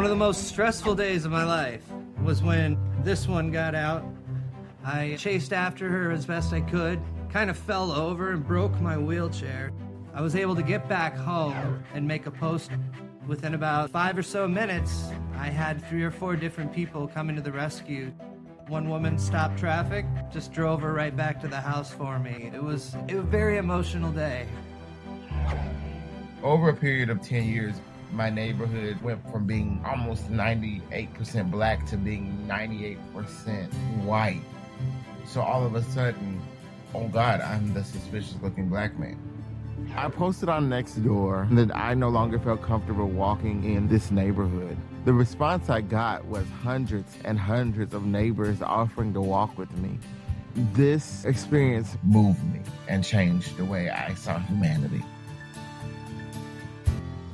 One of the most stressful days of my life was when this one got out. I chased after her as best I could, kind of fell over and broke my wheelchair. I was able to get back home and make a post. Within about 5 or so minutes, I had 3 or 4 different people coming to the rescue. One woman stopped traffic, just drove her right back to the house for me. It was a very emotional day. Over a period of 10 years, my neighborhood went from being almost 98% black to being 98% white. So all of a sudden, oh God, I'm the suspicious looking black man. I posted on Nextdoor that I no longer felt comfortable walking in this neighborhood. The response I got was hundreds and hundreds of neighbors offering to walk with me. This experience moved me and changed the way I saw humanity.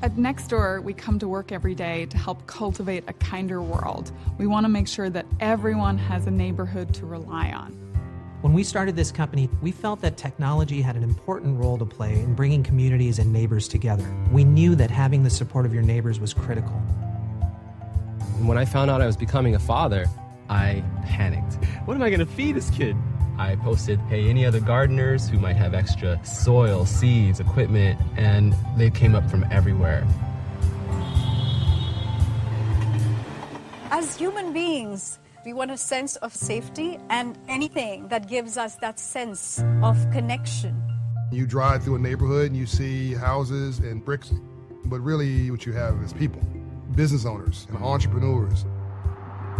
At Nextdoor, we come to work every day to help cultivate a kinder world. We want to make sure that everyone has a neighborhood to rely on. When we started this company, we felt that technology had an important role to play in bringing communities and neighbors together. We knew that having the support of your neighbors was critical. When I found out I was becoming a father, I panicked. What am I going to feed this kid? I posted, hey, any other gardeners who might have extra soil, seeds, equipment, and they came up from everywhere. As human beings, we want a sense of safety and anything that gives us that sense of connection. You drive through a neighborhood and you see houses and bricks, but really what you have is people, business owners and entrepreneurs.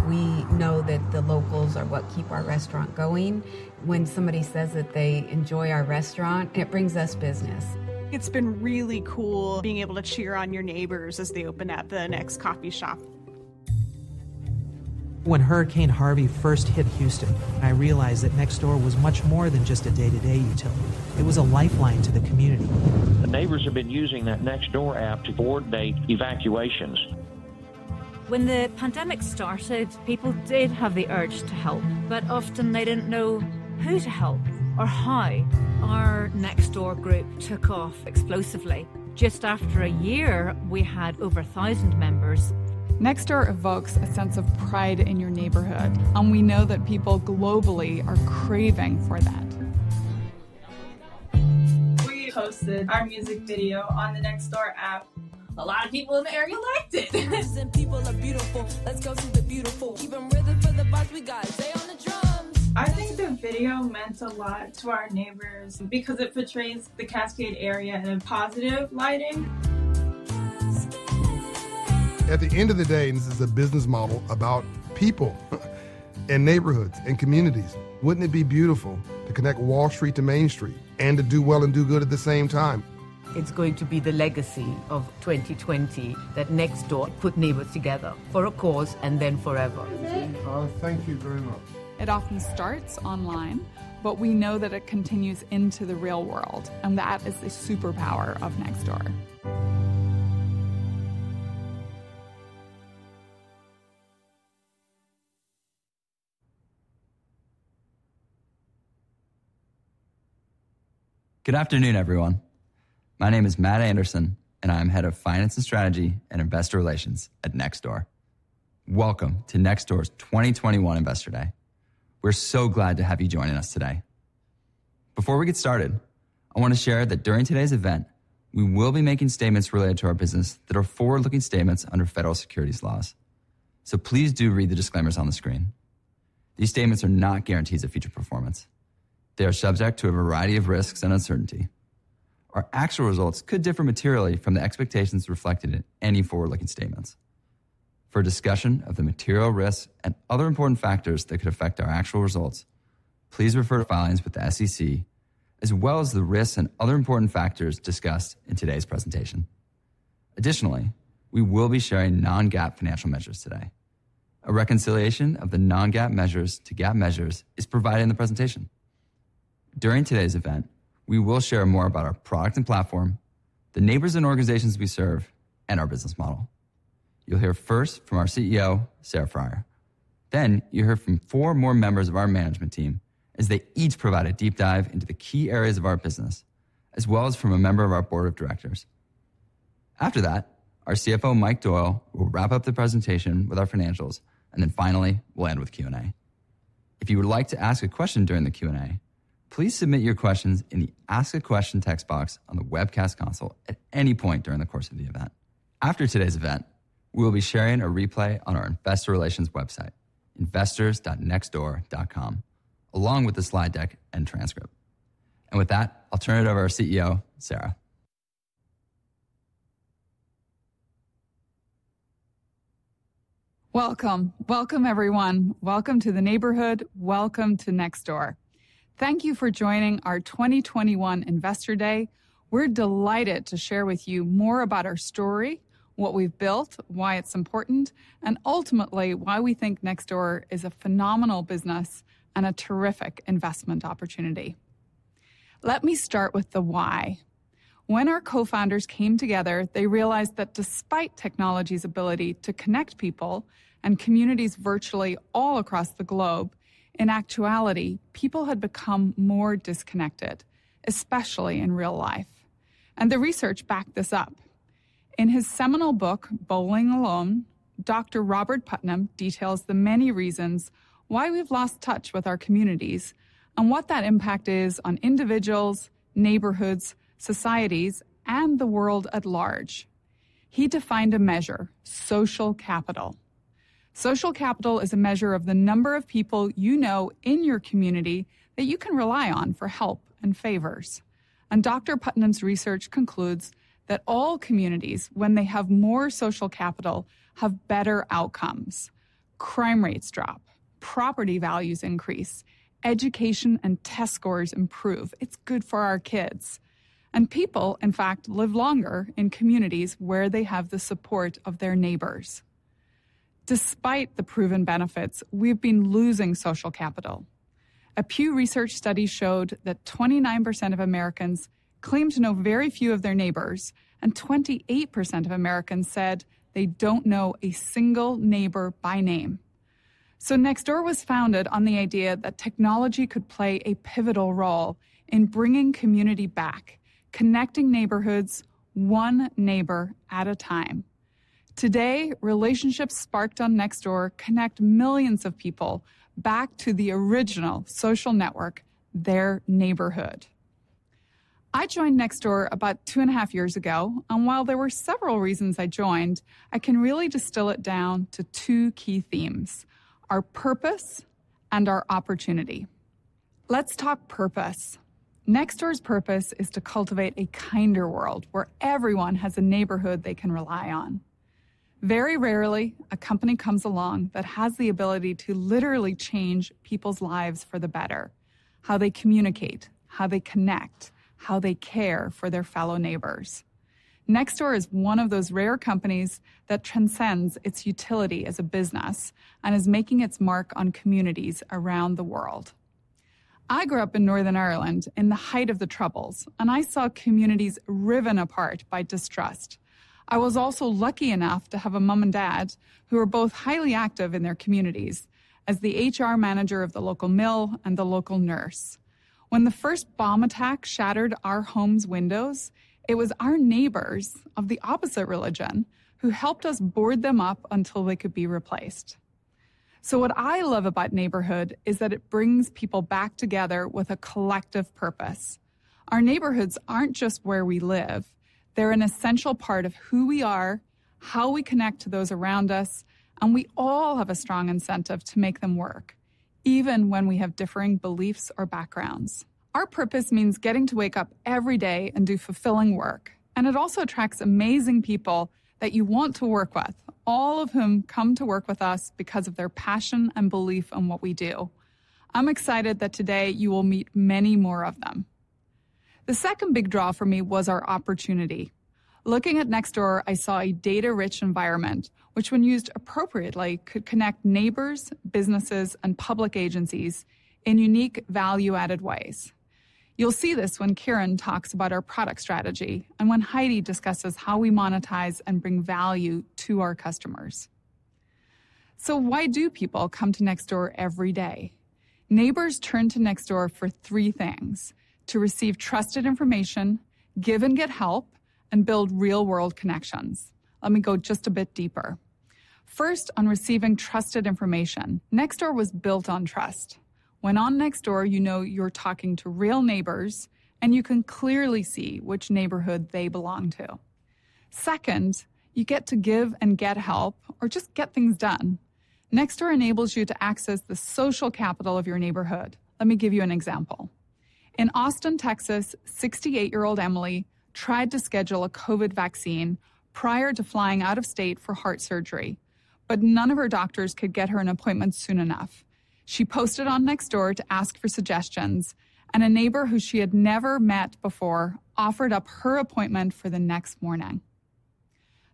We know that the locals are what keep our restaurant going. When somebody says that they enjoy our restaurant, it brings us business. It's been really cool being able to cheer on your neighbors as they open up the next coffee shop. When Hurricane Harvey first hit Houston, I realized that Nextdoor was much more than just a day-to-day utility. It was a lifeline to the community. The neighbors have been using that Nextdoor app to coordinate evacuations. When the pandemic started, people did have the urge to help, but often they didn't know who to help or how. Our Nextdoor group took off explosively. Just after a year, we had over 1,000 members. Nextdoor evokes a sense of pride in your neighborhood, and we know that people globally are craving for that. We posted our music video on the Nextdoor app. A lot of people in the area liked it. And people are beautiful. Let's go see the beautiful. Keep them rhythm for the vibes we got. Stay on the drums. I think the video meant a lot to our neighbors because it portrays the Cascade area in positive lighting. At the end of the day, this is a business model about people and neighborhoods and communities. Wouldn't it be beautiful to connect Wall Street to Main Street and to do well and do good at the same time? It's going to be the legacy of 2020 that Nextdoor put neighbors together for a cause and then forever. Oh, thank you very much. It often starts online, but we know that it continues into the real world, and that is the superpower of Nextdoor. Good afternoon, everyone. My name is Matt Anderson, and I'm Head of Finance and Strategy and Investor Relations at Nextdoor. Welcome to Nextdoor's 2021 Investor Day. We're so glad to have you joining us today. Before we get started, I want to share that during today's event, we will be making statements related to our business that are forward-looking statements under federal securities laws. So please do read the disclaimers on the screen. These statements are not guarantees of future performance. They are subject to a variety of risks and uncertainty. Our actual results could differ materially from the expectations reflected in any forward-looking statements. For a discussion of the material risks and other important factors that could affect our actual results, please refer to filings with the SEC, as well as the risks and other important factors discussed in today's presentation. Additionally, we will be sharing non-GAAP financial measures today. A reconciliation of the non-GAAP measures to GAAP measures is provided in the presentation. During today's event, we will share more about our product and platform, the neighbors and organizations we serve, and our business model. You'll hear first from our CEO, Sarah Fryer. Then you'll hear from 4 more members of our management team as they each provide a deep dive into the key areas of our business, as well as from a member of our board of directors. After that, Our CFO, Mike Doyle, will wrap up the presentation with our financials, and then finally, we'll end with Q&A. If you would like to ask a question during the Q&A, please submit your questions in the Ask a Question text box on the webcast console at any point during the course of the event. After today's event, we will be sharing a replay on our investor relations website, investors.nextdoor.com, along with the slide deck and transcript. And with that, I'll turn it over to our CEO, Sarah. Welcome everyone. Welcome to the neighborhood. Welcome to Nextdoor. Thank you for joining our 2021 Investor Day. We're delighted to share with you more about our story, what we've built, why it's important, and ultimately why we think Nextdoor is a phenomenal business and a terrific investment opportunity. Let me start with the why. When our co-founders came together, they realized that despite technology's ability to connect people and communities virtually all across the globe, in actuality, people had become more disconnected, especially in real life. And the research backed this up. In his seminal book, Bowling Alone, Dr. Robert Putnam details the many reasons why we've lost touch with our communities and what that impact is on individuals, neighborhoods, societies, and the world at large. He defined a measure, social capital. Social capital is a measure of the number of people you know in your community that you can rely on for help and favors. And Dr. Putnam's research concludes that all communities, when they have more social capital, have better outcomes. Crime rates drop, property values increase, education and test scores improve. It's good for our kids. And people, in fact, live longer in communities where they have the support of their neighbors. Despite the proven benefits, we've been losing social capital. A Pew Research study showed that 29% of Americans claim to know very few of their neighbors, and 28% of Americans said they don't know a single neighbor by name. So Nextdoor was founded on the idea that technology could play a pivotal role in bringing community back, connecting neighborhoods one neighbor at a time. Today, relationships sparked on Nextdoor connect millions of people back to the original social network, their neighborhood. I joined Nextdoor about 2.5 years ago, and while there were several reasons I joined, I can really distill it down to two key themes, our purpose and our opportunity. Let's talk purpose. Nextdoor's purpose is to cultivate a kinder world where everyone has a neighborhood they can rely on. Very rarely, a company comes along that has the ability to literally change people's lives for the better, how they communicate, how they connect, how they care for their fellow neighbors. Nextdoor is one of those rare companies that transcends its utility as a business and is making its mark on communities around the world. I grew up in Northern Ireland in the height of the Troubles, and I saw communities riven apart by distrust. I was also lucky enough to have a mom and dad who were both highly active in their communities as the HR manager of the local mill and the local nurse. When the first bomb attack shattered our home's windows, it was our neighbors of the opposite religion who helped us board them up until they could be replaced. So what I love about neighborhood is that it brings people back together with a collective purpose. Our neighborhoods aren't just where we live. They're an essential part of who we are, how we connect to those around us, and we all have a strong incentive to make them work, even when we have differing beliefs or backgrounds. Our purpose means getting to wake up every day and do fulfilling work, and it also attracts amazing people that you want to work with, all of whom come to work with us because of their passion and belief in what we do. I'm excited that today you will meet many more of them. The second big draw for me was our opportunity. Looking at Nextdoor, I saw a data-rich environment, which when used appropriately could connect neighbors, businesses, and public agencies in unique value-added ways. You'll see this when Kieran talks about our product strategy and when Heidi discusses how we monetize and bring value to our customers. So why do people come to Nextdoor every day? Neighbors turn to Nextdoor for three things: to receive trusted information, give and get help, and build real-world connections. Let me go just a bit deeper. First, on receiving trusted information. Nextdoor was built on trust. When on Nextdoor, you know you're talking to real neighbors, and you can clearly see which neighborhood they belong to. Second, you get to give and get help, or just get things done. Nextdoor enables you to access the social capital of your neighborhood. Let me give you an example. In Austin, Texas, 68-year-old Emily tried to schedule a COVID vaccine prior to flying out of state for heart surgery, but none of her doctors could get her an appointment soon enough. She posted on Nextdoor to ask for suggestions, and a neighbor who she had never met before offered up her appointment for the next morning.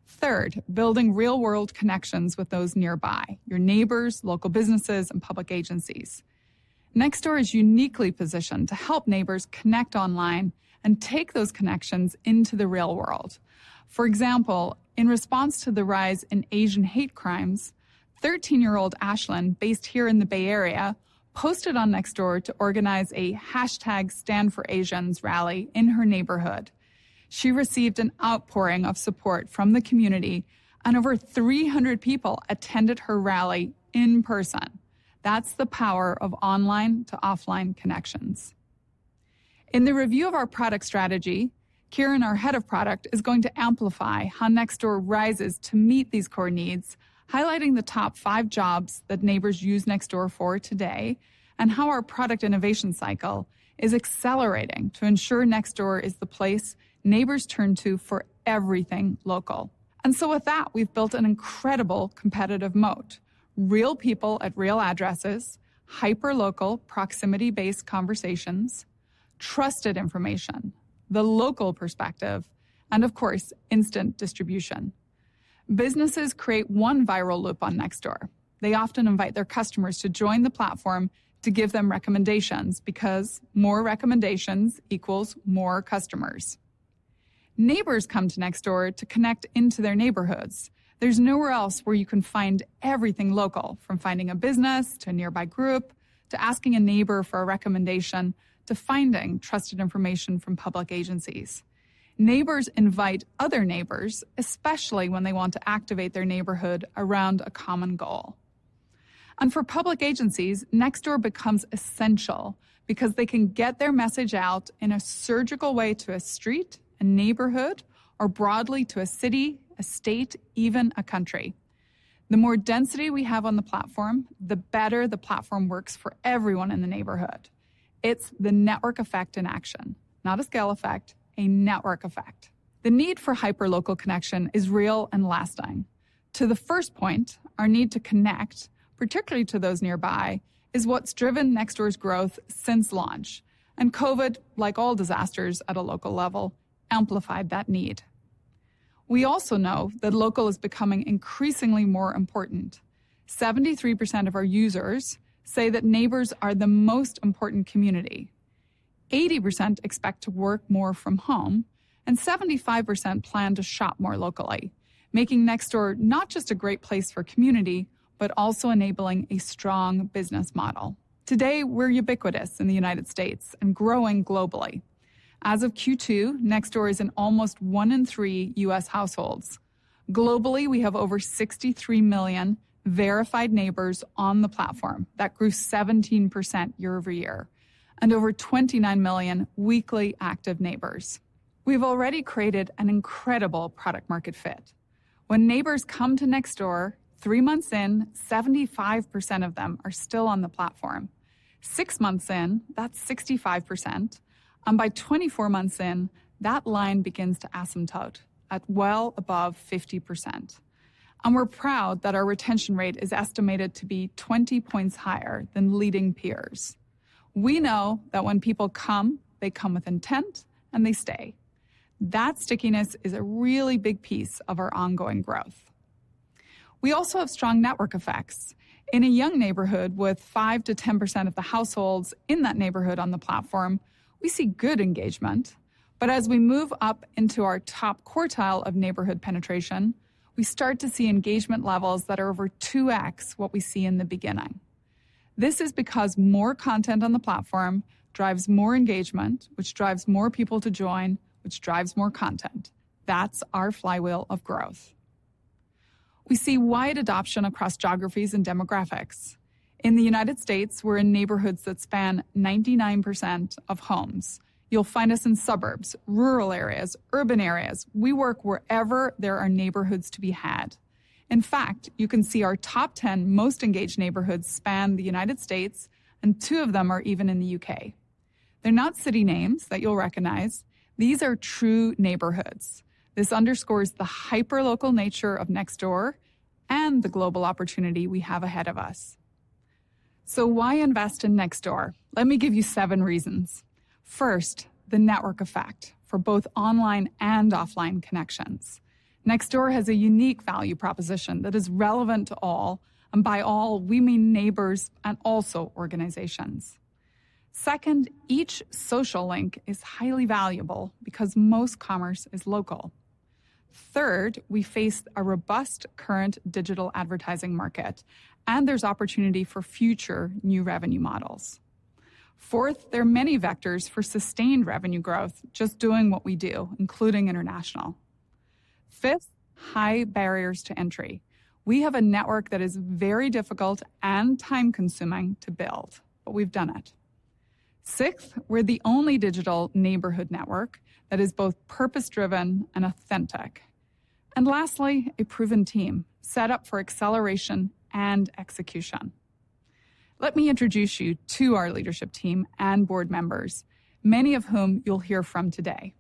Third, building real-world connections with those nearby, your neighbors, local businesses, and public agencies. Nextdoor is uniquely positioned to help neighbors connect online and take those connections into the real world. For example, in response to the rise in Asian hate crimes, 13-year-old Ashlyn, based here in the Bay Area, posted on Nextdoor to organize a #StandForAsians rally in her neighborhood. She received an outpouring of support from the community, and over 300 people attended her rally in person. That's the power of online to offline connections. In the review of our product strategy, Kieran, our head of product, is going to amplify how Nextdoor rises to meet these core needs, highlighting the top 5 jobs that neighbors use Nextdoor for today, and how our product innovation cycle is accelerating to ensure Nextdoor is the place neighbors turn to for everything local. And so with that, we've built an incredible competitive moat. Real people at real addresses, hyper-local, proximity-based conversations, trusted information, the local perspective, and of course, instant distribution. Businesses create one viral loop on Nextdoor. They often invite their customers to join the platform to give them recommendations because more recommendations equals more customers. Neighbors come to Nextdoor to connect into their neighborhoods. There's nowhere else where you can find everything local, from finding a business to a nearby group, to asking a neighbor for a recommendation, to finding trusted information from public agencies. Neighbors invite other neighbors, especially when they want to activate their neighborhood around a common goal. And for public agencies, Nextdoor becomes essential because they can get their message out in a surgical way to a street, a neighborhood, or broadly to a city, a state, even a country. The more density we have on the platform, the better the platform works for everyone in the neighborhood. It's the network effect in action, not a scale effect, a network effect. The need for hyperlocal connection is real and lasting. To the first point, our need to connect, particularly to those nearby, is what's driven Nextdoor's growth since launch. And COVID, like all disasters at a local level, amplified that need. We also know that local is becoming increasingly more important. 73% of our users say that neighbors are the most important community. 80% expect to work more from home, and 75% plan to shop more locally, making Nextdoor not just a great place for community, but also enabling a strong business model. Today, we're ubiquitous in the United States and growing globally. As of Q2, Nextdoor is in almost 1 in 3 U.S. households. Globally, we have over 63 million verified neighbors on the platform. That grew 17% year over year. And over 29 million weekly active neighbors. We've already created an incredible product market fit. When neighbors come to Nextdoor, 3 months in, 75% of them are still on the platform. 6 months in, that's 65%. And by 24 months in, that line begins to asymptote at well above 50%. And we're proud that our retention rate is estimated to be 20 points higher than leading peers. We know that when people come, they come with intent and they stay. That stickiness is a really big piece of our ongoing growth. We also have strong network effects. In a young neighborhood with 5 to 10% of the households in that neighborhood on the platform, we see good engagement, but as we move up into our top quartile of neighborhood penetration, we start to see engagement levels that are over 2x what we see in the beginning. This is because more content on the platform drives more engagement, which drives more people to join, which drives more content. That's our flywheel of growth. We see wide adoption across geographies and demographics. In the United States, we're in neighborhoods that span 99% of homes. You'll find us in suburbs, rural areas, urban areas. We work wherever there are neighborhoods to be had. In fact, you can see our top 10 most engaged neighborhoods span the United States, and 2 of them are even in the UK. They're not city names that you'll recognize. These are true neighborhoods. This underscores the hyper-local nature of Nextdoor and the global opportunity we have ahead of us. So why invest in Nextdoor? Let me give you 7 reasons. First, the network effect for both online and offline connections. Nextdoor has a unique value proposition that is relevant to all, and by all, we mean neighbors and also organizations. Second, each social link is highly valuable because most commerce is local. Third, we face a robust current digital advertising market, and there's opportunity for future new revenue models. Fourth, there are many vectors for sustained revenue growth, just doing what we do, including international. Fifth, high barriers to entry. We have a network that is very difficult and time-consuming to build, but we've done it. Sixth, we're the only digital neighborhood network that is both purpose-driven and authentic. And lastly, a proven team set up for acceleration and execution. Let me introduce you to our leadership team and board members, many of whom you'll hear from today.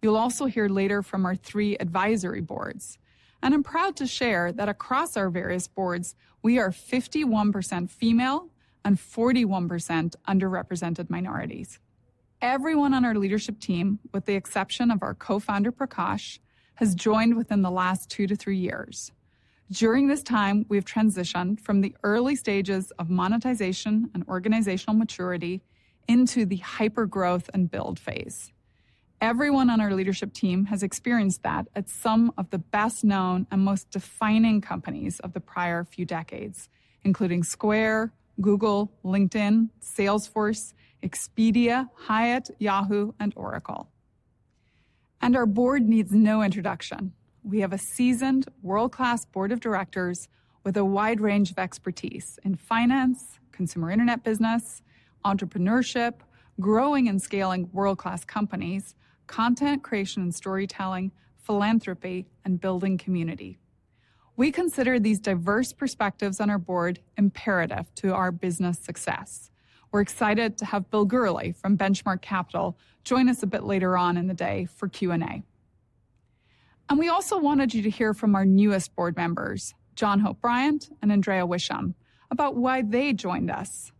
You'll also hear later from our 3 advisory boards. And I'm proud to share that across our various boards, we are 51% female and 41% underrepresented minorities. Everyone on our leadership team, with the exception of our co-founder Prakash, has joined within the last 2 to 3 years. During this time, we've transitioned from the early stages of monetization and organizational maturity into the hyper-growth and build phase. Everyone on our leadership team has experienced that at some of the best-known and most defining companies of the prior few decades, including Square, Google, LinkedIn, Salesforce, Expedia, Hyatt, Yahoo, and Oracle. And our board needs no introduction. We have a seasoned, world-class board of directors with a wide range of expertise in finance, consumer internet business, entrepreneurship, growing and scaling world-class companies, content creation and storytelling, philanthropy, and building community. We consider these diverse perspectives on our board imperative to our business success. We're excited to have Bill Gurley from Benchmark Capital join us a bit later on in the day for Q&A. And we also wanted you to hear from our newest board members, John Hope Bryant and Andrea Wisham, about why they joined us.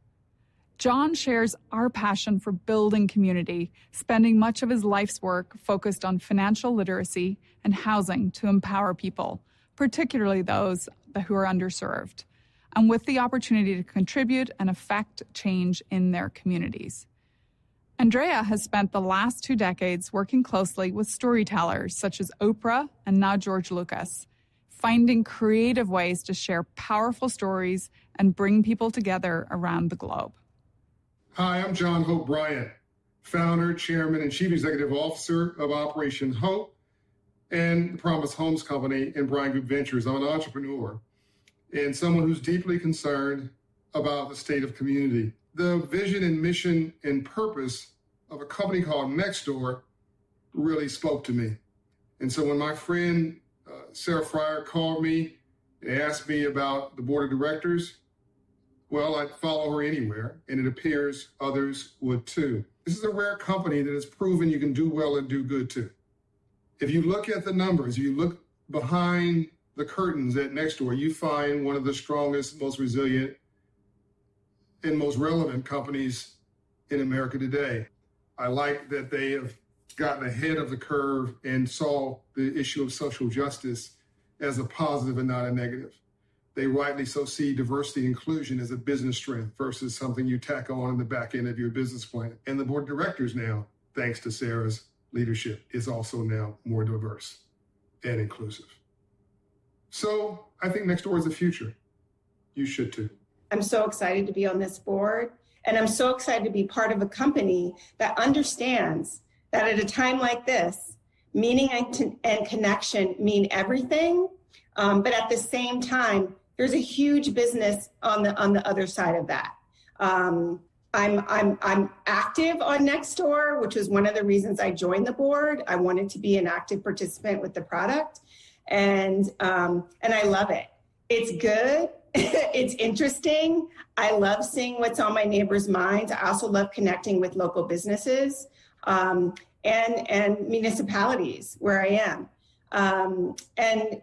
John shares our passion for building community, spending much of his life's work focused on financial literacy and housing to empower people, particularly those who are underserved, and with the opportunity to contribute and affect change in their communities. Andrea has spent the last 2 decades working closely with storytellers such as Oprah and now George Lucas, finding creative ways to share powerful stories and bring people together around the globe. Hi, I'm John Hope Bryant, founder, chairman, and chief executive officer of Operation Hope and Promise Homes Company and Bryant Group Ventures. I'm an entrepreneur and someone who's deeply concerned about the state of community. The vision and mission and purpose of a company called Nextdoor really spoke to me. And so when my friend Sarah Fryer called me and asked me about the board of directors, well, I'd follow her anywhere, and it appears others would too. This is a rare company that has proven you can do well and do good too. If you look at the numbers, if you look behind the curtains at Nextdoor, you find one of the strongest, most resilient, and most relevant companies in America today. I like that they have gotten ahead of the curve and saw the issue of social justice as a positive and not a negative. They rightly so see diversity and inclusion as a business strength versus something you tack on in the back end of your business plan. And the board of directors now, thanks to Sarah's leadership, is also now more diverse and inclusive. So I think Nextdoor is the future. You should too. I'm so excited to be on this board, and I'm so excited to be part of a company that understands that at a time like this, meaning and connection mean everything, But at the same time, there's a huge business on the other side of that. I'm active on Nextdoor, which was one of the reasons I joined the board. I wanted to be an active participant with the product, and I love it. It's good. It's interesting. I love seeing what's on my neighbors' minds. I also love connecting with local businesses and municipalities where I am. And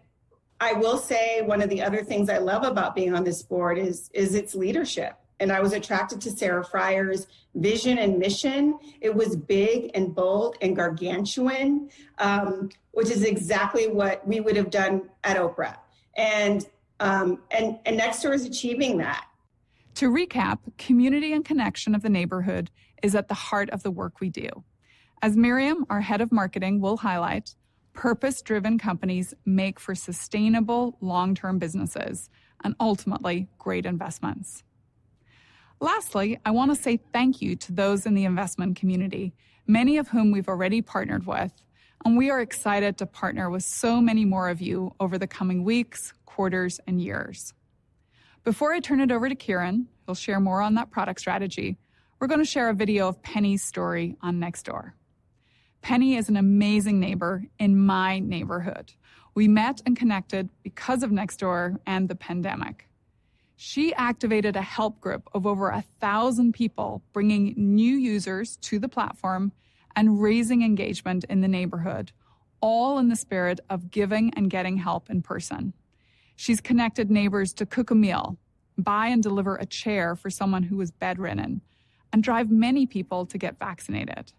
I will say one of the other things I love about being on this board is its leadership. And I was attracted to Sarah Fryer's vision and mission. It was big and bold and gargantuan, which is exactly what we would have done at Oprah. And Nextdoor is achieving that. To recap, community and connection of the neighborhood is at the heart of the work we do. As Miriam, our head of marketing, will highlight, purpose-driven companies make for sustainable long-term businesses and ultimately great investments. Lastly, I want to say thank you to those in the investment community, many of whom we've already partnered with, and we are excited to partner with so many more of you over the coming weeks, quarters, and years. Before I turn it over to Kieran, who'll share more on that product strategy, we're going to share a video of Penny's story on Nextdoor. Penny is an amazing neighbor in my neighborhood. We met and connected because of Nextdoor and the pandemic. She activated a help group of over 1,000 people, bringing new users to the platform and raising engagement in the neighborhood, all in the spirit of giving and getting help in person. She's connected neighbors to cook a meal, buy and deliver a chair for someone who was bedridden, and drive many people to get vaccinated.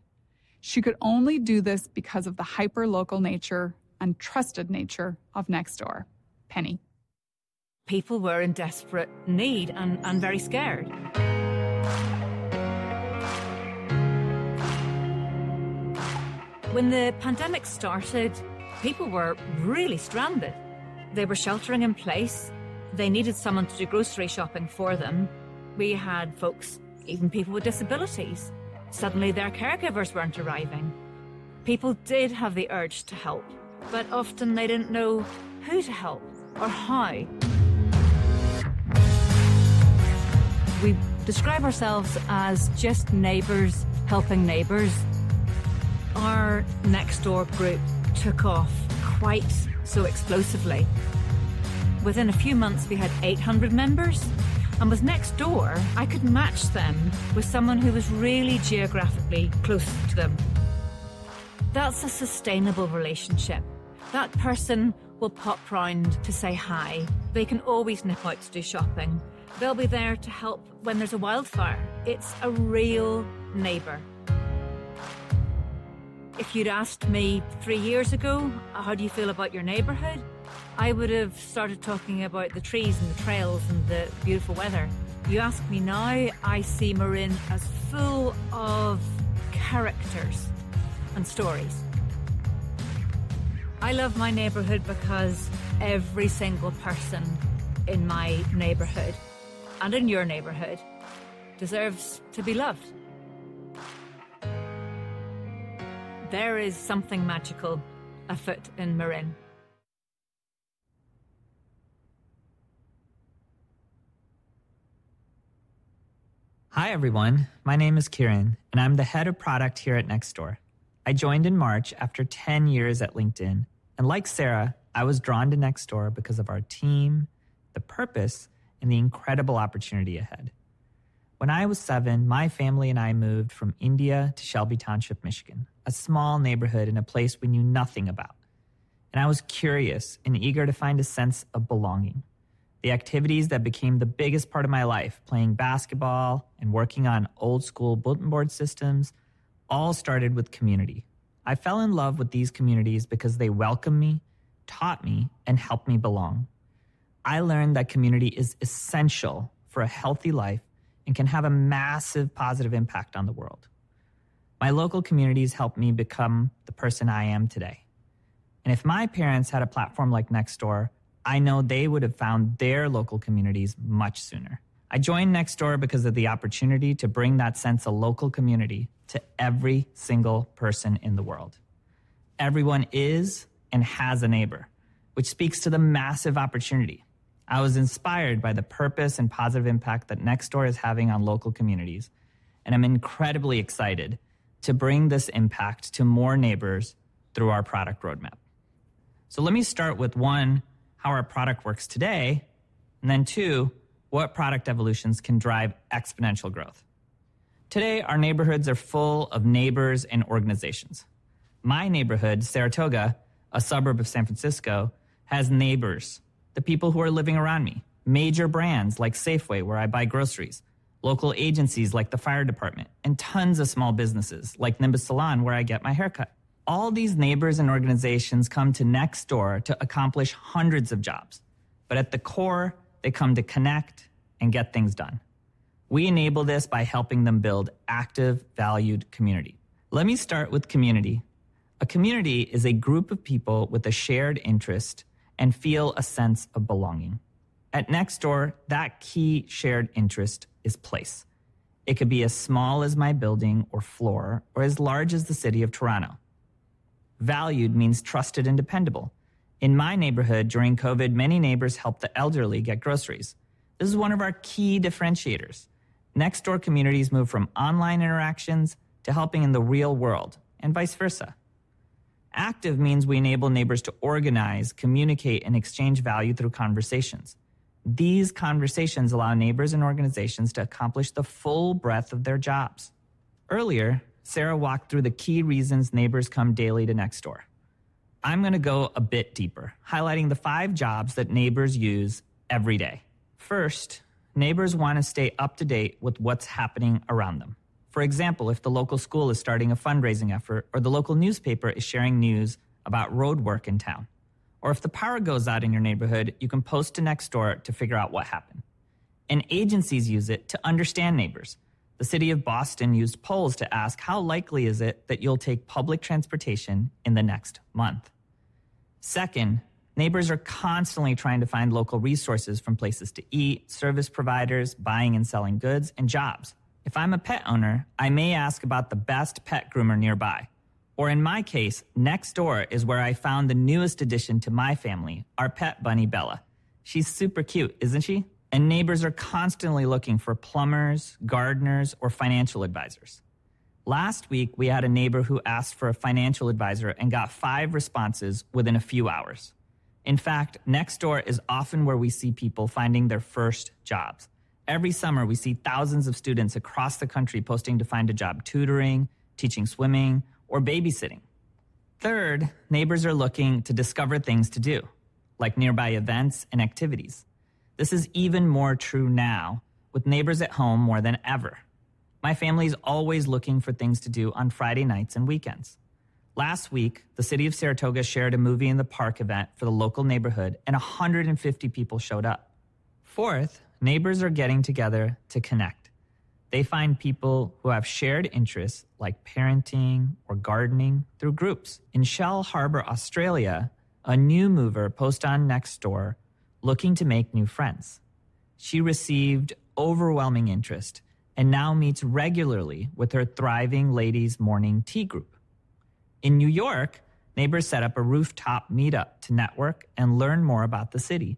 She could only do this because of the hyper-local nature and trusted nature of Nextdoor. Penny. People were in desperate need and very scared. When the pandemic started, people were really stranded. They were sheltering in place. They needed someone to do grocery shopping for them. We had folks, even people with disabilities. Suddenly their caregivers weren't arriving. People did have the urge to help, but often they didn't know who to help or how. We describe ourselves as just neighbours helping neighbours. Our Nextdoor group took off quite so explosively. Within a few months, we had 800 members. And with Nextdoor, I could match them with someone who was really geographically close to them. That's a sustainable relationship. That person will pop round to say hi. They can always nip out to do shopping. They'll be there to help when there's a wildfire. It's a real neighbour. If you'd asked me 3 years ago, how do you feel about your neighbourhood? I would have started talking about the trees and the trails and the beautiful weather. You ask me now, I see Marin as full of characters and stories. I love my neighbourhood because every single person in my neighbourhood and in your neighbourhood deserves to be loved. There is something magical afoot in Marin. Hi everyone, my name is Kieran, and I'm the head of product here at Nextdoor. I joined in March after 10 years at LinkedIn, and like Sarah, I was drawn to Nextdoor because of our team, the purpose, and the incredible opportunity ahead. When I was 7, my family and I moved from India to Shelby Township, Michigan, a small neighborhood in a place we knew nothing about. And I was curious and eager to find a sense of belonging. The activities that became the biggest part of my life, playing basketball and working on old school bulletin board systems, all started with community. I fell in love with these communities because they welcomed me, taught me, and helped me belong. I learned that community is essential for a healthy life and can have a massive positive impact on the world. My local communities helped me become the person I am today. And if my parents had a platform like Nextdoor, I know they would have found their local communities much sooner. I joined Nextdoor because of the opportunity to bring that sense of local community to every single person in the world. Everyone is and has a neighbor, which speaks to the massive opportunity. I was inspired by the purpose and positive impact that Nextdoor is having on local communities, and I'm incredibly excited to bring this impact to more neighbors through our product roadmap. So let me start with 1, how our product works today, and then 2, what product evolutions can drive exponential growth. Today, our neighborhoods are full of neighbors and organizations. My neighborhood, Saratoga, a suburb of San Francisco, has neighbors, the people who are living around me, major brands like Safeway, where I buy groceries, local agencies like the fire department, and tons of small businesses like Nimbus Salon, where I get my haircut. All these neighbors and organizations come to Nextdoor to accomplish hundreds of jobs, but at the core, they come to connect and get things done. We enable this by helping them build active, valued community. Let me start with community. A community is a group of people with a shared interest and feel a sense of belonging. At Nextdoor, that key shared interest is place. It could be as small as my building or floor, or as large as the city of Toronto. Valued means trusted and dependable. In my neighborhood during COVID, many neighbors helped the elderly get groceries. This is one of our key differentiators. Nextdoor communities move from online interactions to helping in the real world, and vice versa. Active means we enable neighbors to organize, communicate, and exchange value through conversations. These conversations allow neighbors and organizations to accomplish the full breadth of their jobs. Earlier, Sarah walked through the key reasons neighbors come daily to Nextdoor. I'm going to go a bit deeper, highlighting the 5 jobs that neighbors use every day. First, neighbors want to stay up to date with what's happening around them. For example, if the local school is starting a fundraising effort, or the local newspaper is sharing news about road work in town, or if the power goes out in your neighborhood, you can post to Nextdoor to figure out what happened. And agencies use it to understand neighbors. The city of Boston used polls to ask, how likely is it that you'll take public transportation in the next month? Second, neighbors are constantly trying to find local resources, from places to eat, service providers, buying and selling goods, and jobs. If I'm a pet owner, I may ask about the best pet groomer nearby. Or in my case, Nextdoor is where I found the newest addition to my family, our pet bunny Bella. She's super cute, isn't she? And neighbors are constantly looking for plumbers, gardeners, or financial advisors. Last week, we had a neighbor who asked for a financial advisor and got 5 responses within a few hours. In fact, Nextdoor is often where we see people finding their first jobs. Every summer, we see thousands of students across the country posting to find a job tutoring, teaching swimming, or babysitting. Third, neighbors are looking to discover things to do, like nearby events and activities. This is even more true now, with neighbors at home more than ever. My family is always looking for things to do on Friday nights and weekends. Last week, the city of Saratoga shared a movie in the park event for the local neighborhood, and 150 people showed up. Fourth, neighbors are getting together to connect. They find people who have shared interests like parenting or gardening through groups. In Shell Harbor, Australia, a new mover posted on Nextdoor looking to make new friends. She received overwhelming interest and now meets regularly with her thriving ladies' morning tea group. In New York, neighbors set up a rooftop meetup to network and learn more about the city.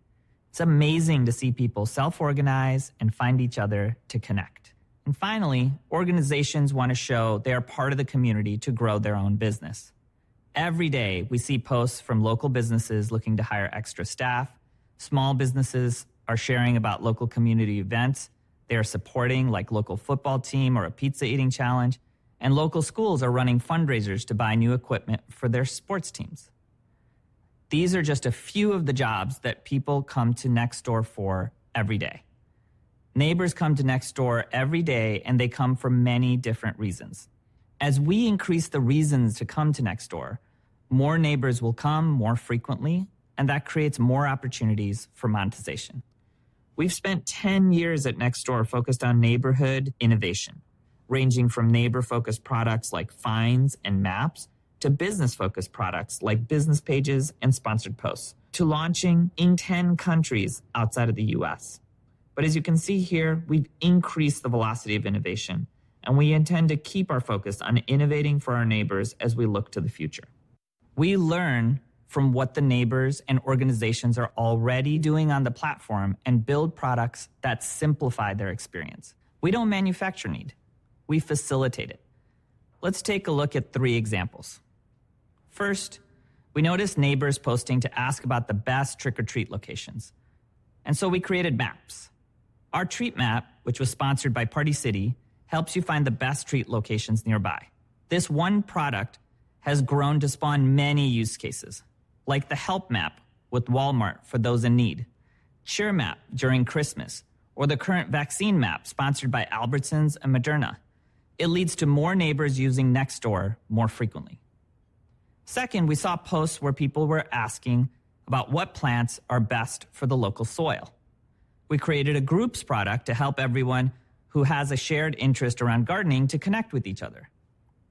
It's amazing to see people self-organize and find each other to connect. And finally, organizations want to show they are part of the community to grow their own business. Every day, we see posts from local businesses looking to hire extra staff. Small businesses are sharing about local community events they are supporting, like local football team or a pizza eating challenge. And local schools are running fundraisers to buy new equipment for their sports teams. These are just a few of the jobs that people come to Nextdoor for every day. Neighbors come to Nextdoor every day, and they come for many different reasons. As we increase the reasons to come to Nextdoor, more neighbors will come more frequently, and that creates more opportunities for monetization. We've spent 10 years at Nextdoor focused on neighborhood innovation, ranging from neighbor-focused products like finds and maps to business-focused products like business pages and sponsored posts, to launching in 10 countries outside of the U.S. But as you can see here, we've increased the velocity of innovation, and we intend to keep our focus on innovating for our neighbors as we look to the future. We learn from what the neighbors and organizations are already doing on the platform and build products that simplify their experience. We don't manufacture need. We facilitate it. Let's take a look at three examples. First, we noticed neighbors posting to ask about the best trick-or-treat locations. And so we created maps. Our treat map, which was sponsored by Party City, helps you find the best treat locations nearby. This one product has grown to spawn many use cases, like the Help Map with Walmart for those in need, Cheer Map during Christmas, or the current Vaccine Map sponsored by Albertsons and Moderna. It leads to more neighbors using Nextdoor more frequently. Second, we saw posts where people were asking about what plants are best for the local soil. We created a groups product to help everyone who has a shared interest around gardening to connect with each other.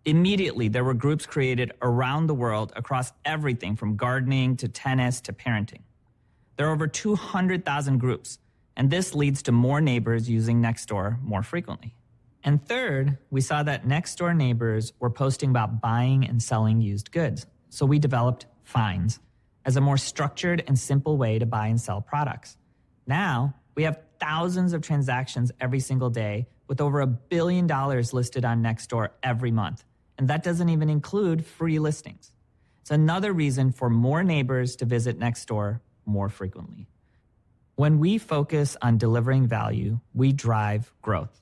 Immediately, there were groups created around the world across everything from gardening to tennis to parenting. There are over 200,000 groups, and this leads to more neighbors using Nextdoor more frequently. And third, we saw that Nextdoor neighbors were posting about buying and selling used goods, so we developed Finds as a more structured and simple way to buy and sell products. Now, we have thousands of transactions every single day with over $1 billion listed on Nextdoor every month. And that doesn't even include free listings. It's another reason for more neighbors to visit Nextdoor more frequently. When we focus on delivering value, we drive growth.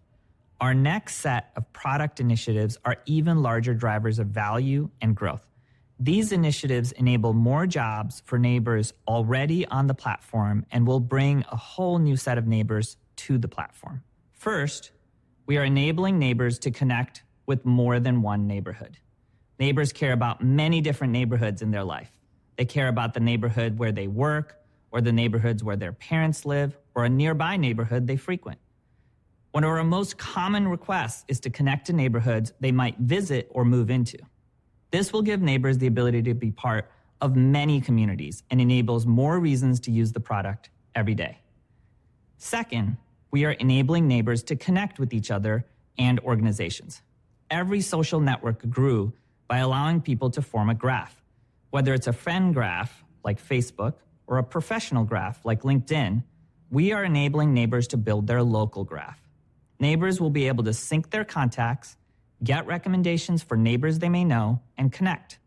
Our next set of product initiatives are even larger drivers of value and growth. These initiatives enable more jobs for neighbors already on the platform and will bring a whole new set of neighbors to the platform. First, we are enabling neighbors to connect with more than one neighborhood. Neighbors care about many different neighborhoods in their life. They care about the neighborhood where they work, or the neighborhoods where their parents live, or a nearby neighborhood they frequent. One of our most common requests is to connect to neighborhoods they might visit or move into. This will give neighbors the ability to be part of many communities and enables more reasons to use the product every day. Second, we are enabling neighbors to connect with each other and organizations. Every social network grew by allowing people to form a graph, whether it's a friend graph like Facebook or a professional graph like LinkedIn. We are enabling neighbors to build their local graph. Neighbors will be able to sync their contacts, get recommendations for neighbors they may know, and connect.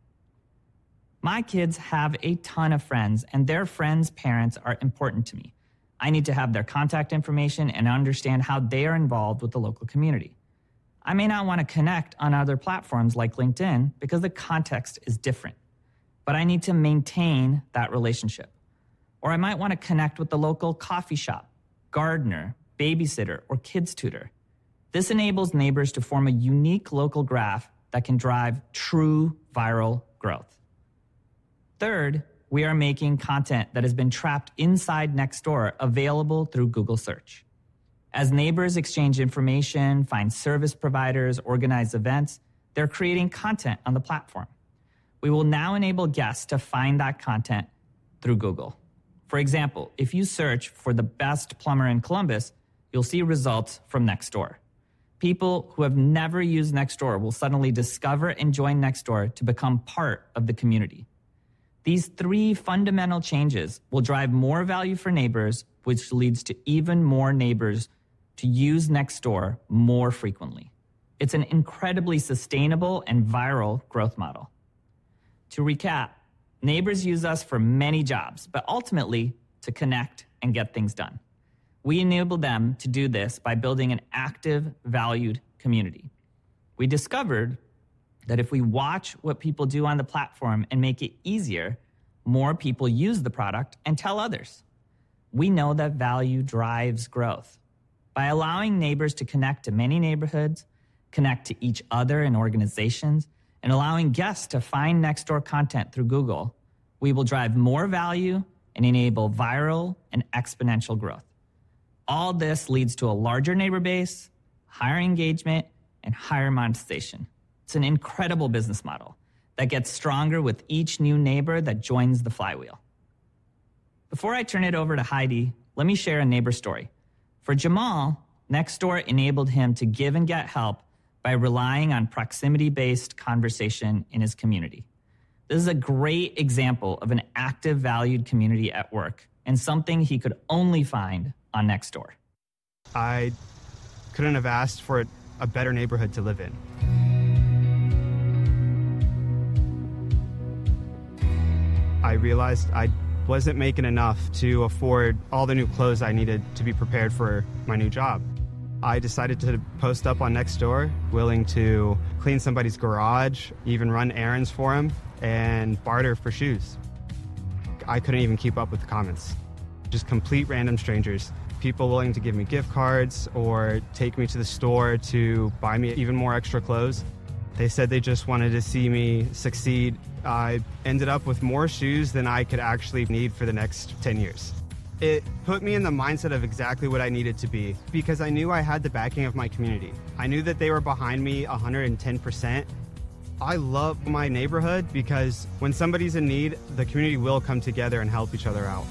My kids have a ton of friends, and their friends' parents are important to me. I need to have their contact information and understand how they are involved with the local community. I may not want to connect on other platforms like LinkedIn because the context is different, but I need to maintain that relationship. Or I might want to connect with the local coffee shop, gardener, babysitter, or kids tutor. This enables neighbors to form a unique local graph that can drive true viral growth. Third, we are making content that has been trapped inside Nextdoor available through Google search. As neighbors exchange information, find service providers, organize events, they're creating content on the platform. We will now enable guests to find that content through Google. For example, if you search for the best plumber in Columbus, you'll see results from Nextdoor. People who have never used Nextdoor will suddenly discover and join Nextdoor to become part of the community. These three fundamental changes will drive more value for neighbors, which leads to even more neighbors to use Nextdoor more frequently. It's an incredibly sustainable and viral growth model. To recap, neighbors use us for many jobs, but ultimately to connect and get things done. We enabled them to do this by building an active, valued community. We discovered that if we watch what people do on the platform and make it easier, more people use the product and tell others. We know that value drives growth. By allowing neighbors to connect to many neighborhoods, connect to each other and organizations, and allowing guests to find Nextdoor content through Google, we will drive more value and enable viral and exponential growth. All this leads to a larger neighbor base, higher engagement, and higher monetization. It's an incredible business model that gets stronger with each new neighbor that joins the flywheel. Before I turn it over to Heidi, let me share a neighbor story. For Jamal, Nextdoor enabled him to give and get help by relying on proximity-based conversation in his community. This is a great example of an active, valued community at work and something he could only find on Nextdoor. I couldn't have asked for a better neighborhood to live in. I realized I wasn't making enough to afford all the new clothes I needed to be prepared for my new job. I decided to post up on Nextdoor, willing to clean somebody's garage, even run errands for him, and barter for shoes. I couldn't even keep up with the comments. Just complete random strangers. People willing to give me gift cards or take me to the store to buy me even more extra clothes. They said they just wanted to see me succeed. I ended up with more shoes than I could actually need for the next 10 years. It put me in the mindset of exactly what I needed to be because I knew I had the backing of my community. I knew that they were behind me 110%. I love my neighborhood because when somebody's in need, the community will come together and help each other out.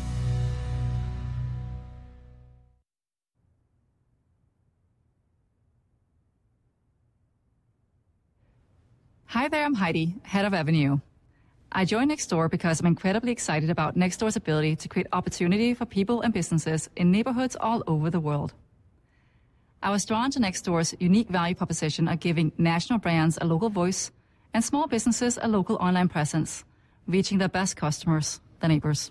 Hi there, I'm Heidi, head of Avenue. I joined Nextdoor because I'm incredibly excited about Nextdoor's ability to create opportunity for people and businesses in neighborhoods all over the world. I was drawn to Nextdoor's unique value proposition of giving national brands a local voice and small businesses a local online presence, reaching their best customers, the neighbors.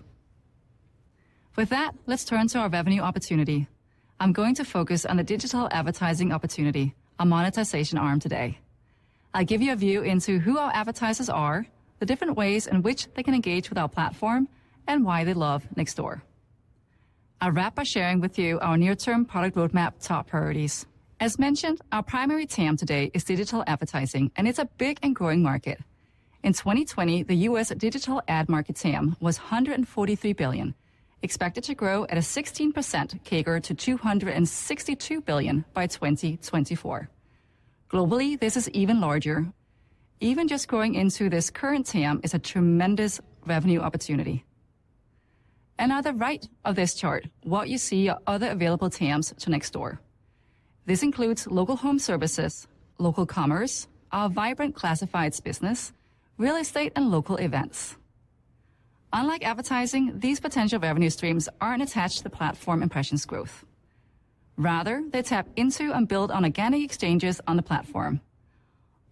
With that, let's turn to our revenue opportunity. I'm going to focus on the digital advertising opportunity, our monetization arm today. I'll give you a view into who our advertisers are, the different ways in which they can engage with our platform, and why they love Nextdoor. I'll wrap by sharing with you our near-term product roadmap top priorities. As mentioned, our primary TAM today is digital advertising, and it's a big and growing market. In 2020, the U.S. digital ad market TAM was $143 billion, expected to grow at a 16% CAGR to $262 billion by 2024. Globally, this is even larger. Even just growing into this current TAM is a tremendous revenue opportunity. And on the right of this chart, what you see are other available TAMs to Nextdoor. This includes local home services, local commerce, our vibrant classifieds business, real estate, and local events. Unlike advertising, these potential revenue streams aren't attached to the platform impressions growth. Rather, they tap into and build on organic exchanges on the platform.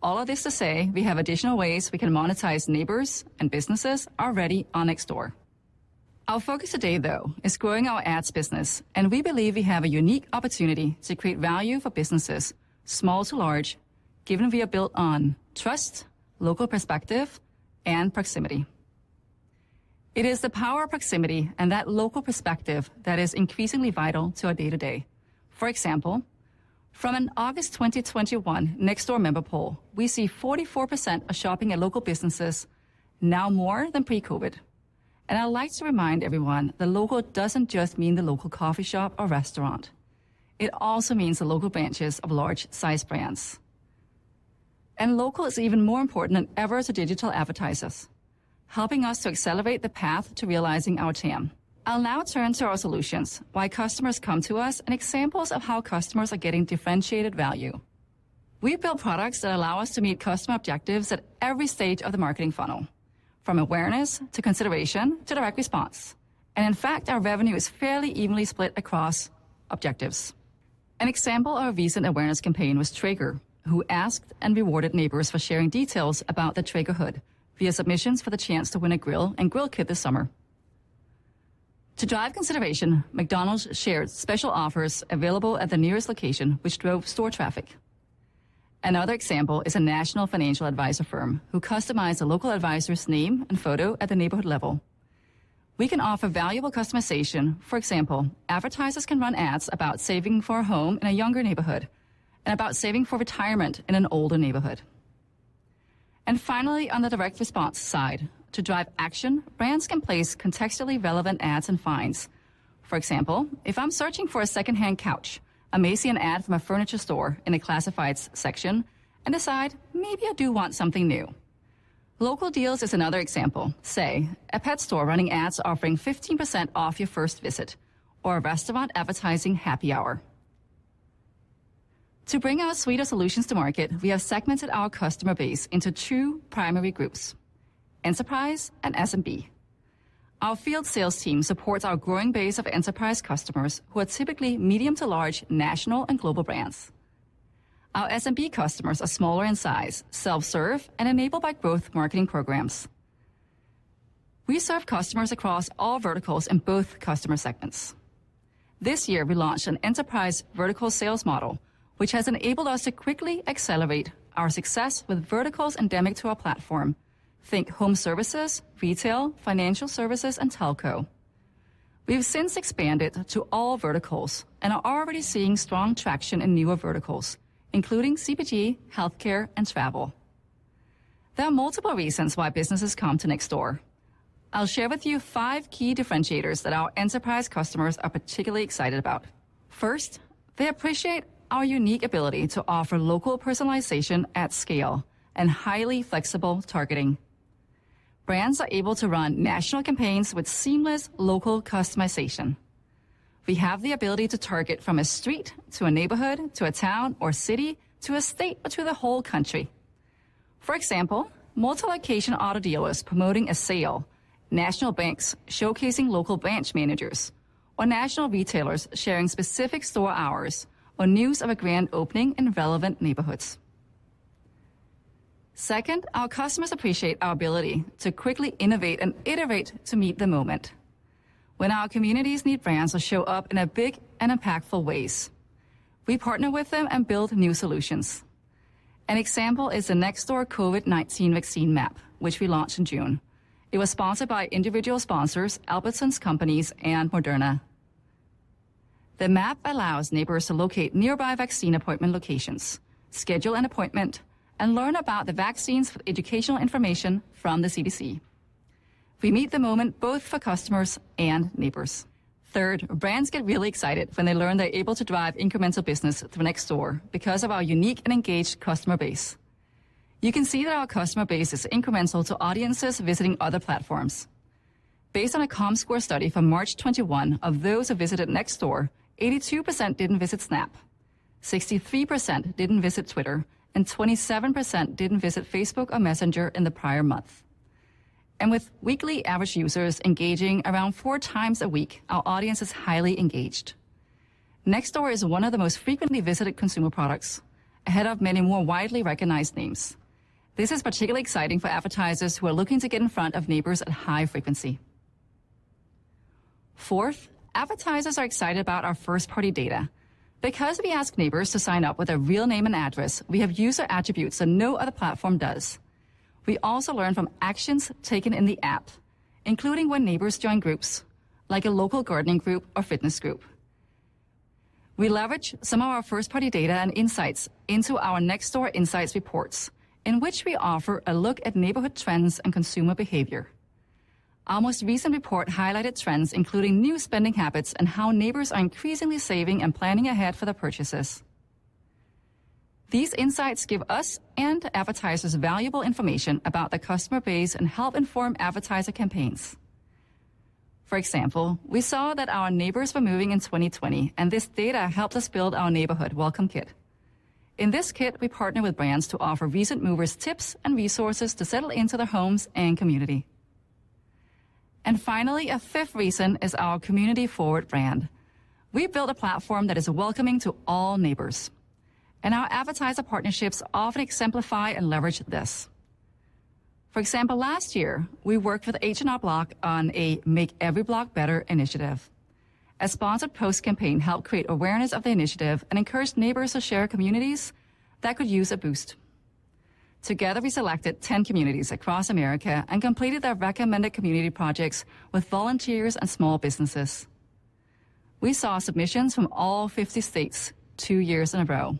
All of this to say, we have additional ways we can monetize neighbors and businesses already on Nextdoor. Our focus today, though, is growing our ads business, and we believe we have a unique opportunity to create value for businesses, small to large, given we are built on trust, local perspective, and proximity. It is the power of proximity and that local perspective that is increasingly vital to our day-to-day. For example, from an August 2021 Nextdoor member poll, we see 44% are shopping at local businesses, now more than pre-COVID. And I'd like to remind everyone, the local doesn't just mean the local coffee shop or restaurant. It also means the local branches of large-sized brands. And local is even more important than ever to digital advertisers, helping us to accelerate the path to realizing our TAM. I'll now turn to our solutions, why customers come to us, and examples of how customers are getting differentiated value. We build products that allow us to meet customer objectives at every stage of the marketing funnel, from awareness to consideration to direct response. And in fact, our revenue is fairly evenly split across objectives. An example of a recent awareness campaign was Traeger, who asked and rewarded neighbors for sharing details about the Traeger hood via submissions for the chance to win a grill and grill kit this summer. To drive consideration, McDonald's shared special offers available at the nearest location, which drove store traffic. Another example is a national financial advisor firm who customized a local advisor's name and photo at the neighborhood level. We can offer valuable customization. For example, advertisers can run ads about saving for a home in a younger neighborhood and about saving for retirement in an older neighborhood. And finally, on the direct response side, to drive action, brands can place contextually relevant ads and finds. For example, if I'm searching for a secondhand couch, I may see an ad from a furniture store in the classifieds section and decide, maybe I do want something new. Local deals is another example. Say, a pet store running ads offering 15% off your first visit, or a restaurant advertising happy hour. To bring our suite of solutions to market, we have segmented our customer base into two primary groups: enterprise, and SMB. Our field sales team supports our growing base of enterprise customers who are typically medium to large national and global brands. Our SMB customers are smaller in size, self-serve, and enabled by growth marketing programs. We serve customers across all verticals in both customer segments. This year, we launched an enterprise vertical sales model, which has enabled us to quickly accelerate our success with verticals endemic to our platform. Think home services, retail, financial services, and telco. We've since expanded to all verticals and are already seeing strong traction in newer verticals, including CPG, healthcare, and travel. There are multiple reasons why businesses come to Nextdoor. I'll share with you 5 key differentiators that our enterprise customers are particularly excited about. First, they appreciate our unique ability to offer local personalization at scale and highly flexible targeting. Brands are able to run national campaigns with seamless local customization. We have the ability to target from a street to a neighborhood to a town or city to a state or to the whole country. For example, multi-location auto dealers promoting a sale, national banks showcasing local branch managers, or national retailers sharing specific store hours or news of a grand opening in relevant neighborhoods. Second, our customers appreciate our ability to quickly innovate and iterate to meet the moment. When our communities need brands to show up in a big and impactful ways, we partner with them and build new solutions. An example is the Nextdoor COVID-19 vaccine map, which we launched in June. It was sponsored by individual sponsors, Albertsons Companies, and Moderna. The map allows neighbors to locate nearby vaccine appointment locations, schedule an appointment, and learn about the vaccines with educational information from the CDC. We meet the moment both for customers and neighbors. Third, brands get really excited when they learn they're able to drive incremental business through Nextdoor because of our unique and engaged customer base. You can see that our customer base is incremental to audiences visiting other platforms. Based on a ComScore study from March 21, of those who visited Nextdoor, 82% didn't visit Snap, 63% didn't visit Twitter, and 27% didn't visit Facebook or Messenger in the prior month. And with weekly average users engaging around 4 times a week, our audience is highly engaged. Nextdoor is one of the most frequently visited consumer products, ahead of many more widely recognized names. This is particularly exciting for advertisers who are looking to get in front of neighbors at high frequency. Fourth, advertisers are excited about our first-party data. Because we ask neighbors to sign up with a real name and address, we have user attributes that no other platform does. We also learn from actions taken in the app, including when neighbors join groups, like a local gardening group or fitness group. We leverage some of our first-party data and insights into our Nextdoor Insights reports, in which we offer a look at neighborhood trends and consumer behavior. Our most recent report highlighted trends including new spending habits and how neighbors are increasingly saving and planning ahead for their purchases. These insights give us and advertisers valuable information about the customer base and help inform advertiser campaigns. For example, we saw that our neighbors were moving in 2020, and this data helped us build our neighborhood welcome kit. In this kit, we partner with brands to offer recent movers tips and resources to settle into their homes and community. And finally, a 5th reason is our community-forward brand. We built a platform that is welcoming to all neighbors, and our advertiser partnerships often exemplify and leverage this. For example, last year, we worked with H&R Block on a Make Every Block Better initiative. A sponsored post campaign helped create awareness of the initiative and encouraged neighbors to share communities that could use a boost. Together, we selected 10 communities across America and completed their recommended community projects with volunteers and small businesses. We saw submissions from all 50 states 2 years in a row.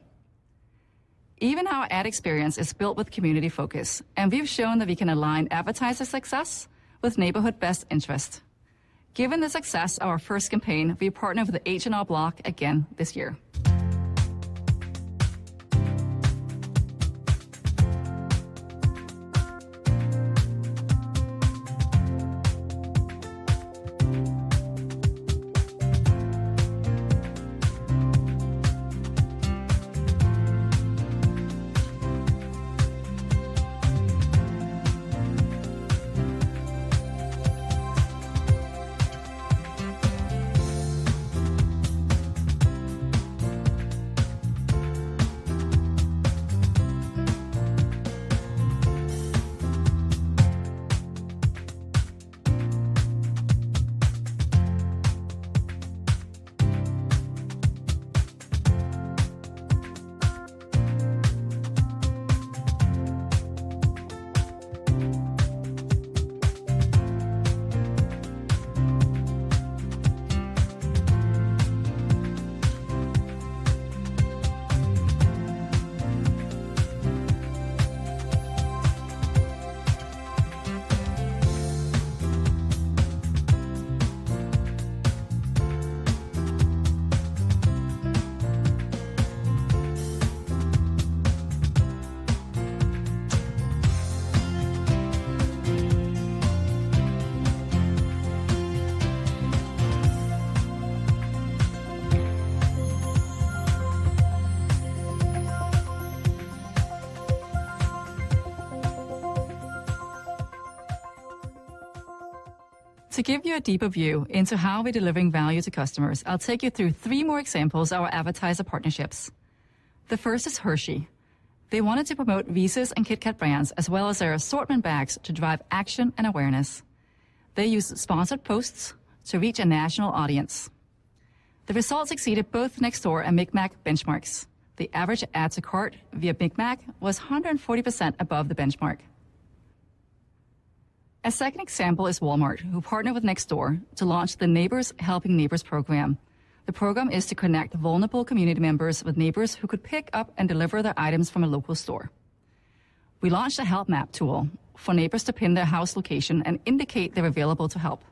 Even our ad experience is built with community focus, and we've shown that we can align advertiser success with neighborhood best interest. Given the success of our first campaign, we partnered with the H&R Block again this year. To give you a deeper view into how we're delivering value to customers, I'll take you through three more examples of our advertiser partnerships. The first is Hershey. They wanted to promote Reese's and Kit Kat brands as well as their assortment bags to drive action and awareness. They used sponsored posts to reach a national audience. The results exceeded both Nextdoor and Micmac benchmarks. The average add to cart via Micmac was 140% above the benchmark. A second example is Walmart, who partnered with Nextdoor to launch the Neighbors Helping Neighbors program. The program is to connect vulnerable community members with neighbors who could pick up and deliver their items from a local store. We launched a help map tool for neighbors to pin their house location and indicate they're available to help.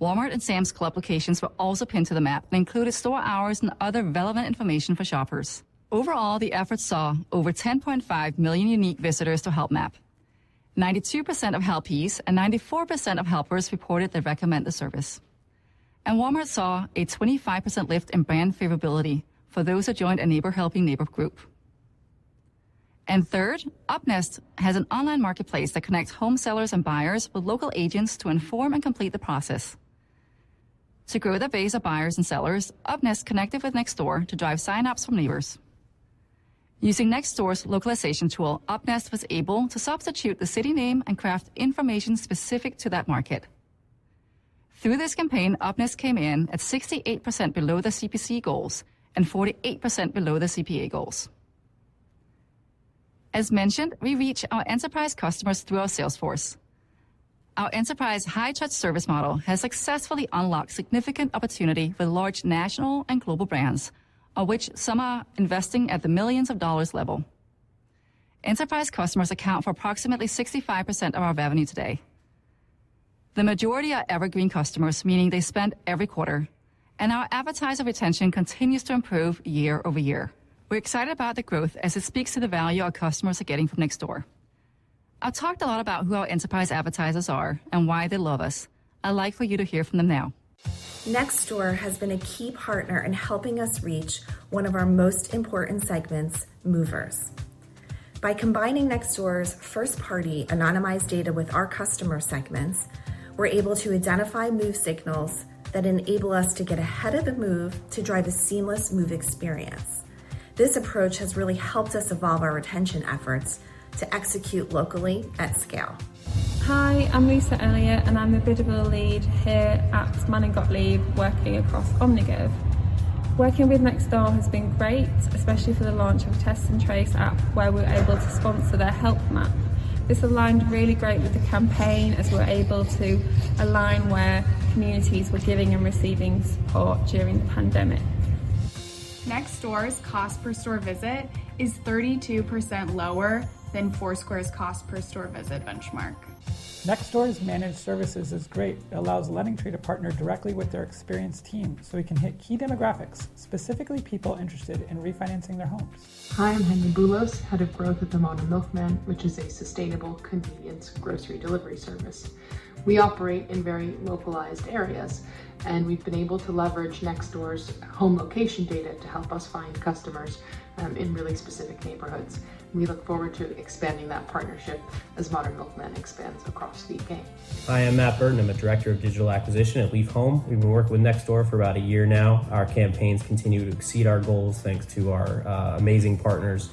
Walmart and Sam's Club locations were also pinned to the map and included store hours and other relevant information for shoppers. Overall, the effort saw over 10.5 million unique visitors to Help Map. 92% of helpees and 94% of helpers reported they recommend the service. And Walmart saw a 25% lift in brand favorability for those who joined a Neighbor Helping Neighbor group. And third, UpNest has an online marketplace that connects home sellers and buyers with local agents to inform and complete the process. To grow the base of buyers and sellers, UpNest connected with Nextdoor to drive sign-ups from neighbors. Using Nextdoor's localization tool, UpNest was able to substitute the city name and craft information specific to that market. Through this campaign, UpNest came in at 68% below the CPC goals and 48% below the CPA goals. As mentioned, we reach our enterprise customers through our sales force. Our enterprise high-touch service model has successfully unlocked significant opportunity with large national and global brands, of which some are investing at the millions of dollars level. Enterprise customers account for approximately 65% of our revenue today. The majority are evergreen customers, meaning they spend every quarter, and our advertiser retention continues to improve year over year. We're excited about the growth as it speaks to the value our customers are getting from Nextdoor. I've talked a lot about who our enterprise advertisers are and why they love us. I'd like for you to hear from them now. Nextdoor has been a key partner in helping us reach one of our most important segments, movers. By combining Nextdoor's first-party anonymized data with our customer segments, we're able to identify move signals that enable us to get ahead of the move to drive a seamless move experience. This approach has really helped us evolve our retention efforts to execute locally at scale. Hi, I'm Lisa Elliott and I'm the biddable lead here at Manning Gottlieb working across Omnigive. Working with Nextdoor has been great, especially for the launch of Test and Trace app where we were able to sponsor their help map. This aligned really great with the campaign as we were able to align where communities were giving and receiving support during the pandemic. Nextdoor's cost per store visit is 32% lower than Foursquare's cost per store visit benchmark. Nextdoor's managed services is great. It allows LendingTree to partner directly with their experienced team so we can hit key demographics, specifically people interested in refinancing their homes. Hi, I'm Henry Boulos, head of growth at The Modern Milkman, which is a sustainable convenience grocery delivery service. We operate in very localized areas, and we've been able to leverage Nextdoor's home location data to help us find customers in really specific neighborhoods. We look forward to expanding that partnership as Modern Milkman expands across the UK. Hi, I'm Matt Burton. I'm a director of digital acquisition at Leaf Home. We've been working with Nextdoor for about a year now. Our campaigns continue to exceed our goals thanks to our amazing partners,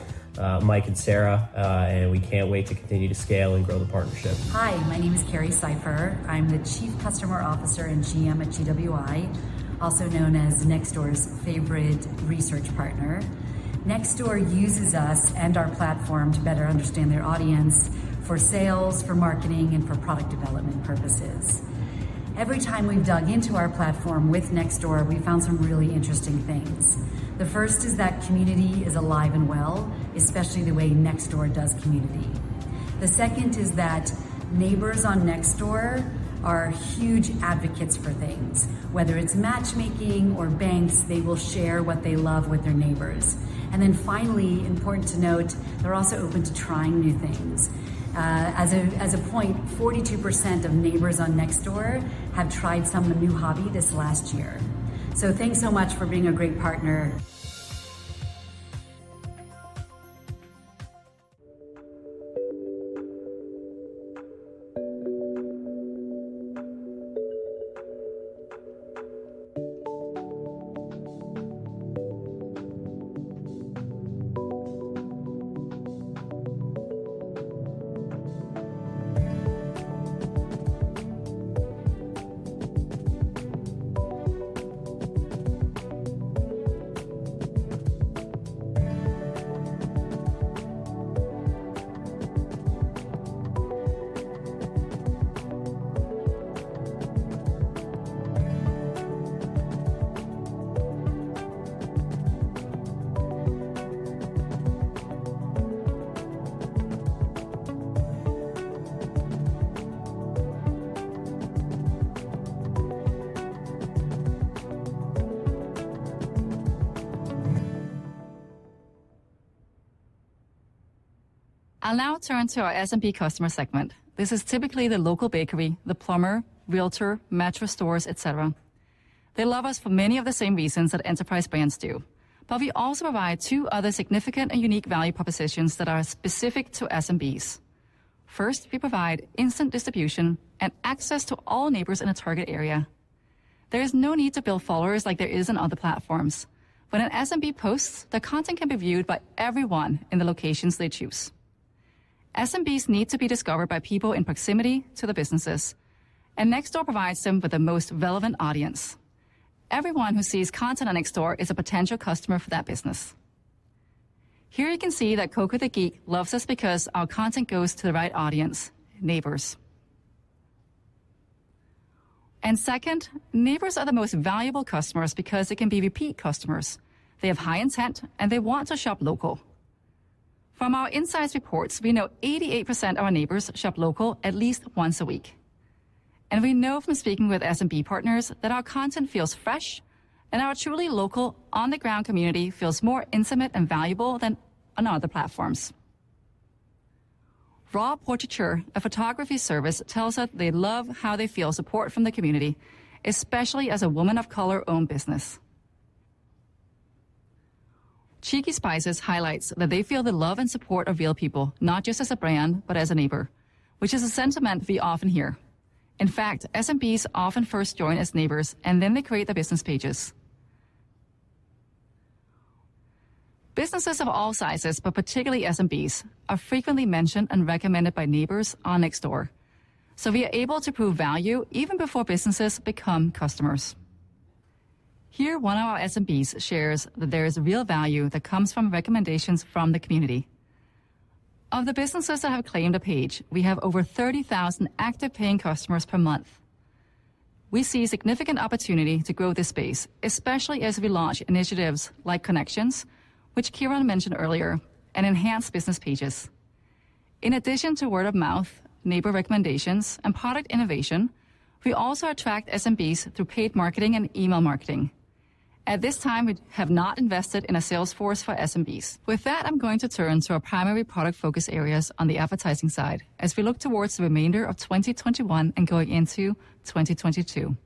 Mike and Sarah, and we can't wait to continue to scale and grow the partnership. Hi, my name is Carrie Seifer. I'm the Chief Customer Officer and GM at GWI, also known as Nextdoor's favorite research partner. Nextdoor uses us and our platform to better understand their audience for sales, for marketing, and for product development purposes. Every time we've dug into our platform with Nextdoor, we found some really interesting things. The first is that community is alive and well, especially the way Nextdoor does community. The second is that neighbors on Nextdoor are huge advocates for things. Whether it's matchmaking or banks, they will share what they love with their neighbors. And then finally, important to note, they're also open to trying new things. As a point, 42% of neighbors on Nextdoor have tried some new hobby this last year. So thanks so much for being a great partner. I'll now turn to our S&P customer segment. This is typically the local bakery, the plumber, realtor, mattress stores, etc. They love us for many of the same reasons that enterprise brands do. But we also provide two other significant and unique value propositions that are specific to SMBs. First, we provide instant distribution and access to all neighbors in a target area. There is no need to build followers like there is on other platforms. When an SMB posts, the content can be viewed by everyone in the locations they choose. SMBs need to be discovered by people in proximity to the businesses, and Nextdoor provides them with the most relevant audience. Everyone who sees content on Nextdoor is a potential customer for that business. Here you can see that Coco the Geek loves us because our content goes to the right audience, neighbors. And second, neighbors are the most valuable customers because they can be repeat customers. They have high intent and they want to shop local. From our insights reports, we know 88% of our neighbors shop local at least once a week. And we know from speaking with SMB partners that our content feels fresh and our truly local, on-the-ground community feels more intimate and valuable than on other platforms. Raw Portraiture, a photography service, tells us they love how they feel support from the community, especially as a woman of color-owned business. Cheeky Spices highlights that they feel the love and support of real people, not just as a brand, but as a neighbor, which is a sentiment we often hear. In fact, SMBs often first join as neighbors, and then they create their business pages. Businesses of all sizes, but particularly SMBs, are frequently mentioned and recommended by neighbors on Nextdoor. So we are able to prove value even before businesses become customers. Here, one of our SMBs shares that there is real value that comes from recommendations from the community. Of the businesses that have claimed a page, we have over 30,000 active paying customers per month. We see significant opportunity to grow this space, especially as we launch initiatives like Connections, which Kieran mentioned earlier, and enhance business pages. In addition to word of mouth, neighbor recommendations, and product innovation, we also attract SMBs through paid marketing and email marketing. At this time, we have not invested in a sales force for SMBs. With that, I'm going to turn to our primary product focus areas on the advertising side as we look towards the remainder of 2021 and going into 2022.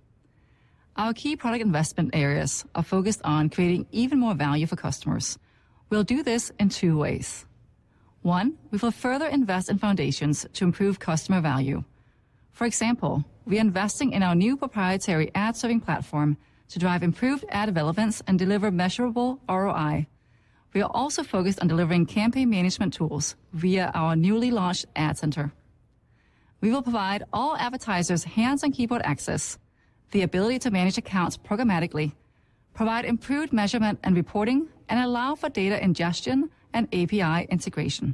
Our key product investment areas are focused on creating even more value for customers. We'll do this in two ways. One, we will further invest in foundations to improve customer value. For example, we are investing in our new proprietary ad serving platform to drive improved ad relevance and deliver measurable ROI. We are also focused on delivering campaign management tools via our newly launched Ad Center. We will provide all advertisers hands on keyboard access, the ability to manage accounts programmatically, provide improved measurement and reporting, and allow for data ingestion and API integration.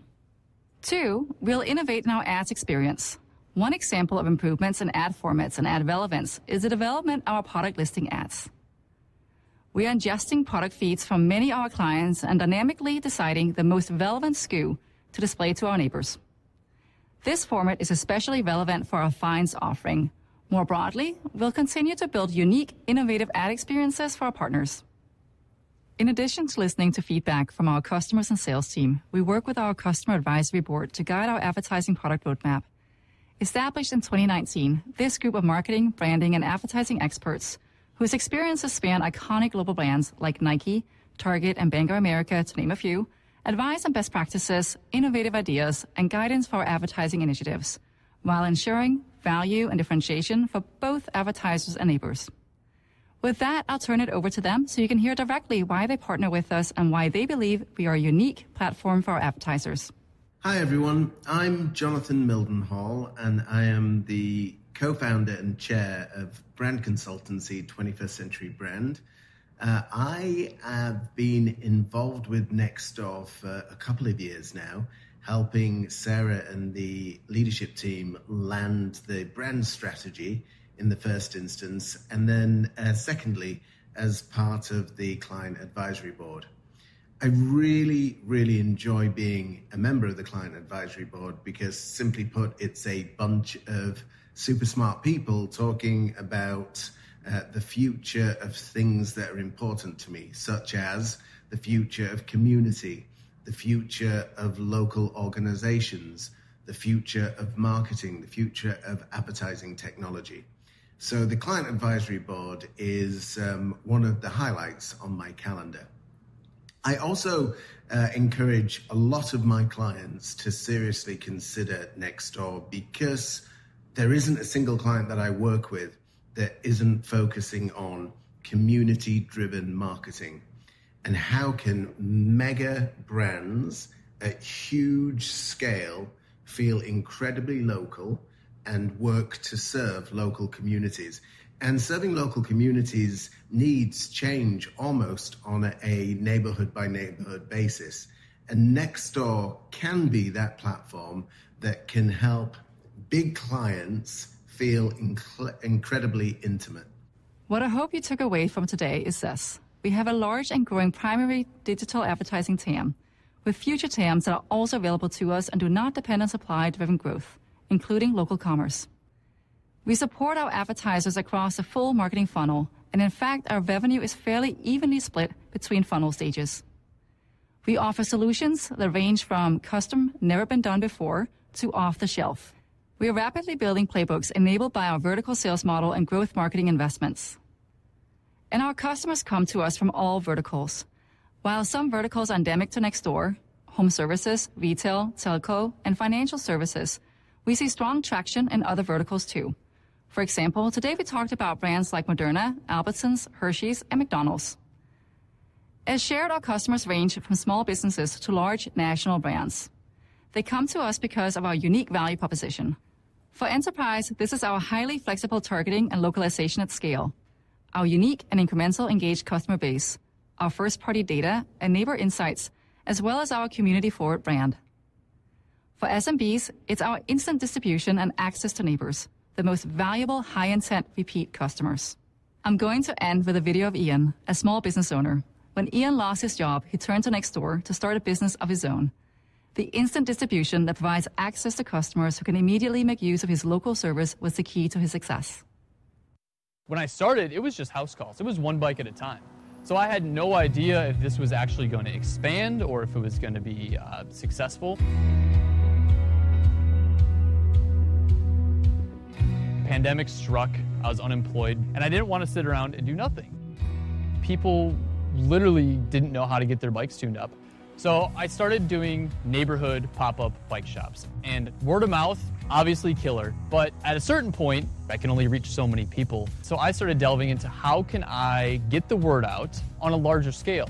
Two, we'll innovate in our ads experience. One example of improvements in ad formats and ad relevance is the development of our product listing ads. We are ingesting product feeds from many of our clients and dynamically deciding the most relevant SKU to display to our neighbors. This format is especially relevant for our finds offering. More broadly, we'll continue to build unique, innovative ad experiences for our partners. In addition to listening to feedback from our customers and sales team, we work with our customer advisory board to guide our advertising product roadmap. Established in 2019, this group of marketing, branding, and advertising experts, whose experiences span iconic global brands like Nike, Target, and Bank of America, to name a few, advise on best practices, innovative ideas, and guidance for our advertising initiatives, while ensuring value and differentiation for both advertisers and neighbors. With that, I'll turn it over to them so you can hear directly why they partner with us and why they believe we are a unique platform for our advertisers. Hi everyone, I'm Jonathan Mildenhall and I am the co-founder and chair of brand consultancy 21st Century Brand. I have been involved with Nextdoor for a couple of years now, helping Sarah and the leadership team land the brand strategy in the first instance, and then secondly, as part of the client advisory board. I really enjoy being a member of the Client Advisory Board because, simply put, it's a bunch of super smart people talking about the future of things that are important to me, such as the future of community, the future of local organizations, the future of marketing, the future of advertising technology. So the Client Advisory Board is one of the highlights on my calendar. I also encourage a lot of my clients to seriously consider Nextdoor, because there isn't a single client that I work with that isn't focusing on community-driven marketing. And how can mega brands at huge scale feel incredibly local and work to serve local communities? And serving local communities needs change almost on a neighborhood by neighborhood basis. And Nextdoor can be that platform that can help big clients feel incredibly intimate. What I hope you took away from today is this. We have a large and growing primary digital advertising TAM, with future TAMs that are also available to us and do not depend on supply-driven growth, including local commerce. We support our advertisers across the full marketing funnel, and in fact, our revenue is fairly evenly split between funnel stages. We offer solutions that range from custom, never been done before, to off-the-shelf. We are rapidly building playbooks enabled by our vertical sales model and growth marketing investments. And our customers come to us from all verticals. While some verticals are endemic to Nextdoor, home services, retail, telco, and financial services, we see strong traction in other verticals too. For example, today we talked about brands like Moderna, Albertsons, Hershey's, and McDonald's. As shared, our customers range from small businesses to large national brands. They come to us because of our unique value proposition. For enterprise, this is our highly flexible targeting and localization at scale, our unique and incremental engaged customer base, our first-party data and neighbor insights, as well as our community-forward brand. For SMBs, it's our instant distribution and access to neighbors, the most valuable high-intent repeat customers. I'm going to end with a video of Ian, a small business owner. When Ian lost his job, he turned to Nextdoor to start a business of his own, the instant distribution that provides access to customers who can immediately make use of his local service was the key to his success. When I started, it was just house calls. It was one bike at a time. So I had no idea if this was actually going to expand or if it was going to be successful. Pandemic struck, I was unemployed, and I didn't want to sit around and do nothing. People literally didn't know how to get their bikes tuned up. So I started doing neighborhood pop-up bike shops. And word of mouth, obviously killer, but at a certain point, I can only reach so many people. So I started delving into how can I get the word out on a larger scale.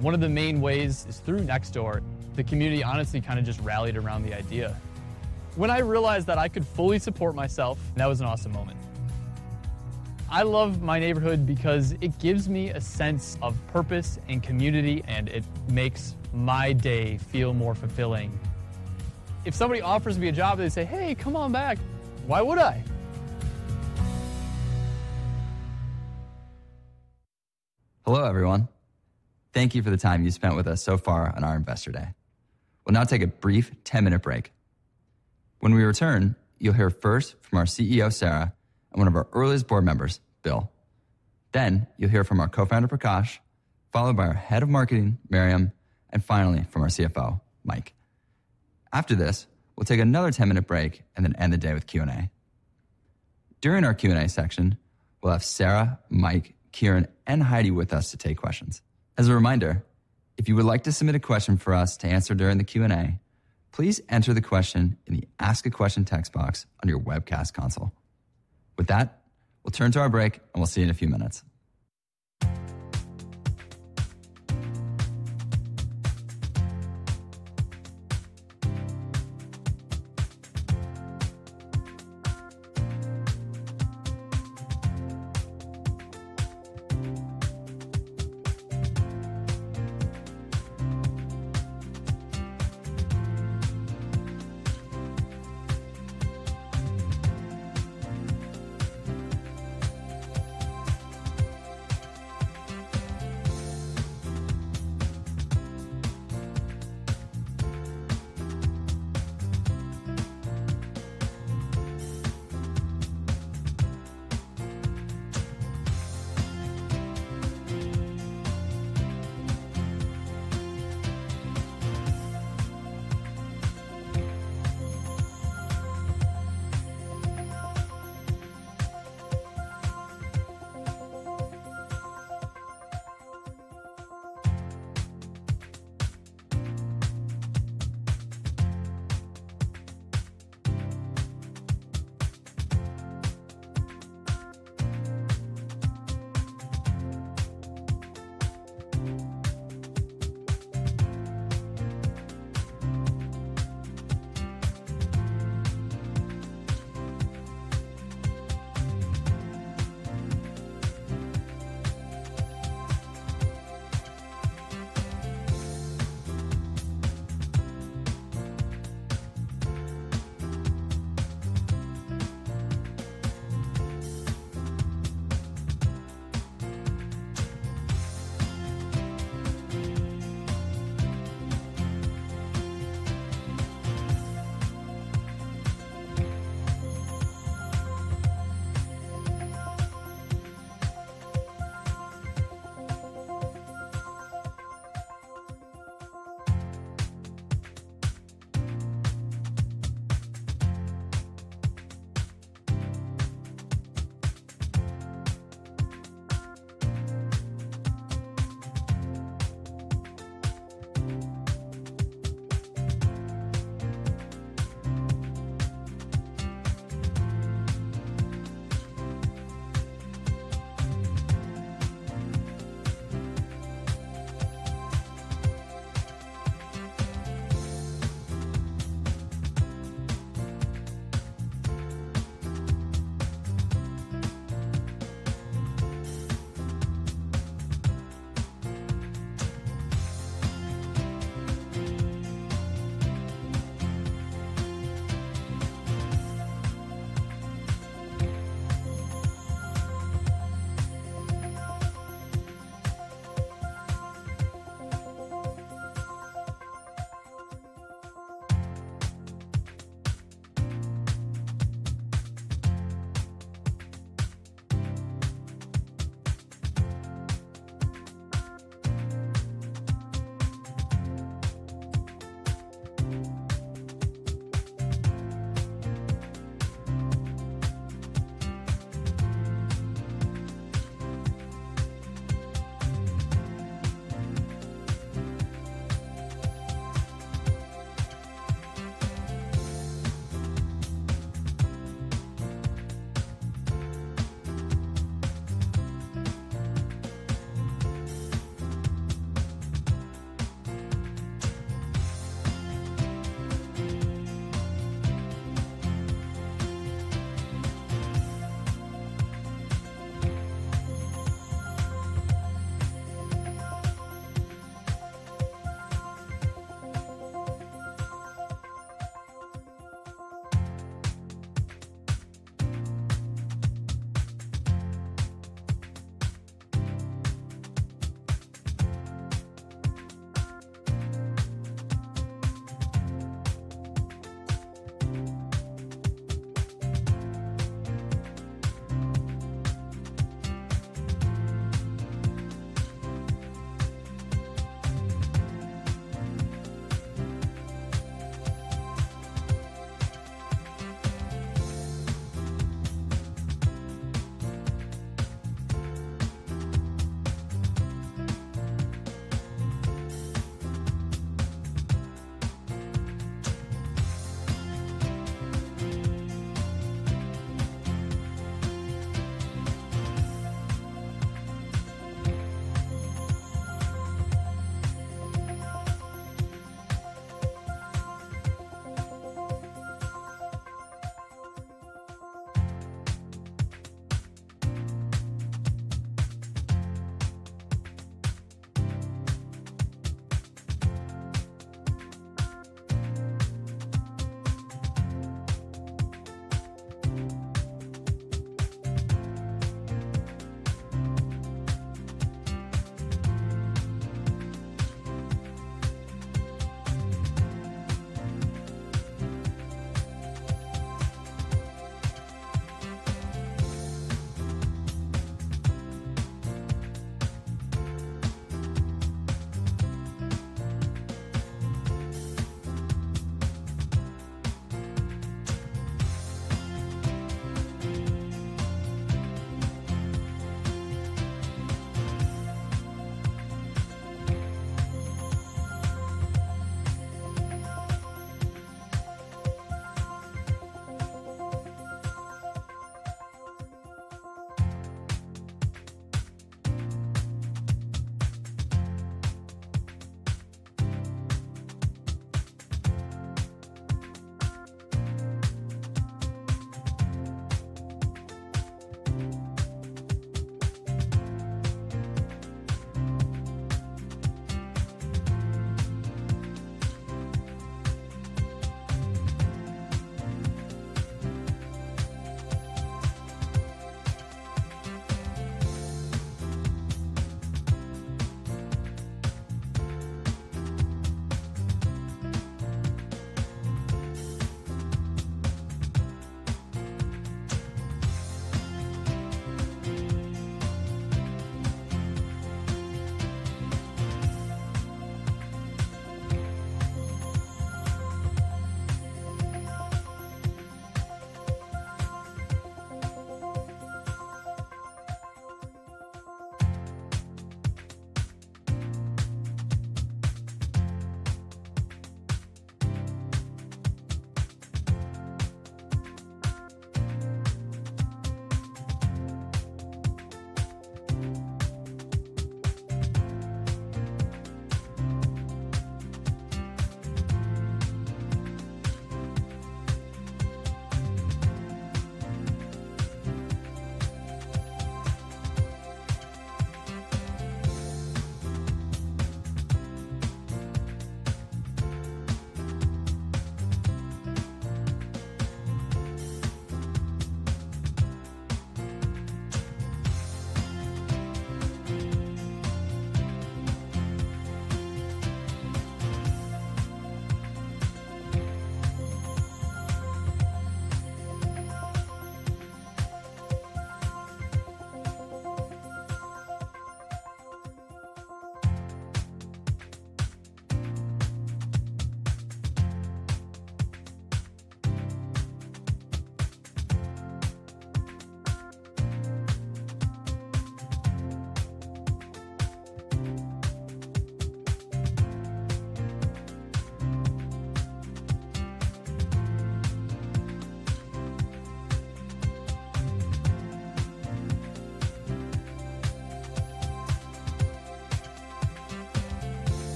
One of the main ways is through Nextdoor. The community honestly kind of just rallied around the idea. When I realized that I could fully support myself, that was an awesome moment. I love my neighborhood because it gives me a sense of purpose and community, and it makes my day feel more fulfilling. If somebody offers me a job, they say, hey, come on back. Why would I? Hello, everyone. Thank you for the time you spent with us so far on our Investor Day. We'll now take a brief 10-minute break. When we return, you'll hear first from our CEO, Sarah, and one of our earliest board members, Bill. Then you'll hear from our co-founder, Prakash, followed by our head of marketing, Miriam, and finally from our CFO, Mike. After this, we'll take another 10-minute break and then end the day with Q&A. During our Q&A section, we'll have Sarah, Mike, Kieran, and Heidi with us to take questions. As a reminder, if you would like to submit a question for us to answer during the Q&A, please enter the question in the Ask a Question text box on your webcast console. With that, we'll turn to our break, and we'll see you in a few minutes.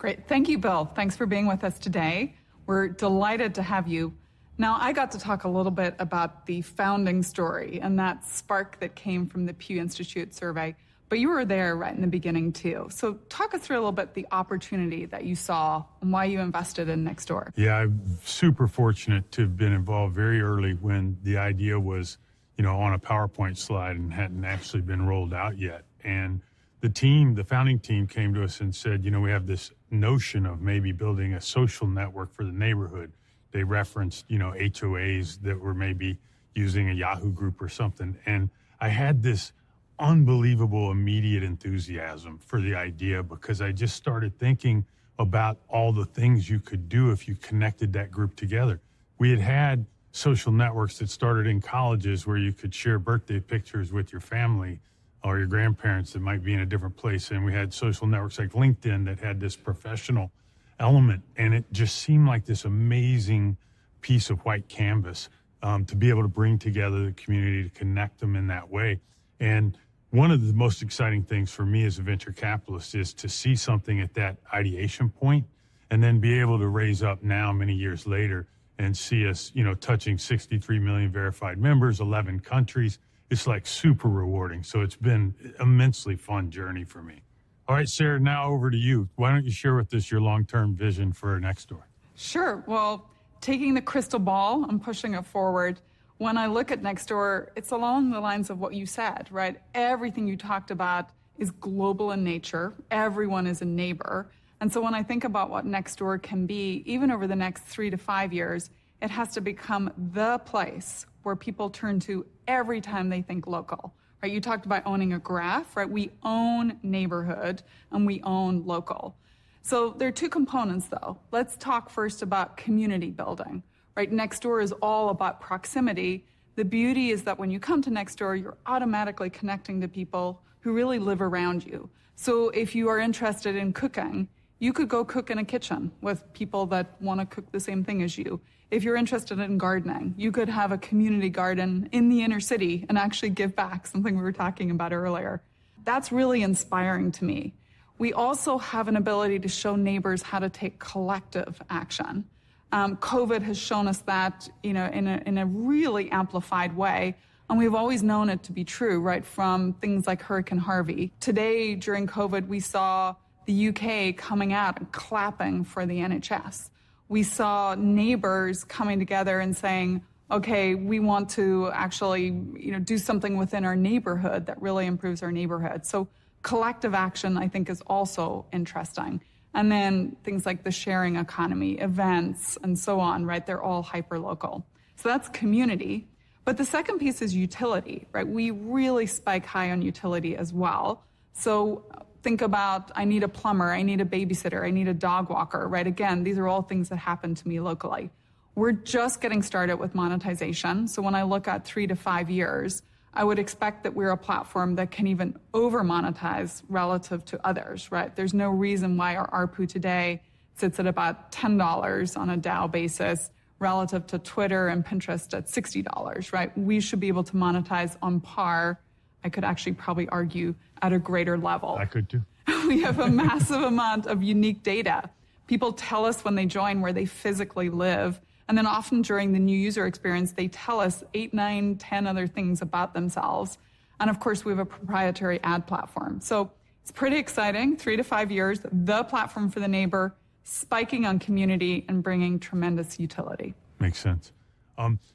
Great. Thank you, Bill. Thanks for being with us today. We're delighted to have you. Now, I got to talk a little bit about the founding story and that spark that came from the Pew Institute survey, but you were there right in the beginning, too. So talk us through a little bit the opportunity that you saw and why you invested in Nextdoor. Yeah, I'm super fortunate to have been involved very early when the idea was, you know, on a PowerPoint slide and hadn't actually been rolled out yet. And the team, the founding team, came to us and said, you know, we have this notion of maybe building a social network for the neighborhood. They referenced, you know, HOAs that were maybe using a Yahoo group or something. And I had this unbelievable immediate enthusiasm for the idea because I just started thinking about all the things you could do if you connected that group together. We had had social networks that started in colleges where you could share birthday pictures with your family or your grandparents that might be in a different place. And we had social networks like LinkedIn that had this professional element. And it just seemed like this amazing piece of white canvas to be able to bring together the community, to connect them in that way. And one of the most exciting things for me as a venture capitalist is to see something at that ideation point and then be able to raise up now many years later and see us, you know, touching 63 million verified members, 11 countries. It's like super rewarding. So it's been an immensely fun journey for me. All right, Sarah, now over to you. Why don't you share with us your long-term vision for Nextdoor? Sure. Well, taking the crystal ball and pushing it forward, when I look at Nextdoor, it's along the lines of what you said, right? Everything you talked about is global in nature. Everyone is a neighbor. And so when I think about what Nextdoor can be, even over the next 3 to 5 years, it has to become the place where people turn to every time they think local, right? You talked about owning a graph, right? We own neighborhood and we own local. So there are two components, though. Let's talk first about community building, right? Nextdoor is all about proximity. The beauty is that when you come to Nextdoor, you're automatically connecting to people who really live around you. So if you are interested in cooking, you could go cook in a kitchen with people that want to cook the same thing as you. If you're interested in gardening, you could have a community garden in the inner city and actually give back, something we were talking about earlier. That's really inspiring to me. We also have an ability to show neighbors how to take collective action. COVID has shown us that, you know, in a really amplified way. And we've always known it to be true, right, from things like Hurricane Harvey. Today, during COVID, we saw the UK coming out and clapping for the NHS. We saw neighbors coming together and saying, okay, we want to actually, you know, do something within our neighborhood that really improves our neighborhood. So collective action, I think, is also interesting. And then things like the sharing economy, events, and so on, right? They're all hyper-local. So that's community. But the second piece is utility, right? We really spike high on utility as well. So think about, I need a plumber, I need a babysitter, I need a dog walker, right? Again, these are all things that happen to me locally. We're just getting started with monetization. So when I look at 3 to 5 years, I would expect that we're a platform that can even over-monetize relative to others, right? There's no reason why our ARPU today sits at about $10 on a Dow basis relative to Twitter and Pinterest at $60, right? We should be able to monetize on par. I could actually probably argue at a greater level. I could too. We have a massive amount of unique data. People tell us when they join where they physically live. And then often during the new user experience, they tell us 8, 9, 10 other things about themselves. And of course, we have a proprietary ad platform. So it's pretty exciting. 3 to 5 years, the platform for the neighbor, spiking on community and bringing tremendous utility. Makes sense.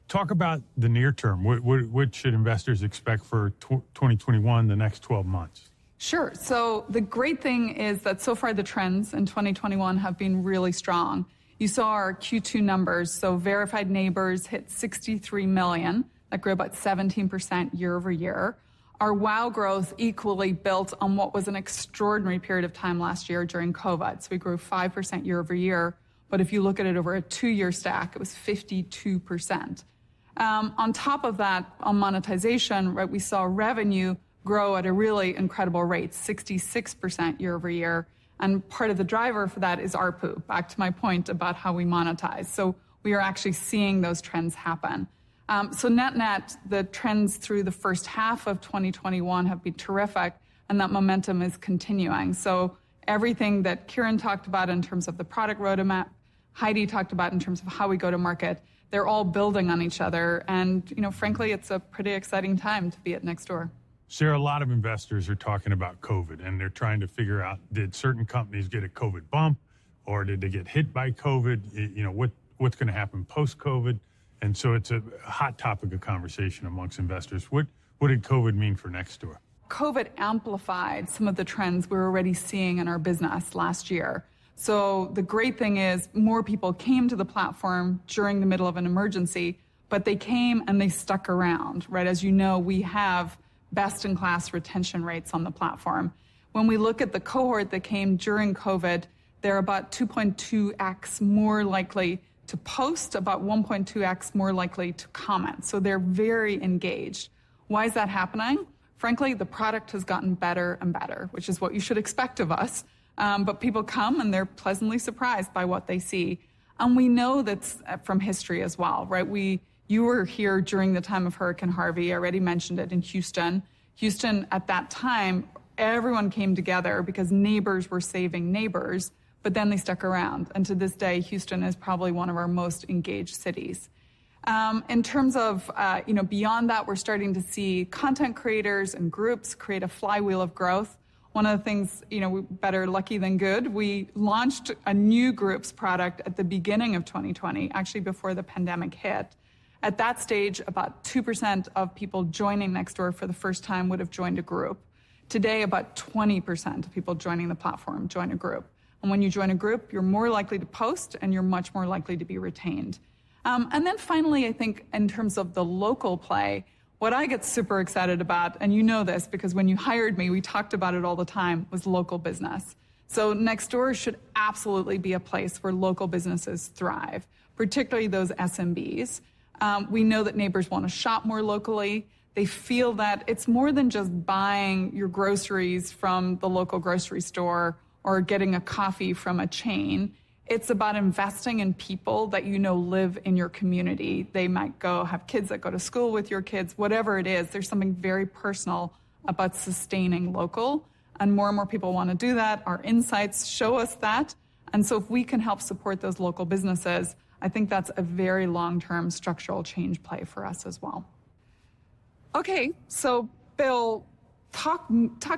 Talk about the near term. What should investors expect for 2021, the next 12 months? Sure. So the great thing is that so far the trends in 2021 have been really strong. You saw our Q2 numbers. So verified neighbors hit 63 million. That grew about 17% year over year. Our WOW growth equally built on what was an extraordinary period of time last year during COVID. So we grew 5% year over year. But if you look at it over a 2-year stack, it was 52%. On top of that, on monetization, right, we saw revenue grow at a really incredible rate, 66% year over year. And part of the driver for that is ARPU, back to my point about how we monetize. So we are actually seeing those trends happen. So net-net, the trends through the first half of 2021 have been terrific, and that momentum is continuing. So everything that Kieran talked about in terms of the product roadmap, Heidi talked about in terms of how we go to market, they're all building on each other. And, you know, frankly, it's a pretty exciting time to be at Nextdoor. Sarah, a lot of investors are talking about COVID, and they're trying to figure out, did certain companies get a COVID bump, or did they get hit by COVID? You know, what's going to happen post-COVID? And so it's a hot topic of conversation amongst investors. What did COVID mean for Nextdoor? COVID amplified some of the trends we were already seeing in our business last year. So the great thing is more people came to the platform during the middle of an emergency, but they came and they stuck around, right? As you know, we have best-in-class retention rates on the platform. When we look at the cohort that came during COVID, they're about 2.2x more likely to post, about 1.2x more likely to comment. So they're very engaged. Why is that happening? Frankly, the product has gotten better and better, which is what you should expect of us. But people come and they're pleasantly surprised by what they see. And we know that's from history as well, right? You were here during the time of Hurricane Harvey. I already mentioned it in Houston. Houston, at that time, everyone came together because neighbors were saving neighbors, but then they stuck around. And to this day, Houston is probably one of our most engaged cities. In terms of, beyond that, we're starting to see content creators and groups create a flywheel of growth. One of the things, better lucky than good, we launched a new groups product at the beginning of 2020, actually before the pandemic hit. At that stage, about 2% of people joining Nextdoor for the first time would have joined a group. Today, about 20% of people joining the platform join a group. And when you join a group, you're more likely to post and you're much more likely to be retained. And then finally, I think in terms of the local play, what I get super excited about, and you know this because when you hired me, we talked about it all the time, was local business. So Nextdoor should absolutely be a place where local businesses thrive, particularly those SMBs. We know that neighbors want to shop more locally. They feel that it's more than just buying your groceries from the local grocery store or getting a coffee from a chain. It's about investing in people that you know live in your community. They might have kids that go to school with your kids, whatever it is. There's something very personal about sustaining local, and more people want to do that. Our insights show us that. And so if we can help support those local businesses, I think that's a very long-term structural change play for us as well. Okay, so Bill, talk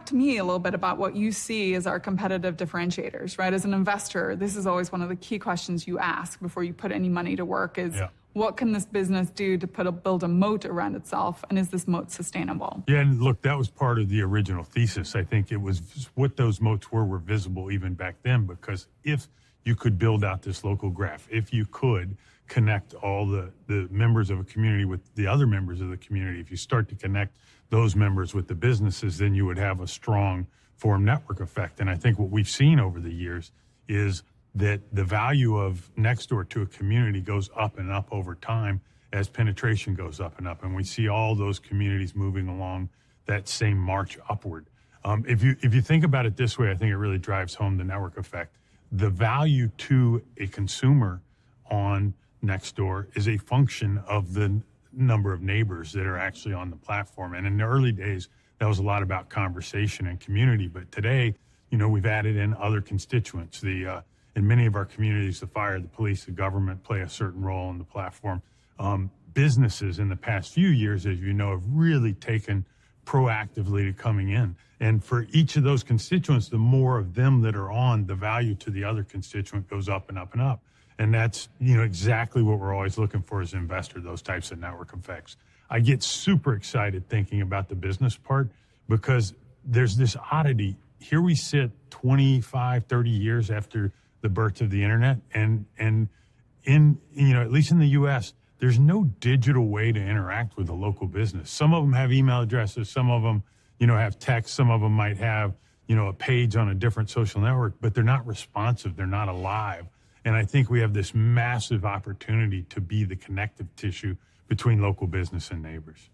to me a little bit about what you see as our competitive differentiators, right? As an investor, this is always one of the key questions you ask before you put any money to work is, What can this business do to build a moat around itself? And is this moat sustainable? Yeah, and look, that was part of the original thesis. I think it was what those moats were visible even back then, because if you could build out this local graph, if you could connect all the members of a community with the other members of the community, if you start to connect those members with the businesses, then you would have a strong forum network effect. And I think what we've seen over the years is that the value of Nextdoor to a community goes up and up over time as penetration goes up and up. And we see all those communities moving along that same march upward. If you think about it this way, I think it really drives home the network effect. The value to a consumer on Nextdoor is a function of the number of neighbors that are actually on the platform. And in the early days, that was a lot about conversation and community. But today, we've added in other constituents. In many of our communities, the fire, the police, the government play a certain role on the platform. Businesses in the past few years, as you know, have really taken proactively to coming in. And for each of those constituents, the more of them that are on, the value to the other constituent goes up and up and up. And that's, exactly what we're always looking for as an investor, those types of network effects. I get super excited thinking about the business part because there's this oddity. Here we sit 25, 30 years after the birth of the internet. And in, at least in the U.S., there's no digital way to interact with a local business. Some of them have email addresses. Some of them, have text. Some of them might have, a page on a different social network, but they're not responsive. They're not alive. And I think we have this massive opportunity to be the connective tissue between local business and neighbors.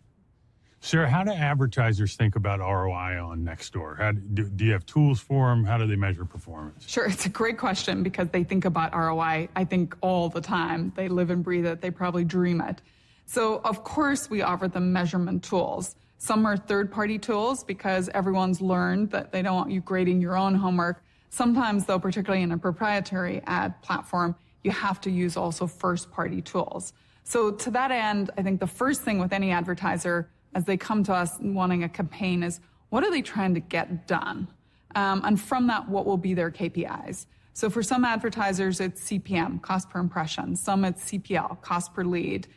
Sarah, how do advertisers think about ROI on Nextdoor? Do you have tools for them? How do they measure performance? Sure, it's a great question because they think about ROI, I think, all the time. They live and breathe it. They probably dream it. So, of course, we offer them measurement tools. Some are third-party tools because everyone's learned that they don't want you grading your own homework. Sometimes, though, particularly in a proprietary ad platform, you have to use also first-party tools. So to that end, I think the first thing with any advertiser as they come to us wanting a campaign is, what are they trying to get done? And from that, what will be their KPIs? So for some advertisers, it's CPM, cost per impression. Some it's CPL, cost per lead.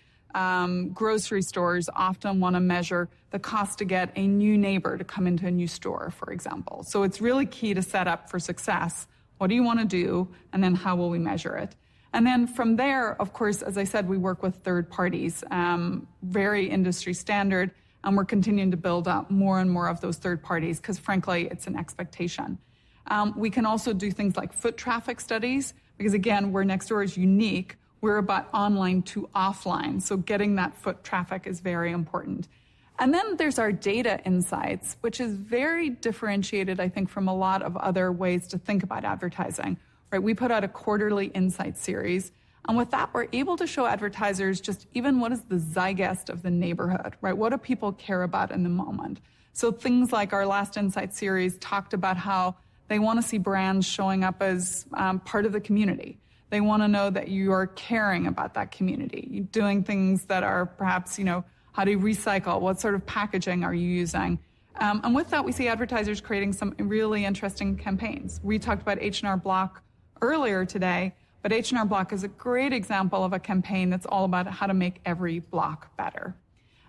Grocery stores often want to measure the cost to get a new neighbor to come into a new store, for example. So it's really key to set up for success. What do you want to do? And then how will we measure it? And then from there, of course, as I said, we work with third parties, very industry standard, and we're continuing to build up more and more of those third parties because, frankly, it's an expectation. We can also do things like foot traffic studies because, again, where Nextdoor is unique, we're about online to offline, so getting that foot traffic is very important. And then there's our data insights, which is very differentiated, I think, from a lot of other ways to think about advertising. Right, we put out a quarterly insight series, and with that, we're able to show advertisers just even what is the zeitgeist of the neighborhood, right? What do people care about in the moment? So things like our last insight series talked about how they want to see brands showing up as part of the community. They want to know that you are caring about that community. You're doing things that are perhaps, how do you recycle? What sort of packaging are you using? And with that, we see advertisers creating some really interesting campaigns. We talked about H&R Block earlier today, but H&R Block is a great example of a campaign that's all about how to make every block better.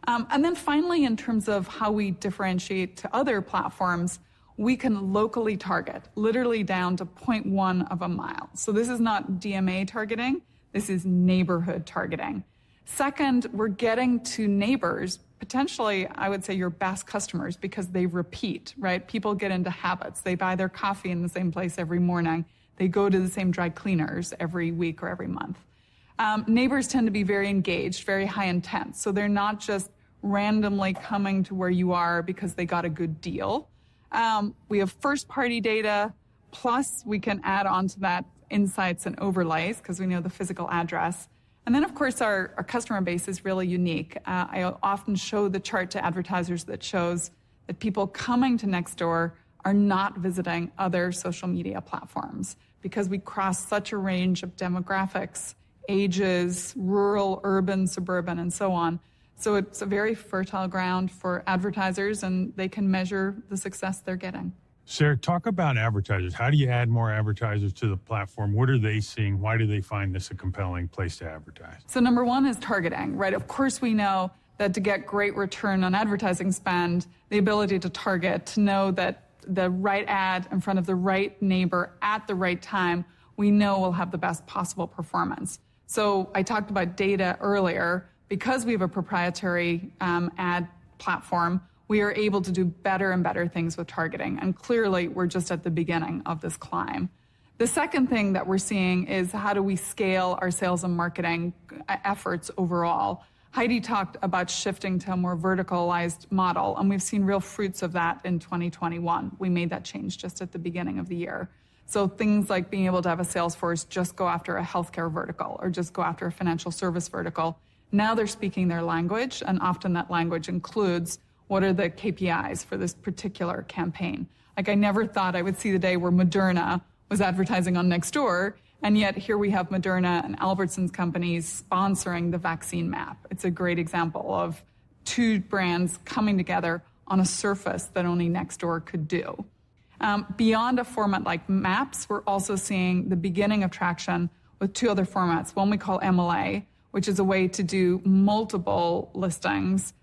And then finally, in terms of how we differentiate to other platforms, we can locally target, literally down to 0.1 of a mile. So this is not DMA targeting, this is neighborhood targeting. Second, we're getting to neighbors, potentially, I would say, your best customers because they repeat, right? People get into habits. They buy their coffee in the same place every morning. They go to the same dry cleaners every week or every month. Neighbors tend to be very engaged, very high intent. So they're not just randomly coming to where you are because they got a good deal. We have first-party data, plus we can add on to that insights and overlays because we know the physical address. And then, of course, our customer base is really unique. I often show the chart to advertisers that shows that people coming to Nextdoor are not visiting other social media platforms because we cross such a range of demographics, ages, rural, urban, suburban, and so on. So it's a very fertile ground for advertisers, and they can measure the success they're getting. Sarah, talk about advertisers. How do you add more advertisers to the platform? What are they seeing? Why do they find this a compelling place to advertise? So number one is targeting, right? Of course, we know that to get great return on advertising spend, the ability to target, to know that the right ad in front of the right neighbor at the right time, we know will have the best possible performance. So I talked about data earlier. Because we have a proprietary ad platform, we are able to do better and better things with targeting. And clearly, we're just at the beginning of this climb. The second thing that we're seeing is how do we scale our sales and marketing efforts overall? Heidi talked about shifting to a more verticalized model, and we've seen real fruits of that in 2021. We made that change just at the beginning of the year. So things like being able to have a sales force just go after a healthcare vertical or just go after a financial service vertical. Now they're speaking their language, and often that language includes what are the KPIs for this particular campaign. Like, I never thought I would see the day where Moderna was advertising on Nextdoor, and yet here we have Moderna and Albertsons companies sponsoring the vaccine map. It's a great example of two brands coming together on a surface that only Nextdoor could do. Beyond a format like Maps, we're also seeing the beginning of traction with two other formats, one we call MLA, which is a way to do multiple listings,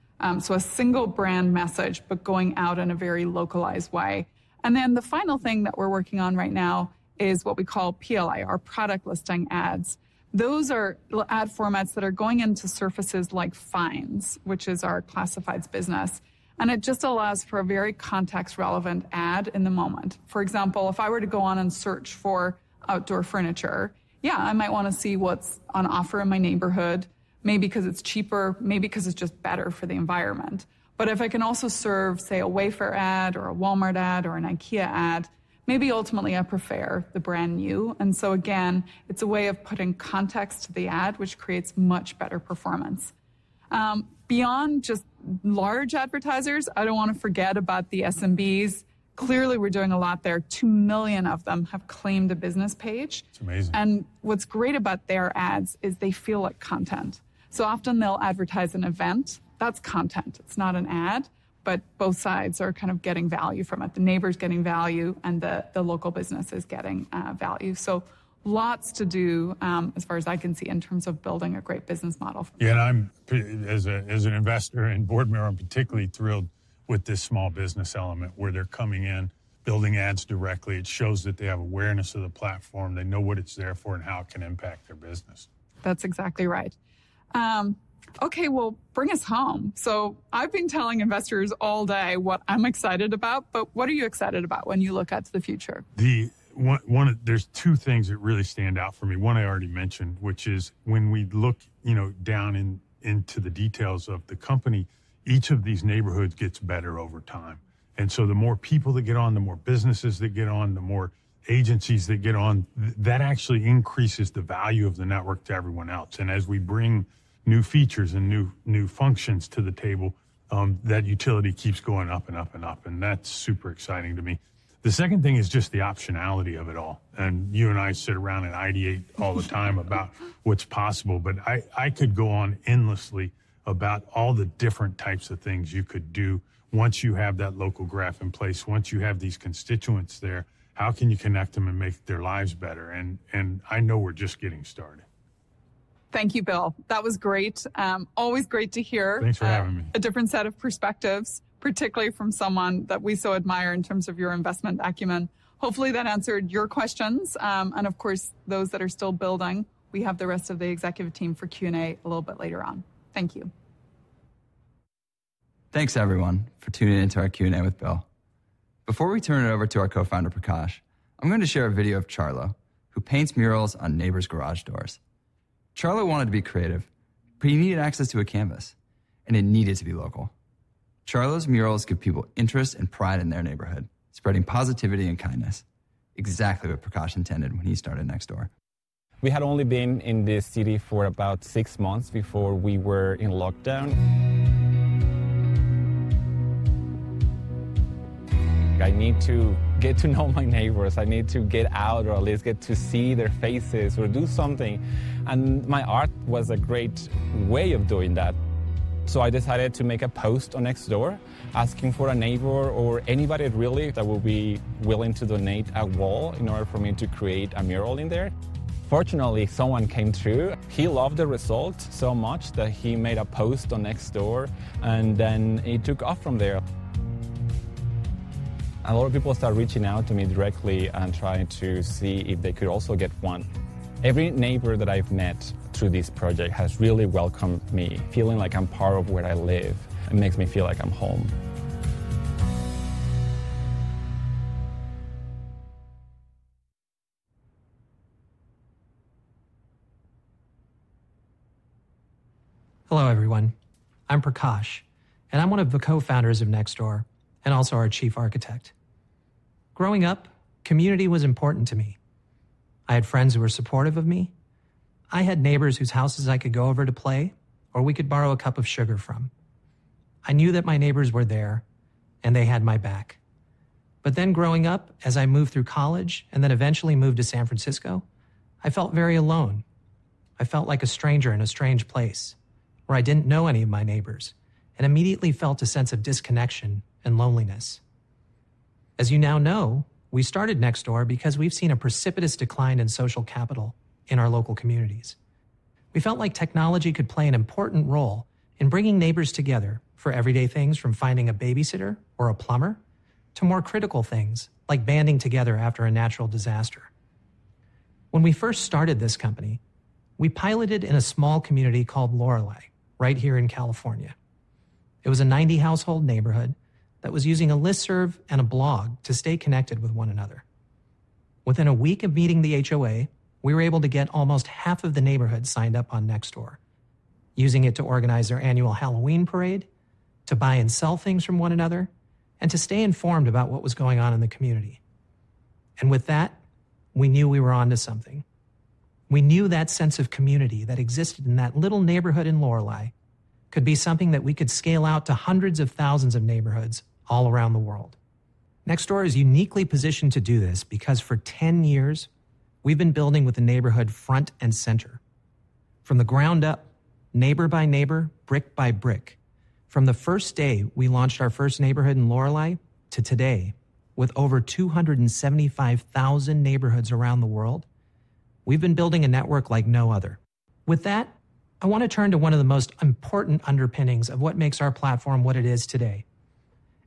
so a single brand message, but going out in a very localized way. And then the final thing that we're working on right now is what we call PLA, our product listing ads. Those are ad formats that are going into surfaces like Finds, which is our classifieds business. And it just allows for a very context-relevant ad in the moment. For example, if I were to go on and search for outdoor furniture, yeah, I might want to see what's on offer in my neighborhood, maybe because it's cheaper, maybe because it's just better for the environment. But if I can also serve, say, a Wayfair ad or a Walmart ad or an IKEA ad, maybe ultimately I prefer the brand new. And so again, it's a way of putting context to the ad, which creates much better performance. Beyond just large advertisers, I don't want to forget about the SMBs. Clearly, we're doing a lot there. 2 million of them have claimed a business page. It's amazing. And what's great about their ads is they feel like content. So often they'll advertise an event. That's content. It's not an ad, but both sides are kind of getting value from it. The neighbor's getting value, and the local business is getting value. So lots to do, as far as I can see, in terms of building a great business model. Yeah, and I'm, as an investor and board member, I'm particularly thrilled with this small business element where they're coming in, building ads directly. It shows that they have awareness of the platform. They know what it's there for and how it can impact their business. That's exactly right. Okay, well, bring us home. So I've been telling investors all day what I'm excited about, but what are you excited about when you look out to the future? There's two things that really stand out for me. One I already mentioned, which is when we look, down into the details of the company, each of these neighborhoods gets better over time. And so the more people that get on, the more businesses that get on, the more agencies that get on, that actually increases the value of the network to everyone else. And as we bring new features and new functions to the table, that utility keeps going up and up and up. And that's super exciting to me. The second thing is just the optionality of it all. And you and I sit around and ideate all the time about what's possible, but I could go on endlessly about all the different types of things you could do once you have that local graph in place, once you have these constituents there. How can you connect them and make their lives better? And I know we're just getting started. Thank you, Bill. That was great. Always great to hear. Thanks for having me. A different set of perspectives, particularly from someone that we so admire in terms of your investment acumen. Hopefully that answered your questions. And of course, those that are still building, we have the rest of the executive team for Q&A a little bit later on. Thank you. Thanks, everyone, for tuning into our Q&A with Bill. Before we turn it over to our co-founder, Prakash, I'm going to share a video of Charlo, who paints murals on neighbors' garage doors. Charlo wanted to be creative, but he needed access to a canvas, and it needed to be local. Charlo's murals give people interest and pride in their neighborhood, spreading positivity and kindness. Exactly what Prakash intended when he started Nextdoor. We had only been in this city for about 6 months before we were in lockdown. I need to get to know my neighbors. I need to get out, or at least get to see their faces or do something. And my art was a great way of doing that. So I decided to make a post on Nextdoor asking for a neighbor or anybody really that would be willing to donate a wall in order for me to create a mural in there. Fortunately, someone came through. He loved the result so much that he made a post on Nextdoor, and then it took off from there. A lot of people started reaching out to me directly and trying to see if they could also get one. Every neighbor that I've met through this project has really welcomed me, feeling like I'm part of where I live. It makes me feel like I'm home. Hello, everyone. I'm Prakash, and I'm one of the co-founders of Nextdoor and also our chief architect. Growing up, community was important to me. I had friends who were supportive of me. I had neighbors whose houses I could go over to play, or we could borrow a cup of sugar from. I knew that my neighbors were there, and they had my back. But then growing up, as I moved through college and then eventually moved to San Francisco, I felt very alone. I felt like a stranger in a strange place, where I didn't know any of my neighbors, and immediately felt a sense of disconnection and loneliness. As you now know, we started Nextdoor because we've seen a precipitous decline in social capital in our local communities. We felt like technology could play an important role in bringing neighbors together for everyday things, from finding a babysitter or a plumber to more critical things like banding together after a natural disaster. When we first started this company, we piloted in a small community called Lorelei, right here in California. It was a 90-household neighborhood that was using a listserv and a blog to stay connected with one another. Within a week of meeting the HOA, we were able to get almost half of the neighborhood signed up on Nextdoor, using it to organize their annual Halloween parade, to buy and sell things from one another, and to stay informed about what was going on in the community. And with that, we knew we were onto something. We knew that sense of community that existed in that little neighborhood in Lorelei could be something that we could scale out to hundreds of thousands of neighborhoods all around the world. Nextdoor is uniquely positioned to do this because for 10 years, we've been building with the neighborhood front and center. From the ground up, neighbor by neighbor, brick by brick. From the first day we launched our first neighborhood in Lorelei to today, with over 275,000 neighborhoods around the world, we've been building a network like no other. With that, I want to turn to one of the most important underpinnings of what makes our platform what it is today,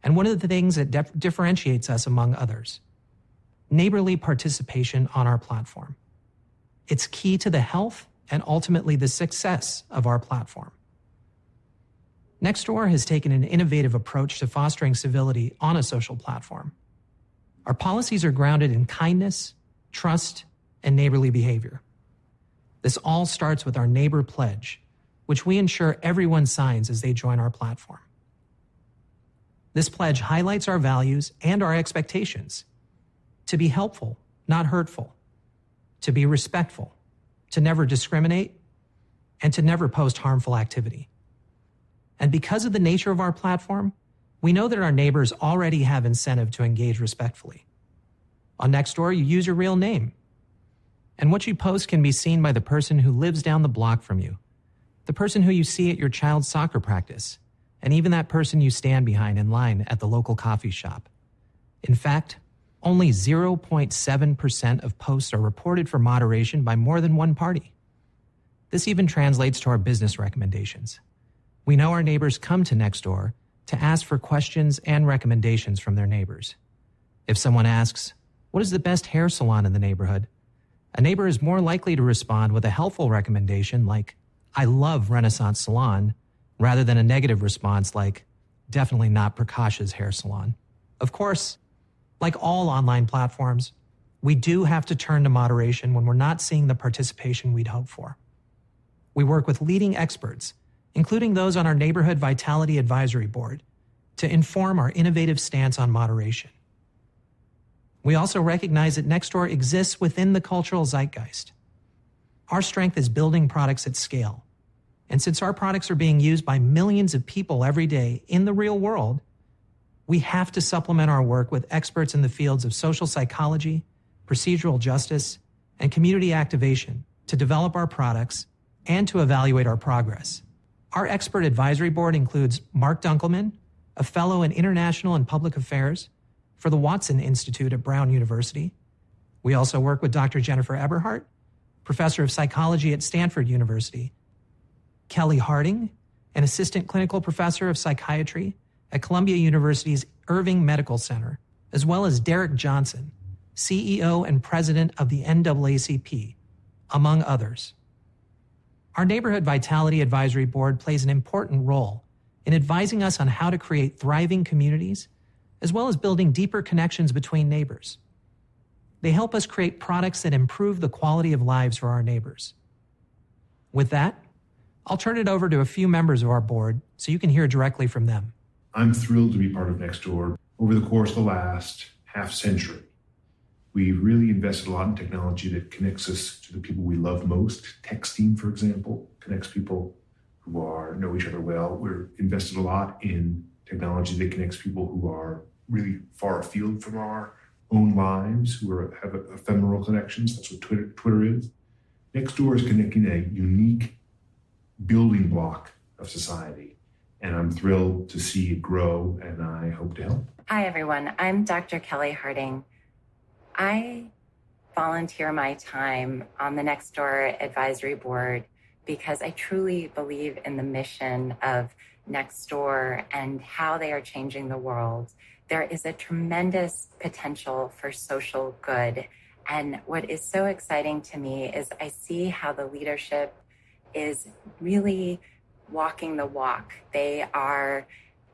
and one of the things that differentiates us among others: neighborly participation on our platform. It's key to the health and ultimately the success of our platform. Nextdoor has taken an innovative approach to fostering civility on a social platform. Our policies are grounded in kindness, trust, and neighborly behavior. This all starts with our neighbor pledge, which we ensure everyone signs as they join our platform. This pledge highlights our values and our expectations: to be helpful, not hurtful, to be respectful, to never discriminate, and to never post harmful activity. And because of the nature of our platform, we know that our neighbors already have incentive to engage respectfully. On Nextdoor, you use your real name, and what you post can be seen by the person who lives down the block from you, the person who you see at your child's soccer practice, and even that person you stand behind in line at the local coffee shop. In fact, only 0.7% of posts are reported for moderation by more than one party. This even translates to our business recommendations. We know our neighbors come to Nextdoor to ask for questions and recommendations from their neighbors. If someone asks, "What is the best hair salon in the neighborhood?" a neighbor is more likely to respond with a helpful recommendation like, "I love Renaissance Salon," rather than a negative response like, "Definitely not Prakash's hair salon." Of course, like all online platforms, we do have to turn to moderation when we're not seeing the participation we'd hope for. We work with leading experts, including those on our Neighborhood Vitality Advisory Board, to inform our innovative stance on moderation. We also recognize that Nextdoor exists within the cultural zeitgeist. Our strength is building products at scale, and since our products are being used by millions of people every day in the real world, we have to supplement our work with experts in the fields of social psychology, procedural justice, and community activation to develop our products and to evaluate our progress. Our expert advisory board includes Mark Dunkelman, a fellow in international and public affairs for the Watson Institute at Brown University. We also work with Dr. Jennifer Eberhardt, professor of psychology at Stanford University, Kelly Harding, an assistant clinical professor of psychiatry at Columbia University's Irving Medical Center, as well as Derek Johnson, CEO and president of the NAACP, among others. Our Neighborhood Vitality Advisory Board plays an important role in advising us on how to create thriving communities, as well as building deeper connections between neighbors. They help us create products that improve the quality of lives for our neighbors. With that, I'll turn it over to a few members of our board so you can hear directly from them. I'm thrilled to be part of Nextdoor. Over the course of the last half century, we really invested a lot in technology that connects us to the people we love most. Texting, for example, connects people who know each other well. We're invested a lot in technology that connects people who are really far afield from our own lives, who have ephemeral connections. That's what Twitter is. Nextdoor is connecting a unique building block of society, and I'm thrilled to see it grow, and I hope to help. Hi, everyone. I'm Dr. Kelly Harding. I volunteer my time on the Nextdoor Advisory Board because I truly believe in the mission of Nextdoor and how they are changing the world. There is a tremendous potential for social good. And what is so exciting to me is I see how the leadership is really walking the walk. They are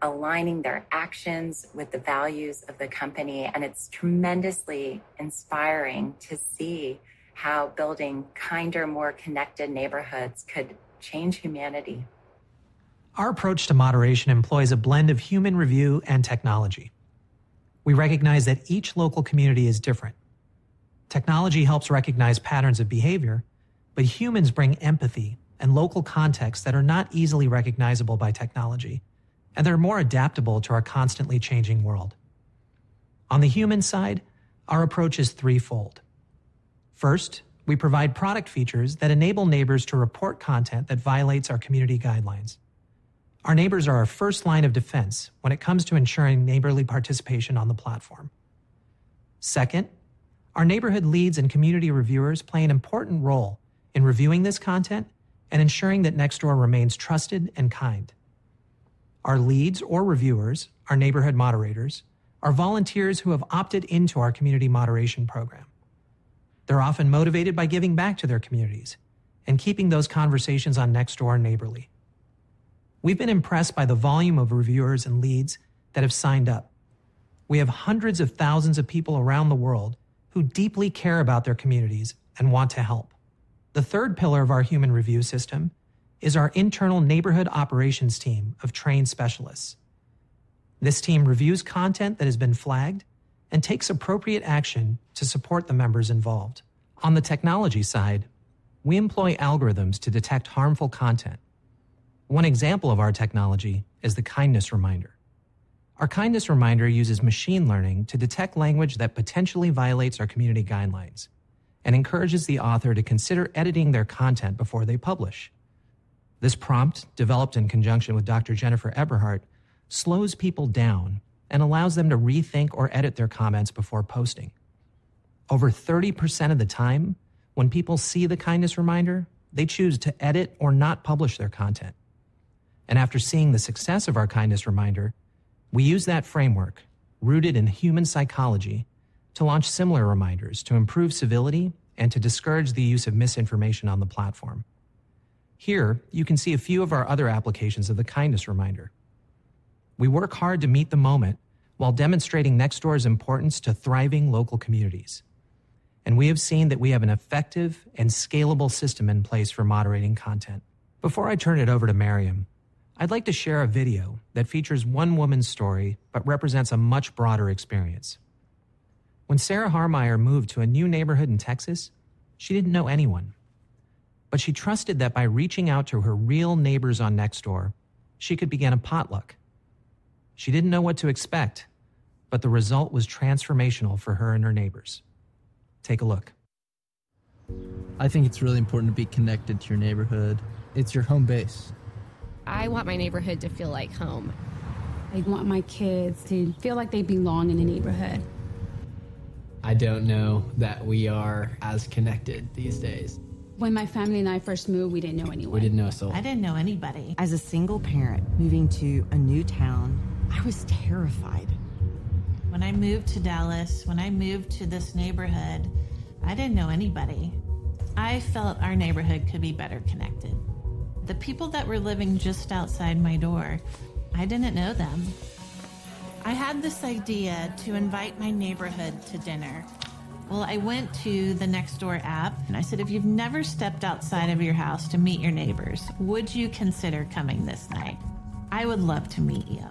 aligning their actions with the values of the company. And it's tremendously inspiring to see how building kinder, more connected neighborhoods could change humanity. Our approach to moderation employs a blend of human review and technology. We recognize that each local community is different. Technology helps recognize patterns of behavior, but humans bring empathy and local contexts that are not easily recognizable by technology, and they're more adaptable to our constantly changing world. On the human side, our approach is threefold. First, we provide product features that enable neighbors to report content that violates our community guidelines. Our neighbors are our first line of defense when it comes to ensuring neighborly participation on the platform. Second, our neighborhood leads and community reviewers play an important role in reviewing this content and ensuring that Nextdoor remains trusted and kind. Our leads or reviewers, our neighborhood moderators, are volunteers who have opted into our community moderation program. They're often motivated by giving back to their communities and keeping those conversations on Nextdoor neighborly. We've been impressed by the volume of reviewers and leads that have signed up. We have hundreds of thousands of people around the world who deeply care about their communities and want to help. The third pillar of our human review system is our internal neighborhood operations team of trained specialists. This team reviews content that has been flagged and takes appropriate action to support the members involved. On the technology side, we employ algorithms to detect harmful content. One example of our technology is the kindness reminder. Our kindness reminder uses machine learning to detect language that potentially violates our community guidelines and encourages the author to consider editing their content before they publish. This prompt, developed in conjunction with Dr. Jennifer Eberhardt, slows people down and allows them to rethink or edit their comments before posting. Over 30% of the time, when people see the kindness reminder, they choose to edit or not publish their content. And after seeing the success of our kindness reminder, we use that framework, rooted in human psychology, to launch similar reminders to improve civility and to discourage the use of misinformation on the platform. Here, you can see a few of our other applications of the kindness reminder. We work hard to meet the moment while demonstrating Nextdoor's importance to thriving local communities. And we have seen that we have an effective and scalable system in place for moderating content. Before I turn it over to Miriam, I'd like to share a video that features one woman's story but represents a much broader experience. When Sarah Fryer moved to a new neighborhood in Texas, she didn't know anyone. But she trusted that by reaching out to her real neighbors on Nextdoor, she could begin a potluck. She didn't know what to expect, but the result was transformational for her and her neighbors. Take a look. I think it's really important to be connected to your neighborhood. It's your home base. I want my neighborhood to feel like home. I want my kids to feel like they belong in the neighborhood. I don't know that we are as connected these days. When my family and I first moved, we didn't know anyone. We didn't know a soul. I didn't know anybody. As a single parent moving to a new town, I was terrified. When I moved to Dallas, when I moved to this neighborhood, I didn't know anybody. I felt our neighborhood could be better connected. The people that were living just outside my door, I didn't know them. I had this idea to invite my neighborhood to dinner. Well, I went to the Nextdoor app and I said, if you've never stepped outside of your house to meet your neighbors, would you consider coming this night? I would love to meet you.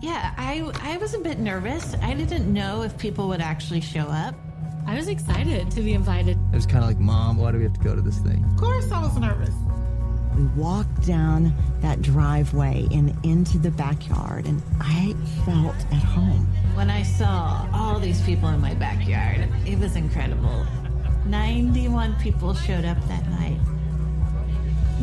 Yeah, I was a bit nervous. I didn't know if people would actually show up. I was excited to be invited. I was kind of like, Mom, why do we have to go to this thing? Of course I was nervous. We walked down that driveway and into the backyard, and I felt at home. When I saw all these people in my backyard, it was incredible. 91 people showed up that night.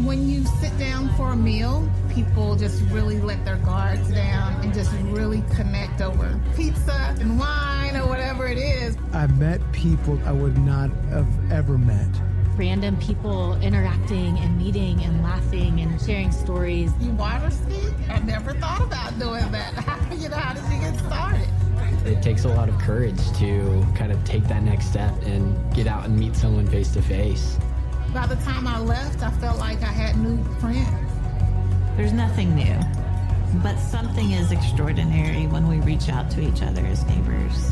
When you sit down for a meal, people just really let their guards down and just really connect over pizza and wine or whatever it is. I met people I would not have ever met. Random people interacting and meeting and laughing and sharing stories. You water ski? I never thought about doing that. How did you get started? It takes a lot of courage to kind of take that next step and get out and meet someone face to face. By the time I left, I felt like I had new friends. There's nothing new, but something is extraordinary when we reach out to each other as neighbors.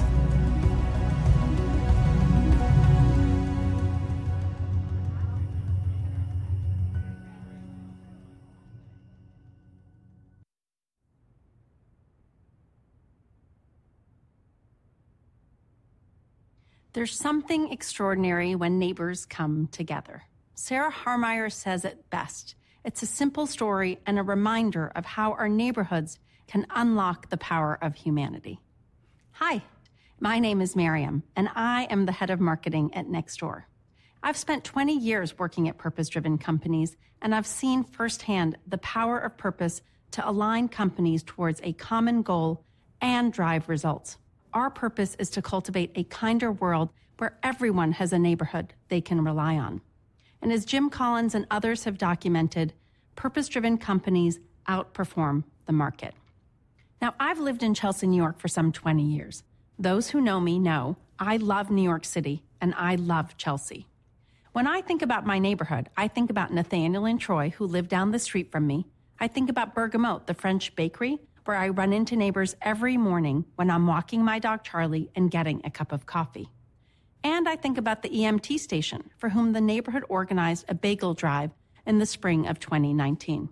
There's something extraordinary when neighbors come together. Sarah Fryer says it best. It's a simple story and a reminder of how our neighborhoods can unlock the power of humanity. Hi, My name is Miriam, and I am the head of marketing at Nextdoor. I've spent 20 years working at purpose-driven companies, and I've seen firsthand the power of purpose to align companies towards a common goal and drive results. Our purpose is to cultivate a kinder world where everyone has a neighborhood they can rely on. And as Jim Collins and others have documented, purpose-driven companies outperform the market. Now, I've lived in Chelsea, New York for some 20 years. Those who know me know I love New York City and I love Chelsea. When I think about my neighborhood, I think about Nathaniel and Troy, who live down the street from me. I think about Bergamote, the French bakery, where I run into neighbors every morning when I'm walking my dog Charlie and getting a cup of coffee. And I think about the EMT station, for whom the neighborhood organized a bagel drive in the spring of 2019.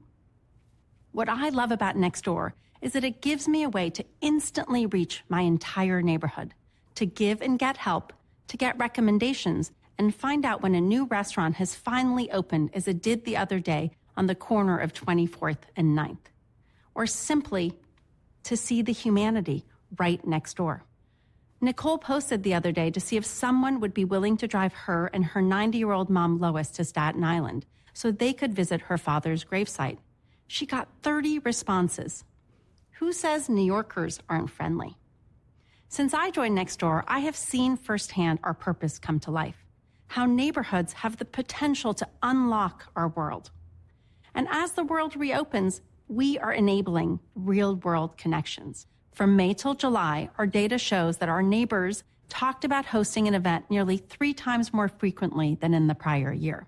What I love about Nextdoor is that it gives me a way to instantly reach my entire neighborhood, to give and get help, to get recommendations, and find out when a new restaurant has finally opened, as it did the other day on the corner of 24th and 9th, or simply to see the humanity right next door. Nicole posted the other day to see if someone would be willing to drive her and her 90-year-old mom Lois to Staten Island so they could visit her father's gravesite. She got 30 responses. Who says New Yorkers aren't friendly? Since I joined Nextdoor, I have seen firsthand our purpose come to life, how neighborhoods have the potential to unlock our world. And as the world reopens, we are enabling real-world connections. From May till July, our data shows that our neighbors talked about hosting an event nearly 3 times more frequently than in the prior year.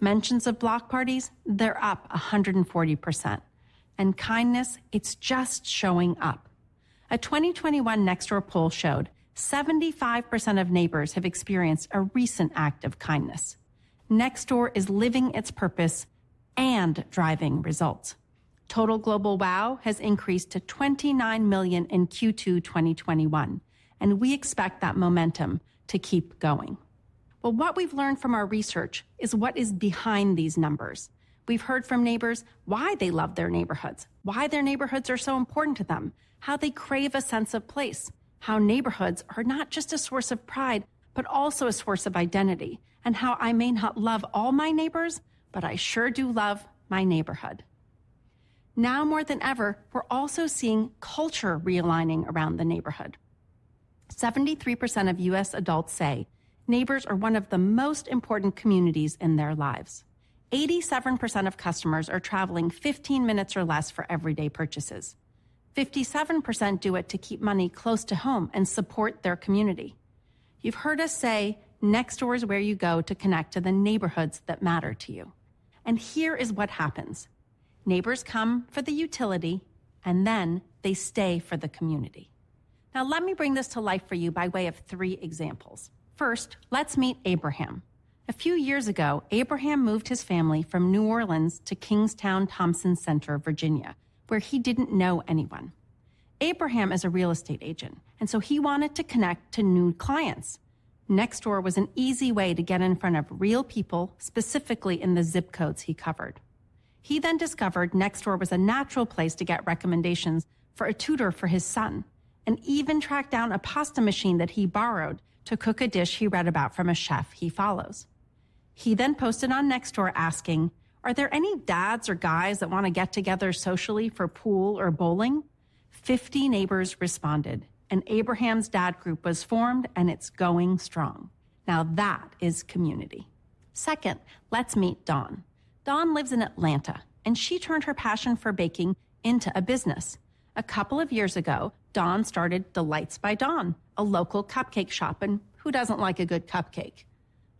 Mentions of block parties, they're up 140%. And kindness, it's just showing up. A 2021 Nextdoor poll showed 75% of neighbors have experienced a recent act of kindness. Nextdoor is living its purpose and driving results. Total global wow has increased to 29 million in Q2 2021, and we expect that momentum to keep going. Well, what we've learned from our research is what is behind these numbers. We've heard from neighbors why they love their neighborhoods, why their neighborhoods are so important to them, how they crave a sense of place, how neighborhoods are not just a source of pride, but also a source of identity, and how I may not love all my neighbors, but I sure do love my neighborhood. Now more than ever, we're also seeing culture realigning around the neighborhood. 73% of U.S. adults say neighbors are one of the most important communities in their lives. 87% of customers are traveling 15 minutes or less for everyday purchases. 57% do it to keep money close to home and support their community. You've heard us say, Nextdoor is where you go to connect to the neighborhoods that matter to you. And here is what happens. Neighbors come for the utility, and then they stay for the community. Now, let me bring this to life for you by way of 3 examples. First, let's meet Abraham. A few years ago, Abraham moved his family from New Orleans to Kingstown Thompson Center, Virginia, where he didn't know anyone. Abraham is a real estate agent, and so he wanted to connect to new clients. Nextdoor was an easy way to get in front of real people, specifically in the zip codes he covered. He then discovered Nextdoor was a natural place to get recommendations for a tutor for his son, and even tracked down a pasta machine that he borrowed to cook a dish he read about from a chef he follows. He then posted on Nextdoor asking, are there any dads or guys that want to get together socially for pool or bowling? 50 neighbors responded, and Abraham's dad group was formed, and it's going strong. Now that is community. Second, let's meet Dawn. Dawn lives in Atlanta, and she turned her passion for baking into a business. A couple of years ago, Dawn started Delights by Dawn, a local cupcake shop, and who doesn't like a good cupcake?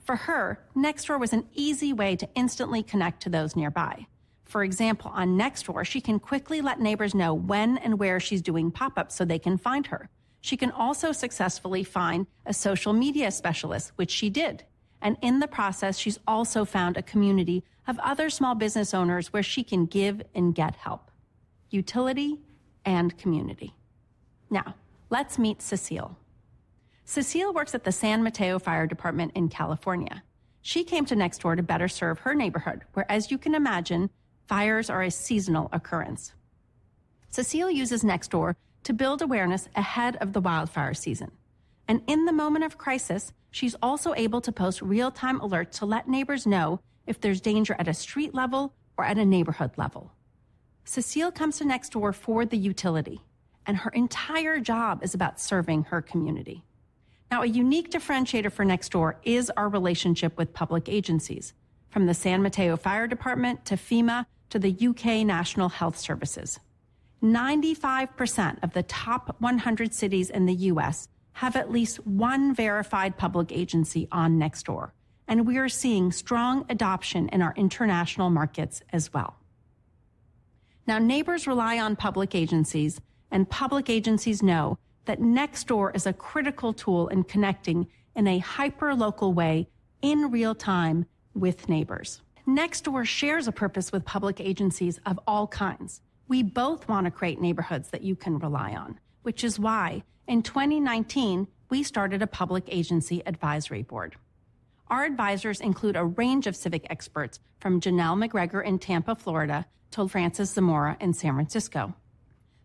For her, Nextdoor was an easy way to instantly connect to those nearby. For example, on Nextdoor, she can quickly let neighbors know when and where she's doing pop-ups so they can find her. She can also successfully find a social media specialist, which she did. And in the process, she's also found a community of other small business owners where she can give and get help. Utility and community. Now, let's meet Cecile. Cecile works at the San Mateo Fire Department in California. She came to Nextdoor to better serve her neighborhood, where, as you can imagine, fires are a seasonal occurrence. Cecile uses Nextdoor to build awareness ahead of the wildfire season. And in the moment of crisis, she's also able to post real-time alerts to let neighbors know if there's danger at a street level or at a neighborhood level. Cecile comes to Nextdoor for the utility, and her entire job is about serving her community. Now, a unique differentiator for Nextdoor is our relationship with public agencies, from the San Mateo Fire Department to FEMA to the UK National Health Services. 95% of the top 100 cities in the U.S. have at least one verified public agency on Nextdoor, and we are seeing strong adoption in our international markets as well. Now, neighbors rely on public agencies, and public agencies know that Nextdoor is a critical tool in connecting in a hyper-local way in real time with neighbors. Nextdoor shares a purpose with public agencies of all kinds. We both want to create neighborhoods that you can rely on, which is why in 2019, we started a public agency advisory board. Our advisors include a range of civic experts from Janelle McGregor in Tampa, Florida, to Francis Zamora in San Francisco.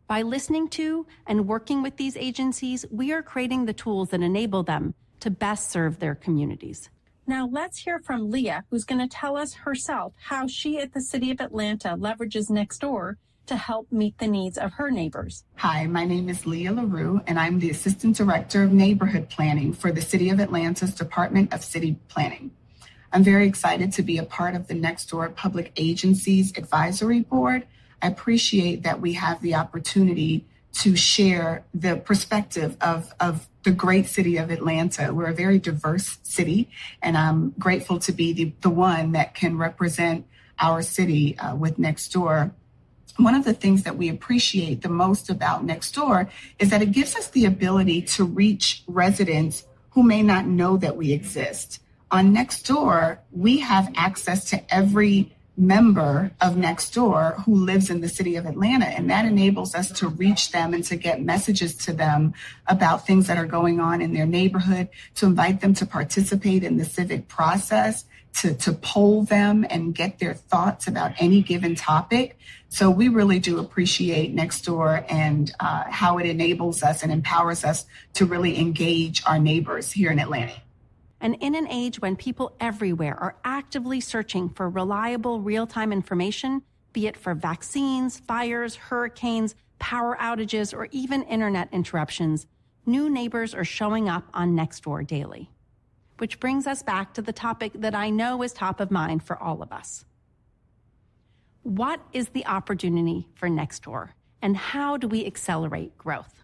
By listening to and working with these agencies, we are creating the tools that enable them to best serve their communities. Now let's hear from Leah, who's going to tell us herself how she at the City of Atlanta leverages Nextdoor to help meet the needs of her neighbors. Hi, my name is Leah LaRue, and I'm the Assistant Director of Neighborhood Planning for the City of Atlanta's Department of City Planning. I'm very excited to be a part of the Nextdoor Public Agencies Advisory Board. I appreciate that we have the opportunity to share the perspective of the great city of Atlanta. We're a very diverse city, and I'm grateful to be the one that can represent our city with Nextdoor. One of the things that we appreciate the most about Nextdoor is that it gives us the ability to reach residents who may not know that we exist. On Nextdoor, we have access to every member of Nextdoor who lives in the city of Atlanta, and that enables us to reach them and to get messages to them about things that are going on in their neighborhood, to invite them to participate in the civic process, to poll them and get their thoughts about any given topic. So we really do appreciate Nextdoor and how it enables us and empowers us to really engage our neighbors here in Atlanta. And in an age when people everywhere are actively searching for reliable real-time information, be it for vaccines, fires, hurricanes, power outages, or even internet interruptions, new neighbors are showing up on Nextdoor daily. Which brings us back to the topic that I know is top of mind for all of us. What is the opportunity for Nextdoor, and how do we accelerate growth?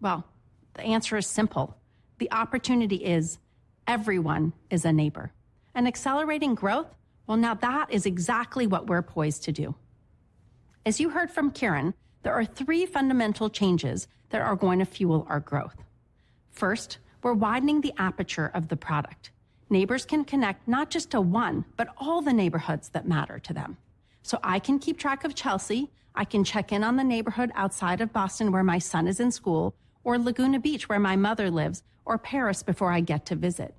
Well, the answer is simple. The opportunity is everyone is a neighbor. And accelerating growth, well, now that is exactly what we're poised to do. As you heard from Kieran, there are three fundamental changes that are going to fuel our growth. First, we're widening the aperture of the product. Neighbors can connect not just to one, but all the neighborhoods that matter to them. So I can keep track of Chelsea, I can check in on the neighborhood outside of Boston where my son is in school, or Laguna Beach where my mother lives, or Paris before I get to visit.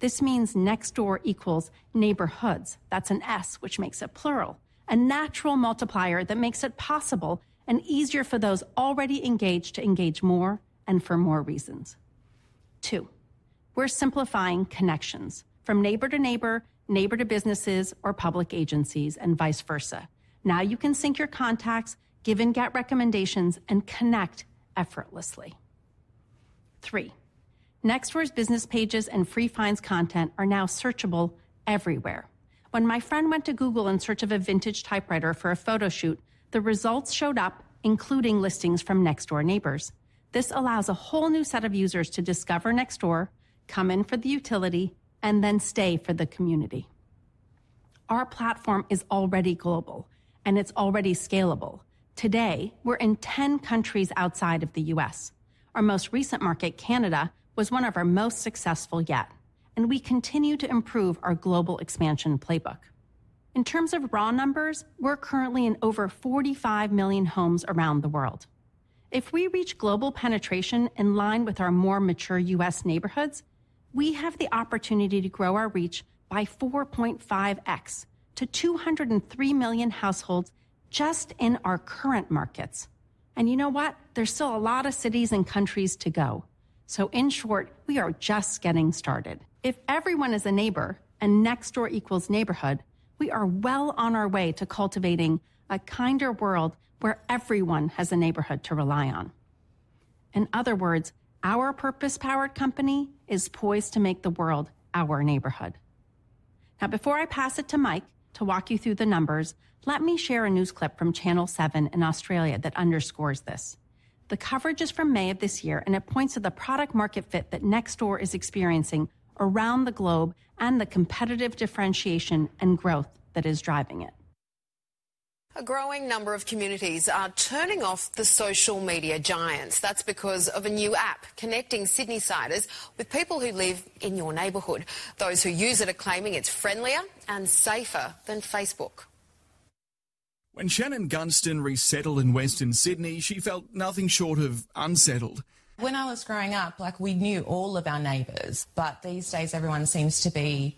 This means Nextdoor equals neighborhoods. That's an S, which makes it plural, a natural multiplier that makes it possible and easier for those already engaged to engage more and for more reasons. 2, we're simplifying connections from neighbor to neighbor, neighbor to businesses or public agencies, and vice versa. Now you can sync your contacts, give and get recommendations, and connect effortlessly. 3, Nextdoor's business pages and free finds content are now searchable everywhere. When my friend went to Google in search of a vintage typewriter for a photo shoot, the results showed up, including listings from Nextdoor neighbors. This allows a whole new set of users to discover Nextdoor, come in for the utility, and then stay for the community. Our platform is already global, and it's already scalable. Today, we're in 10 countries outside of the U.S. Our most recent market, Canada, was one of our most successful yet, and we continue to improve our global expansion playbook. In terms of raw numbers, we're currently in over 45 million homes around the world. If we reach global penetration in line with our more mature U.S. neighborhoods, we have the opportunity to grow our reach by 4.5x to 203 million households just in our current markets. And you know what? There's still a lot of cities and countries to go. So in short, we are just getting started. If everyone is a neighbor and Nextdoor equals neighborhood, we are well on our way to cultivating a kinder world where everyone has a neighborhood to rely on. In other words, our purpose-powered company is poised to make the world our neighborhood. Now, before I pass it to Mike to walk you through the numbers, let me share a news clip from Channel 7 in Australia that underscores this. The coverage is from May of this year, and it points to the product market fit that Nextdoor is experiencing around the globe and the competitive differentiation and growth that is driving it. A growing number of communities are turning off the social media giants. That's because of a new app connecting Sydney-siders with people who live in your neighbourhood. Those who use it are claiming it's friendlier and safer than Facebook. When Shannon Gunston resettled in Western Sydney, she felt nothing short of unsettled. When I was growing up, we knew all of our neighbours, but these days everyone seems to be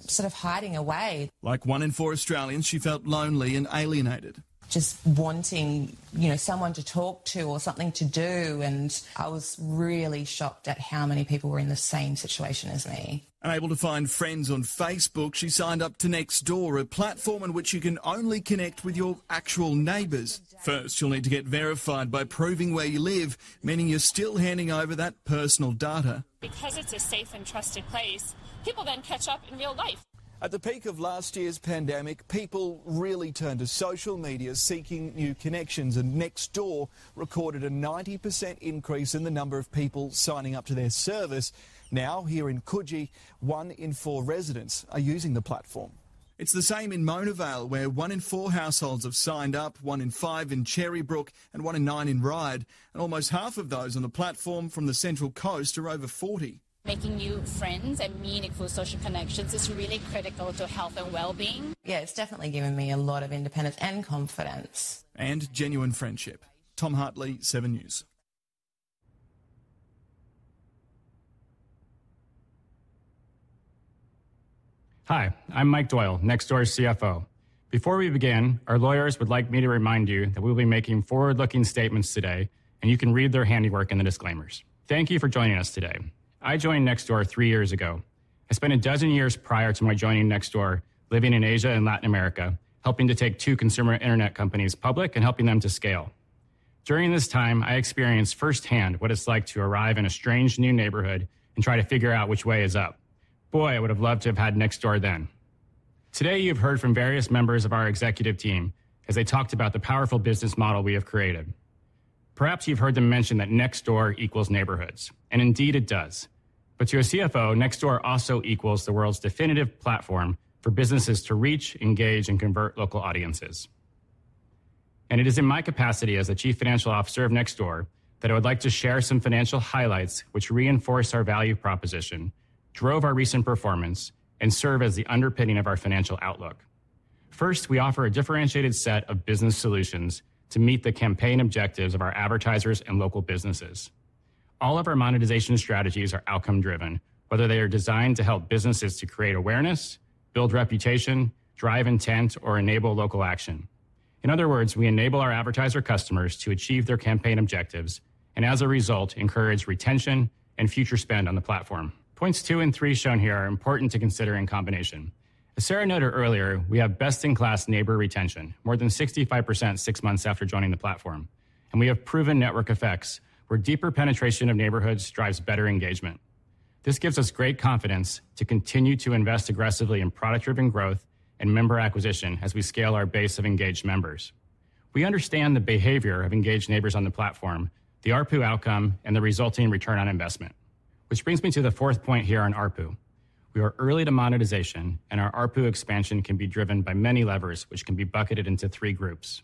sort of hiding away. Like 1 in 4 Australians, she felt lonely and alienated. Just wanting, someone to talk to or something to do, and I was really shocked at how many people were in the same situation as me. Unable to find friends on Facebook, she signed up to Nextdoor, a platform in which you can only connect with your actual neighbours. First, you'll need to get verified by proving where you live, meaning you're still handing over that personal data. Because it's a safe and trusted place, people then catch up in real life. At the peak of last year's pandemic, people really turned to social media seeking new connections, and Nextdoor recorded a 90% increase in the number of people signing up to their service. Now, here in Coogee, 1 in 4 residents are using the platform. It's the same in Mona Vale, where 1 in 4 households have signed up, 1 in 5 in Cherrybrook and 1 in 9 in Ryde, and almost half of those on the platform from the Central Coast are over 40. Making new friends and meaningful social connections is really critical to health and well-being. Yeah, it's definitely given me a lot of independence and confidence. And genuine friendship. Tom Hartley, 7 News. Hi, I'm Mike Doyle, Nextdoor's CFO. Before we begin, our lawyers would like me to remind you that we'll be making forward-looking statements today, and you can read their handiwork in the disclaimers. Thank you for joining us today. I joined Nextdoor 3 years ago. I spent a dozen years prior to my joining Nextdoor living in Asia and Latin America, helping to take 2 consumer internet companies public and helping them to scale. During this time, I experienced firsthand what it's like to arrive in a strange new neighborhood and try to figure out which way is up. Boy, I would have loved to have had Nextdoor then. Today, you've heard from various members of our executive team as they talked about the powerful business model we have created. Perhaps you've heard them mention that Nextdoor equals neighborhoods, and indeed it does. But to a CFO, Nextdoor also equals the world's definitive platform for businesses to reach, engage, and convert local audiences. And it is in my capacity as the Chief Financial Officer of Nextdoor that I would like to share some financial highlights which reinforce our value proposition, drove our recent performance, and serve as the underpinning of our financial outlook. First, we offer a differentiated set of business solutions to meet the campaign objectives of our advertisers and local businesses. All of our monetization strategies are outcome-driven, whether they are designed to help businesses to create awareness, build reputation, drive intent, or enable local action. In other words, we enable our advertiser customers to achieve their campaign objectives, and as a result, encourage retention and future spend on the platform. Points 2 and 3 shown here are important to consider in combination. As Sarah noted earlier, we have best-in-class neighbor retention, more than 65% 6 months after joining the platform, and we have proven network effects, where deeper penetration of neighborhoods drives better engagement. This gives us great confidence to continue to invest aggressively in product-driven growth and member acquisition as we scale our base of engaged members. We understand the behavior of engaged neighbors on the platform, the ARPU outcome, and the resulting return on investment. Which brings me to the fourth point here on ARPU. We are early to monetization, and our ARPU expansion can be driven by many levers, which can be bucketed into 3 groups.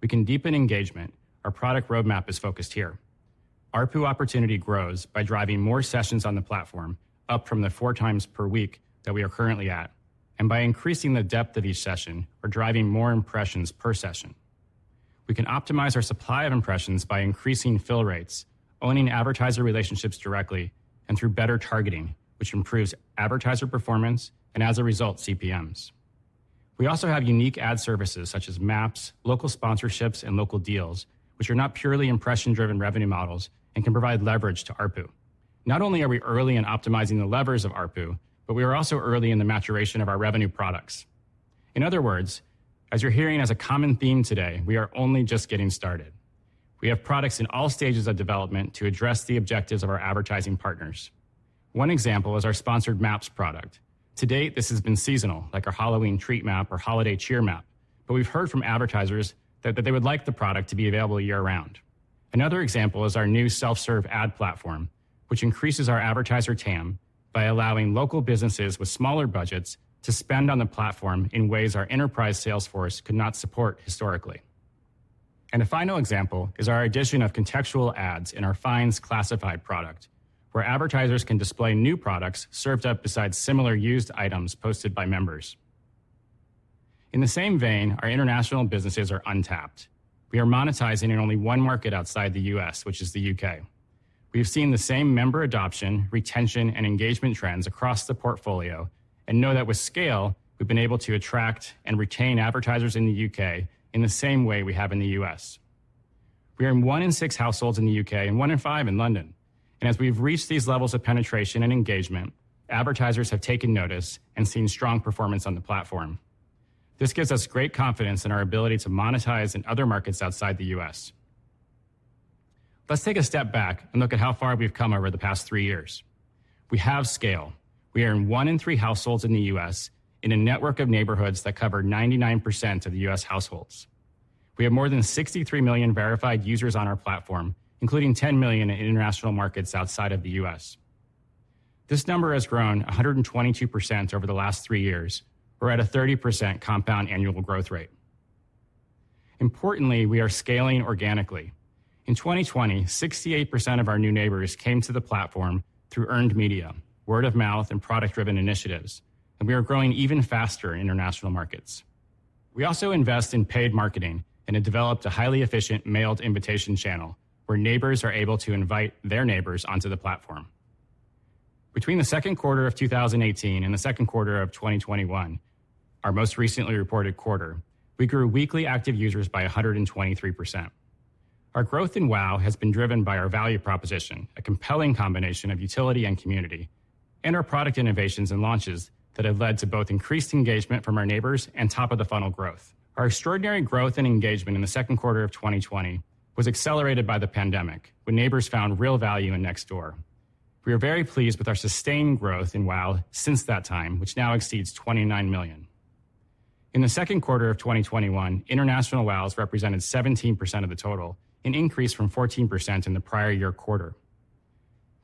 We can deepen engagement. Our product roadmap is focused here. ARPU opportunity grows by driving more sessions on the platform, up from the 4 times per week that we are currently at, and by increasing the depth of each session or driving more impressions per session. We can optimize our supply of impressions by increasing fill rates, owning advertiser relationships directly, and through better targeting, which improves advertiser performance and, as a result, CPMs. We also have unique ad services such as maps, local sponsorships, and local deals, which are not purely impression-driven revenue models and can provide leverage to ARPU. Not only are we early in optimizing the levers of ARPU, but we are also early in the maturation of our revenue products. In other words, as you're hearing as a common theme today, we are only just getting started. We have products in all stages of development to address the objectives of our advertising partners. One example is our sponsored maps product. To date, this has been seasonal, like our Halloween treat map or holiday cheer map, but we've heard from advertisers that they would like the product to be available year-round. Another example is our new self-serve ad platform, which increases our advertiser TAM by allowing local businesses with smaller budgets to spend on the platform in ways our enterprise sales force could not support historically. And a final example is our addition of contextual ads in our Finds Classified product, where advertisers can display new products served up beside similar used items posted by members. In the same vein, our international businesses are untapped. We are monetizing in only one market outside the US, which is the UK. We've seen the same member adoption, retention, and engagement trends across the portfolio, and know that with scale, we've been able to attract and retain advertisers in the UK in the same way we have in the US. We are in 1 in 6 households in the UK and 1 in 5 in London. And as we've reached these levels of penetration and engagement, advertisers have taken notice and seen strong performance on the platform. This gives us great confidence in our ability to monetize in other markets outside the US. Let's take a step back and look at how far we've come over the past 3 years. We have scale. We are in 1 in 3 households in the US in a network of neighborhoods that cover 99% of the US households. We have more than 63 million verified users on our platform, including 10 million in international markets outside of the US. This number has grown 122% over the last 3 years, or at a 30% compound annual growth rate. Importantly, we are scaling organically. In 2020, 68% of our new neighbors came to the platform through earned media, word of mouth, and product-driven initiatives, and we are growing even faster in international markets. We also invest in paid marketing and have developed a highly efficient mailed invitation channel where neighbors are able to invite their neighbors onto the platform. Between the second quarter of 2018 and the second quarter of 2021, our most recently reported quarter, we grew weekly active users by 123%. Our growth in WOW has been driven by our value proposition, a compelling combination of utility and community, and our product innovations and launches that have led to both increased engagement from our neighbors and top-of-the-funnel growth. Our extraordinary growth and engagement in the second quarter of 2020 was accelerated by the pandemic, when neighbors found real value in Nextdoor. We are very pleased with our sustained growth in WOW since that time, which now exceeds 29 million. In the second quarter of 2021, international WOWs represented 17% of the total, an increase from 14% in the prior year quarter.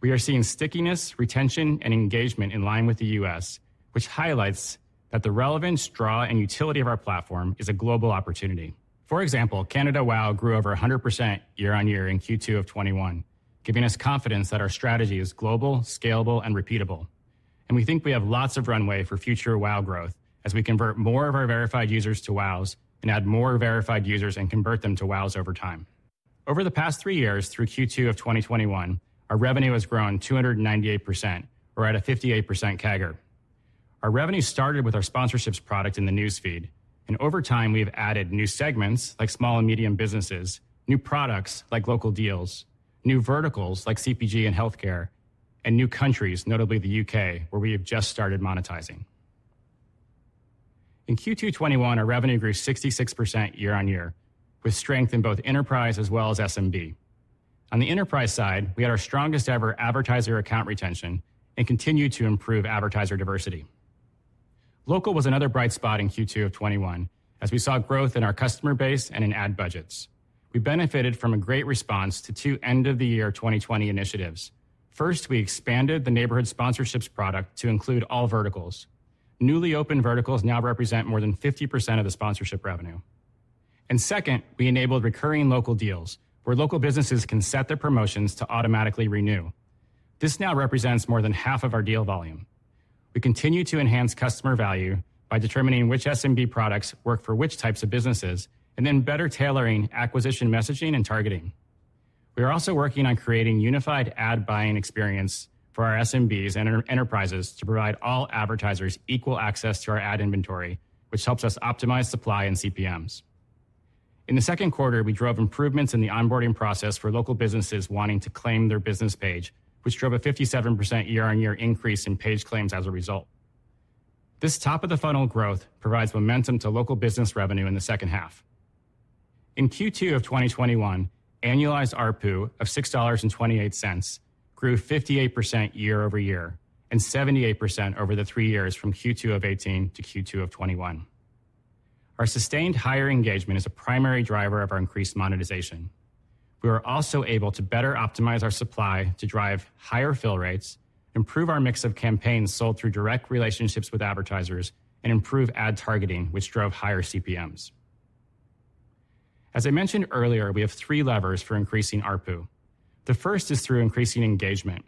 We are seeing stickiness, retention, and engagement in line with the US, which highlights that the relevance, draw, and utility of our platform is a global opportunity. For example, Canada WOW grew over 100% year-on-year in Q2 of 21, giving us confidence that our strategy is global, scalable, and repeatable. And we think we have lots of runway for future WOW growth as we convert more of our verified users to WOWs and add more verified users and convert them to WOWs over time. Over the past 3 years, through Q2 of 2021, our revenue has grown 298%, or at a 58% CAGR. Our revenue started with our sponsorships product in the newsfeed, and over time, we have added new segments like small and medium businesses, new products like local deals, new verticals like CPG and healthcare, and new countries, notably the UK, where we have just started monetizing. In Q2 21, our revenue grew 66% year on year, with strength in both enterprise as well as SMB. On the enterprise side, we had our strongest ever advertiser account retention and continued to improve advertiser diversity. Local was another bright spot in Q2 of 21, as we saw growth in our customer base and in ad budgets. We benefited from a great response to 2 end-of-the-year 2020 initiatives. First, we expanded the neighborhood sponsorships product to include all verticals. Newly opened verticals now represent more than 50% of the sponsorship revenue. And second, we enabled recurring local deals, where local businesses can set their promotions to automatically renew. This now represents more than half of our deal volume. We continue to enhance customer value by determining which SMB products work for which types of businesses, and then better tailoring acquisition messaging and targeting. We are also working on creating unified ad buying experience for our SMBs and enterprises to provide all advertisers equal access to our ad inventory, which helps us optimize supply and CPMs. In the second quarter, we drove improvements in the onboarding process for local businesses wanting to claim their business page, which drove a 57% year-on-year increase in page claims as a result. This top-of-the-funnel growth provides momentum to local business revenue in the second half. In Q2 of 2021, annualized ARPU of $6.28 grew 58% year-over-year and 78% over the 3 years from Q2 of 18 to Q2 of 21. Our sustained higher engagement is a primary driver of our increased monetization. We are also able to better optimize our supply to drive higher fill rates, improve our mix of campaigns sold through direct relationships with advertisers, and improve ad targeting, which drove higher CPMs. As I mentioned earlier, we have three levers for increasing ARPU. The first is through increasing engagement.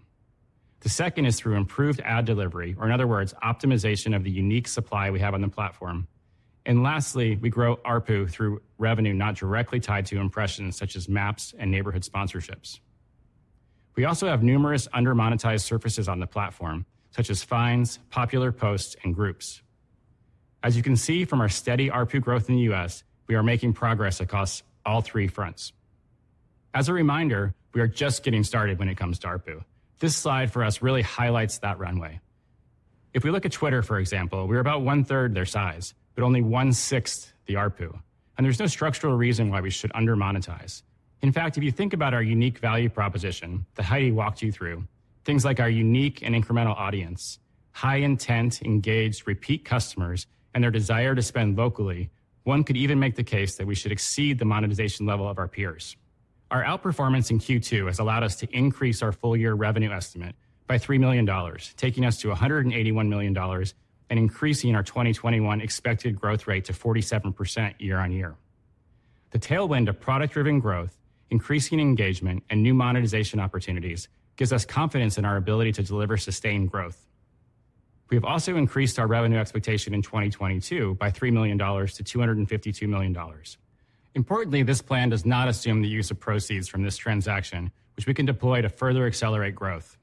The second is through improved ad delivery, or in other words, optimization of the unique supply we have on the platform. And lastly, we grow ARPU through revenue not directly tied to impressions, such as maps and neighborhood sponsorships. We also have numerous under-monetized surfaces on the platform, such as finds, popular posts, and groups. As you can see from our steady ARPU growth in the U.S., we are making progress across all three fronts. As a reminder, we are just getting started when it comes to ARPU. This slide for us really highlights that runway. If we look at Twitter, for example, we're about 1/3 their size, but only 1/6 the ARPU. And there's no structural reason why we should under-monetize. In fact, if you think about our unique value proposition that Heidi walked you through, things like our unique and incremental audience, high-intent, engaged, repeat customers, and their desire to spend locally, one could even make the case that we should exceed the monetization level of our peers. Our outperformance in Q2 has allowed us to increase our full-year revenue estimate by $3 million, taking us to $181 million and increasing our 2021 expected growth rate to 47% year-on-year. The tailwind of product-driven growth, increasing engagement, and new monetization opportunities gives us confidence in our ability to deliver sustained growth. We have also increased our revenue expectation in 2022 by $3 million to $252 million. Importantly, this plan does not assume the use of proceeds from this transaction, which we can deploy to further accelerate growth.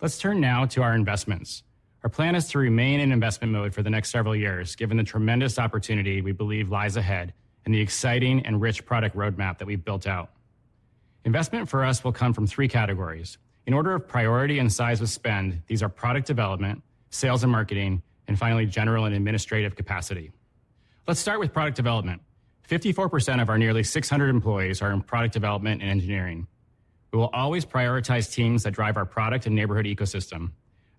Let's turn now to our investments. Our plan is to remain in investment mode for the next several years, given the tremendous opportunity we believe lies ahead and the exciting and rich product roadmap that we've built out. Investment for us will come from three categories. In order of priority and size of spend, these are product development, sales and marketing, and finally general and administrative capacity. Let's start with product development. 54% of our nearly 600 employees are in product development and engineering. We will always prioritize teams that drive our product and neighborhood ecosystem.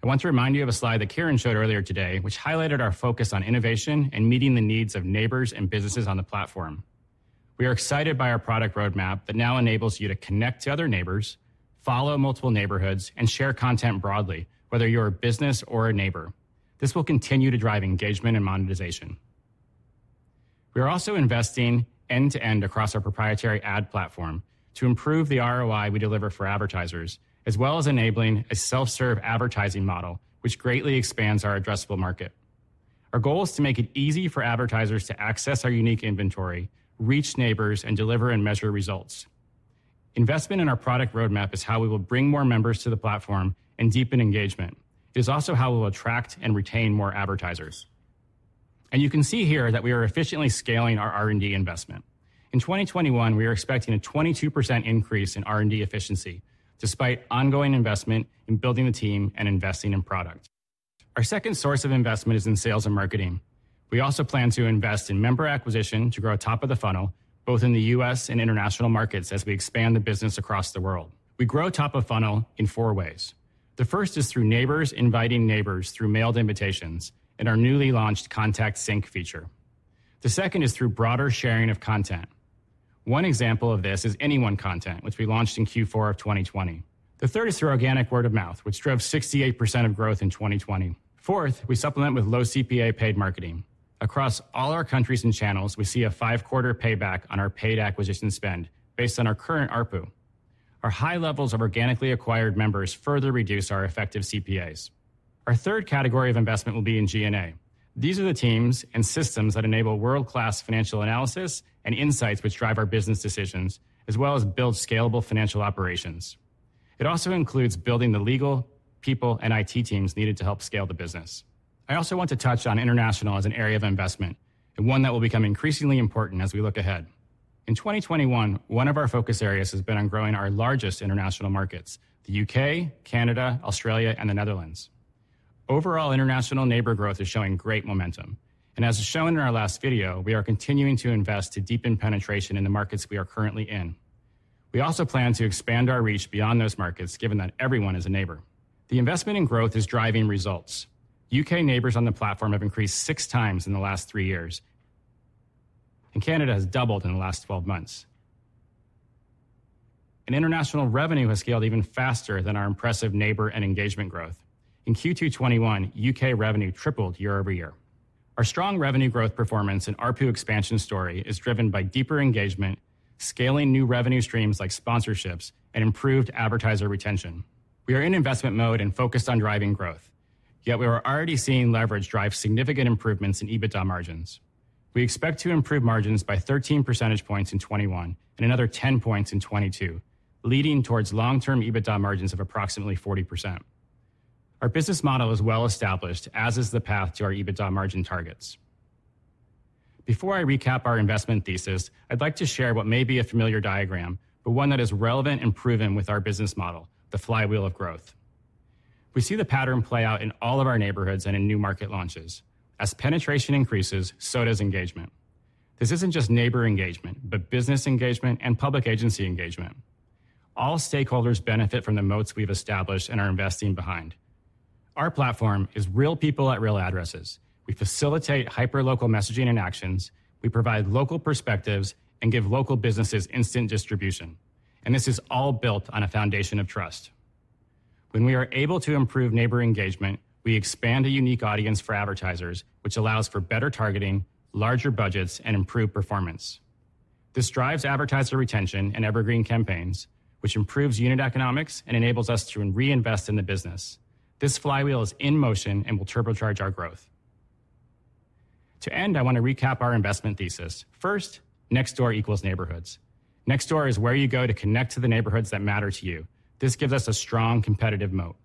I want to remind you of a slide that Kieran showed earlier today, which highlighted our focus on innovation and meeting the needs of neighbors and businesses on the platform. We are excited by our product roadmap that now enables you to connect to other neighbors, follow multiple neighborhoods, and share content broadly, whether you're a business or a neighbor. This will continue to drive engagement and monetization. We are also investing end-to-end across our proprietary ad platform to improve the ROI we deliver for advertisers, as well as enabling a self-serve advertising model, which greatly expands our addressable market. Our goal is to make it easy for advertisers to access our unique inventory, reach neighbors, and deliver and measure results. Investment in our product roadmap is how we will bring more members to the platform and deepen engagement. It is also how we will attract and retain more advertisers. And you can see here that we are efficiently scaling our R&D investment. In 2021, we are expecting a 22% increase in R&D efficiency, despite ongoing investment in building the team and investing in product. Our second source of investment is in sales and marketing. We also plan to invest in member acquisition to grow top of the funnel, both in the US and international markets as we expand the business across the world. We grow top of funnel in 4 ways. The first is through neighbors inviting neighbors through mailed invitations and our newly launched Contact Sync feature. The second is through broader sharing of content. One example of this is anyone content, which we launched in Q4 of 2020. The third is through organic word of mouth, which drove 68% of growth in 2020. Fourth, we supplement with low CPA paid marketing. Across all our countries and channels, we see a 5-quarter payback on our paid acquisition spend based on our current ARPU. Our high levels of organically acquired members further reduce our effective CPAs. Our third category of investment will be in G&A. These are the teams and systems that enable world-class financial analysis and insights which drive our business decisions, as well as build scalable financial operations. It also includes building the legal, people, and IT teams needed to help scale the business. I also want to touch on international as an area of investment. and one that will become increasingly important as we look ahead. In 2021, one of our focus areas has been on growing our largest international markets, the UK, Canada, Australia, and the Netherlands. Overall, international neighbor growth is showing great momentum. And as shown in our last video, we are continuing to invest to deepen penetration in the markets we are currently in. We also plan to expand our reach beyond those markets, given that everyone is a neighbor. The investment in growth is driving results. UK neighbors on the platform have increased 6 times in the last 3 years, and Canada has doubled in the last 12 months. And international revenue has scaled even faster than our impressive neighbor and engagement growth. In Q2 21, UK revenue tripled year over year. Our strong revenue growth performance and ARPU expansion story is driven by deeper engagement, scaling new revenue streams like sponsorships, and improved advertiser retention. We are in investment mode and focused on driving growth, yet we are already seeing leverage drive significant improvements in EBITDA margins. We expect to improve margins by 13 percentage points in 21 and another 10 points in 22, leading towards long-term EBITDA margins of approximately 40%. Our business model is well established, as is the path to our EBITDA margin targets. Before I recap our investment thesis, I'd like to share what may be a familiar diagram, but one that is relevant and proven with our business model, the flywheel of growth. We see the pattern play out in all of our neighborhoods and in new market launches. As penetration increases, so does engagement. This isn't just neighbor engagement, but business engagement and public agency engagement. All stakeholders benefit from the moats we've established and are investing behind. Our platform is real people at real addresses. We facilitate hyperlocal messaging and actions. We provide local perspectives and give local businesses instant distribution. And this is all built on a foundation of trust. When we are able to improve neighbor engagement, we expand a unique audience for advertisers, which allows for better targeting, larger budgets, and improved performance. This drives advertiser retention and evergreen campaigns, which improves unit economics and enables us to reinvest in the business. This flywheel is in motion and will turbocharge our growth. To end, I want to recap our investment thesis. First, Nextdoor equals neighborhoods. Nextdoor is where you go to connect to the neighborhoods that matter to you. This gives us a strong competitive moat.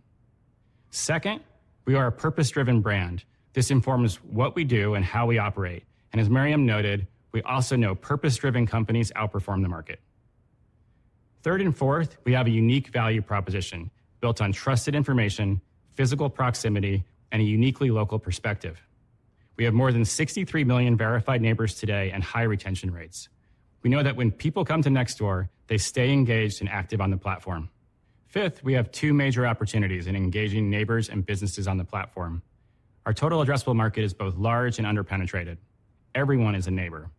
Second, we are a purpose-driven brand. This informs what we do and how we operate. And as Miriam noted, we also know purpose-driven companies outperform the market. Third and fourth, we have a unique value proposition built on trusted information, physical proximity, and a uniquely local perspective. We have more than 63 million verified neighbors today and high retention rates. We know that when people come to Nextdoor, they stay engaged and active on the platform. Fifth, we have 2 major opportunities in engaging neighbors and businesses on the platform. Our total addressable market is both large and underpenetrated. Everyone is a neighbor.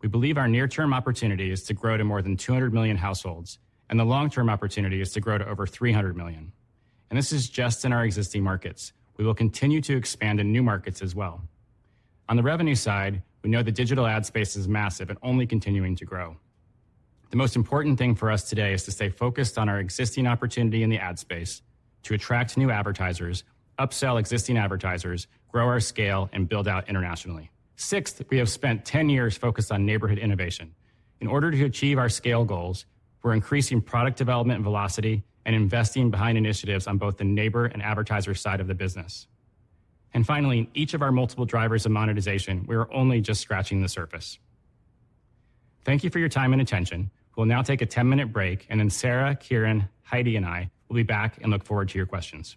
We believe our near-term opportunity is to grow to more than 200 million households, and the long-term opportunity is to grow to over 300 million. And this is just in our existing markets. We will continue to expand in new markets as well. On the revenue side, we know the digital ad space is massive and only continuing to grow. The most important thing for us today is to stay focused on our existing opportunity in the ad space, to attract new advertisers, upsell existing advertisers, grow our scale, and build out internationally. Sixth, we have spent 10 years focused on neighborhood innovation. In order to achieve our scale goals, we're increasing product development and velocity, and investing behind initiatives on both the neighbor and advertiser side of the business. And finally, in each of our multiple drivers of monetization, we are only just scratching the surface. Thank you for your time and attention. We'll now take a 10-minute break, and then Sarah, Kieran, Heidi, and I will be back and look forward to your questions.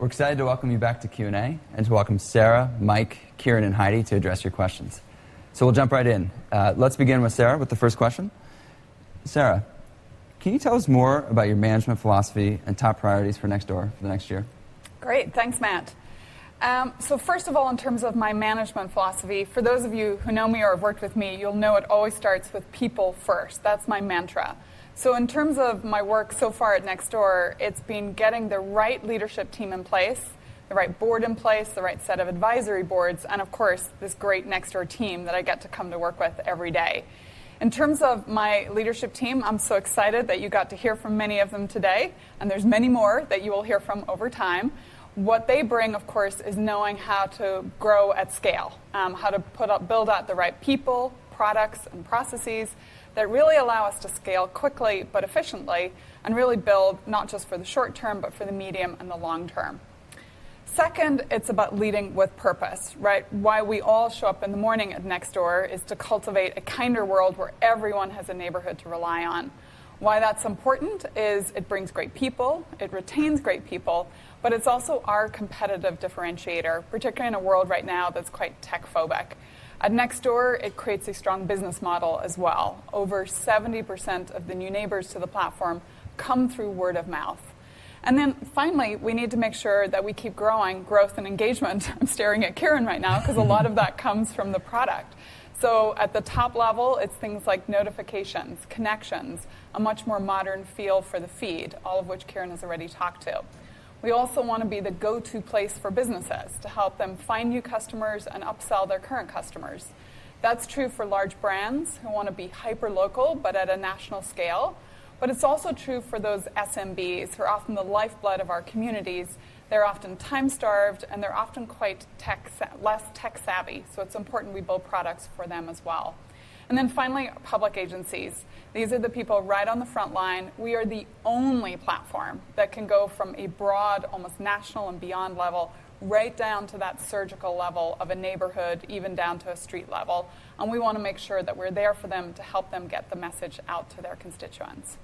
We're excited to welcome you back to Q&A and to welcome Sarah, Mike, Kieran, and Heidi to address your questions. So we'll jump right in. Let's begin with Sarah with the first question. Sarah, can you tell us more about your management philosophy and top priorities for Nextdoor for the next year? Great. Thanks, Matt. So first of all, in terms of my management philosophy, for those of you who know me or have worked with me, you'll know it always starts with people first. That's my mantra. So in terms of my work so far at Nextdoor, it's been getting the right leadership team in place, the right board in place, the right set of advisory boards, and of course, this great Nextdoor team that I get to come to work with every day. In terms of my leadership team, I'm so excited that you got to hear from many of them today, and there's many more that you will hear from over time. What they bring, of course, is knowing how to grow at scale, how to build out the right people, products, and processes that really allow us to scale quickly but efficiently and really build not just for the short term, but for the medium and the long term. Second, it's about leading with purpose, right? Why we all show up in the morning at Nextdoor is to cultivate a kinder world where everyone has a neighborhood to rely on. Why that's important is it brings great people, it retains great people, but it's also our competitive differentiator, particularly in a world right now that's quite tech-phobic. At Nextdoor, it creates a strong business model as well. Over 70% of the new neighbors to the platform come through word of mouth. And then finally, we need to make sure that we keep growing growth and engagement. I'm staring at Kieran right now because a lot of that comes from the product. So at the top level, it's things like notifications, connections, a much more modern feel for the feed, all of which Kieran has already talked to. We also want to be the go-to place for businesses to help them find new customers and upsell their current customers. That's true for large brands who want to be hyper-local but at a national scale. But it's also true for those SMBs who are often the lifeblood of our communities. They're often time-starved, and they're often quite less tech-savvy, so it's important we build products for them as well. And then finally, public agencies. These are the people right on the front line. We are the only platform that can go from a broad, almost national and beyond level right down to that surgical level of a neighborhood, even down to a street level. And we want to make sure that we're there for them to help them get the message out to their constituents.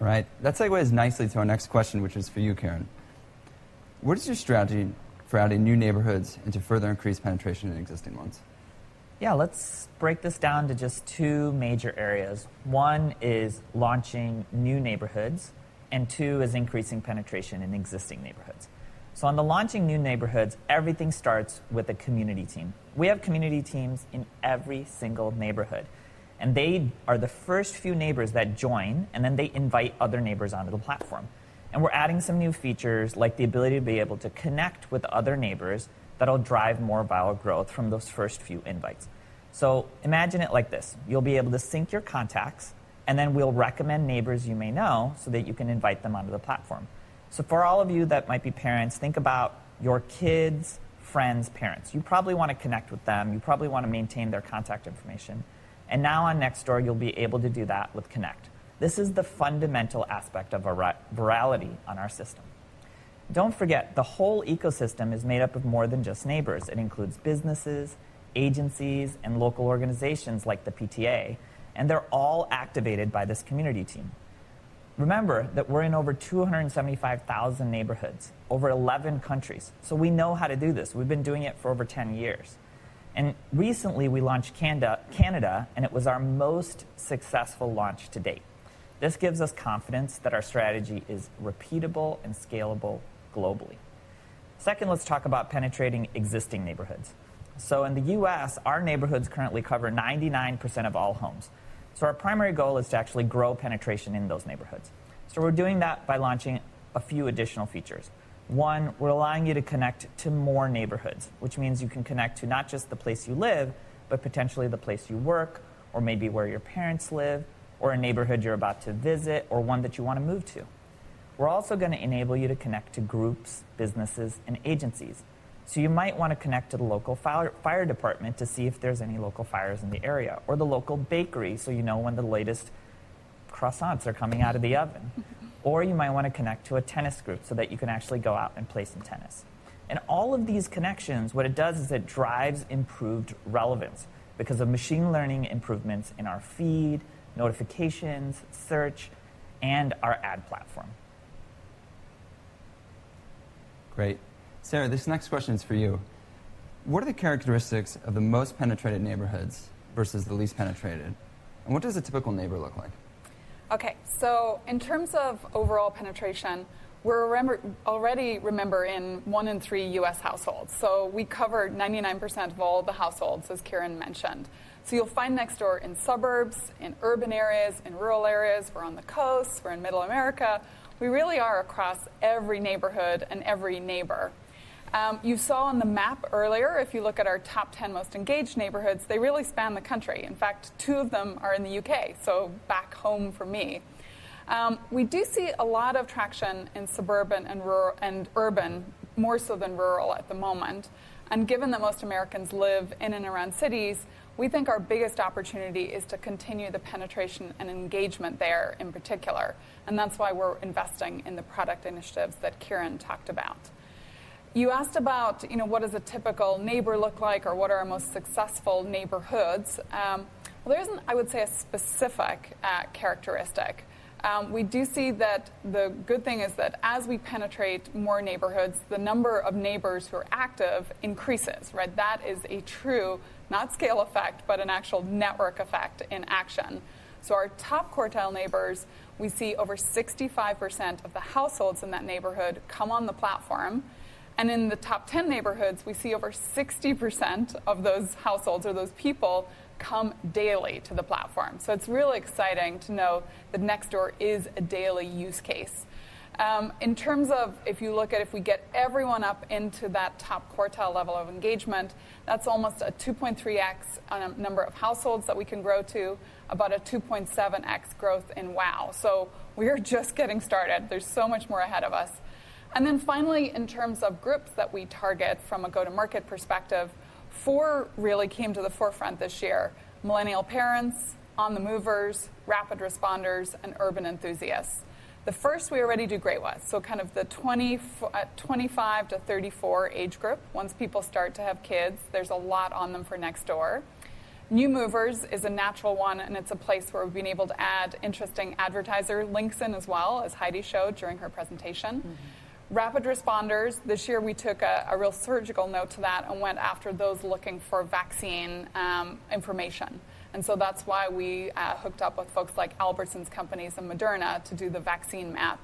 All right. That segues nicely to our next question, which is for you, Karen. What is your strategy for adding new neighborhoods and to further increase penetration in existing ones? Yeah, let's break this down to just two major areas. One is launching new neighborhoods, and two is increasing penetration in existing neighborhoods. So on the launching new neighborhoods, everything starts with a community team. We have community teams in every single neighborhood, and they are the first few neighbors that join, and then they invite other neighbors onto the platform. And we're adding some new features like the ability to be able to connect with other neighbors that'll drive more viral growth from those first few invites. So imagine it like this. You'll be able to sync your contacts, and then we'll recommend neighbors you may know so that you can invite them onto the platform. So for all of you that might be parents, think about your kids' friends' parents. You probably want to connect with them. You probably want to maintain their contact information. And now on Nextdoor, you'll be able to do that with Connect. This is the fundamental aspect of virality on our system. Don't forget, the whole ecosystem is made up of more than just neighbors. It includes businesses, agencies, and local organizations like the PTA, and they're all activated by this community team. Remember that we're in over 275,000 neighborhoods, over 11 countries, so we know how to do this. We've been doing it for over 10 years. And recently, we launched Canada, and it was our most successful launch to date. This gives us confidence that our strategy is repeatable and scalable globally. Second, let's talk about penetrating existing neighborhoods. So in the US, our neighborhoods currently cover 99% of all homes. So our primary goal is to actually grow penetration in those neighborhoods. So we're doing that by launching a few additional features. One, we're allowing you to connect to more neighborhoods, which means you can connect to not just the place you live, but potentially the place you work, or maybe where your parents live, or a neighborhood you're about to visit, or one that you want to move to. We're also going to enable you to connect to groups, businesses, and agencies. So you might want to connect to the local fire department to see if there's any local fires in the area, or the local bakery so you know when the latest croissants are coming out of the oven. Or you might want to connect to a tennis group so that you can actually go out and play some tennis. And all of these connections, what it does is it drives improved relevance because of machine learning improvements in our feed, notifications, search, and our ad platform. Great. Sarah, this next question is for you. What are the characteristics of the most penetrated neighborhoods versus the least penetrated? And what does a typical neighbor look like? Okay, so in terms of overall penetration, we're already in 1 in 3 U.S. households. So we cover 99% of all the households, as Kieran mentioned. So you'll find Nextdoor in suburbs, in urban areas, in rural areas. We're on the coast. We're in Middle America. We really are across every neighborhood and every neighbor. You saw on the map earlier, if you look at our top 10 most engaged neighborhoods, they really span the country. In fact, 2 of them are in the UK, so back home for me. We do see a lot of traction in suburban and rural and urban, more so than rural at the moment. And given that most Americans live in and around cities, we think our biggest opportunity is to continue the penetration and engagement there in particular. And that's why we're investing in the product initiatives that Kieran talked about. You asked about, what does a typical neighbor look like, or what are our most successful neighborhoods? Well, there isn't, I would say, a specific characteristic. We do see that the good thing is that as we penetrate more neighborhoods, the number of neighbors who are active increases, right? That is a true, not scale effect, but an actual network effect in action. So our top quartile neighbors, we see over 65% of the households in that neighborhood come on the platform. And in the top 10 neighborhoods, we see over 60% of those households or those people come daily to the platform. So it's really exciting to know that Nextdoor is a daily use case. In terms of if we get everyone up into that top quartile level of engagement, that's almost a 2.3x number of households that we can grow to, about a 2.7x growth in WOW. So we're just getting started. There's so much more ahead of us. And then finally, in terms of groups that we target from a go-to-market perspective, 4 really came to the forefront this year: millennial parents, on-the-movers, rapid responders, and urban enthusiasts. The first we already do great with, so kind of the 25 to 34 age group. Once people start to have kids, there's a lot on them for Nextdoor. New movers is a natural one, and it's a place where we've been able to add interesting advertiser links in as well, as Heidi showed during her presentation. Mm-hmm. Rapid responders, this year we took a real surgical note to that and went after those looking for vaccine information. And so that's why we hooked up with folks like Albertsons Companies and Moderna to do the vaccine map.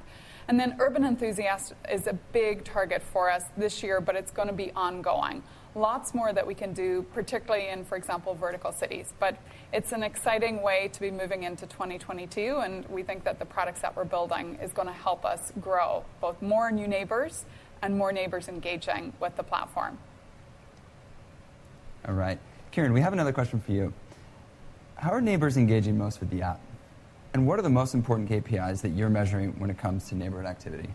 And then urban enthusiasts is a big target for us this year, but it's going to be ongoing. Lots more that we can do, particularly in, for example, vertical cities. But it's an exciting way to be moving into 2022, and we think that the products that we're building is going to help us grow both more new neighbors and more neighbors engaging with the platform. All right. Kieran, we have another question for you. How are neighbors engaging most with the app? And what are the most important KPIs that you're measuring when it comes to neighborhood activity?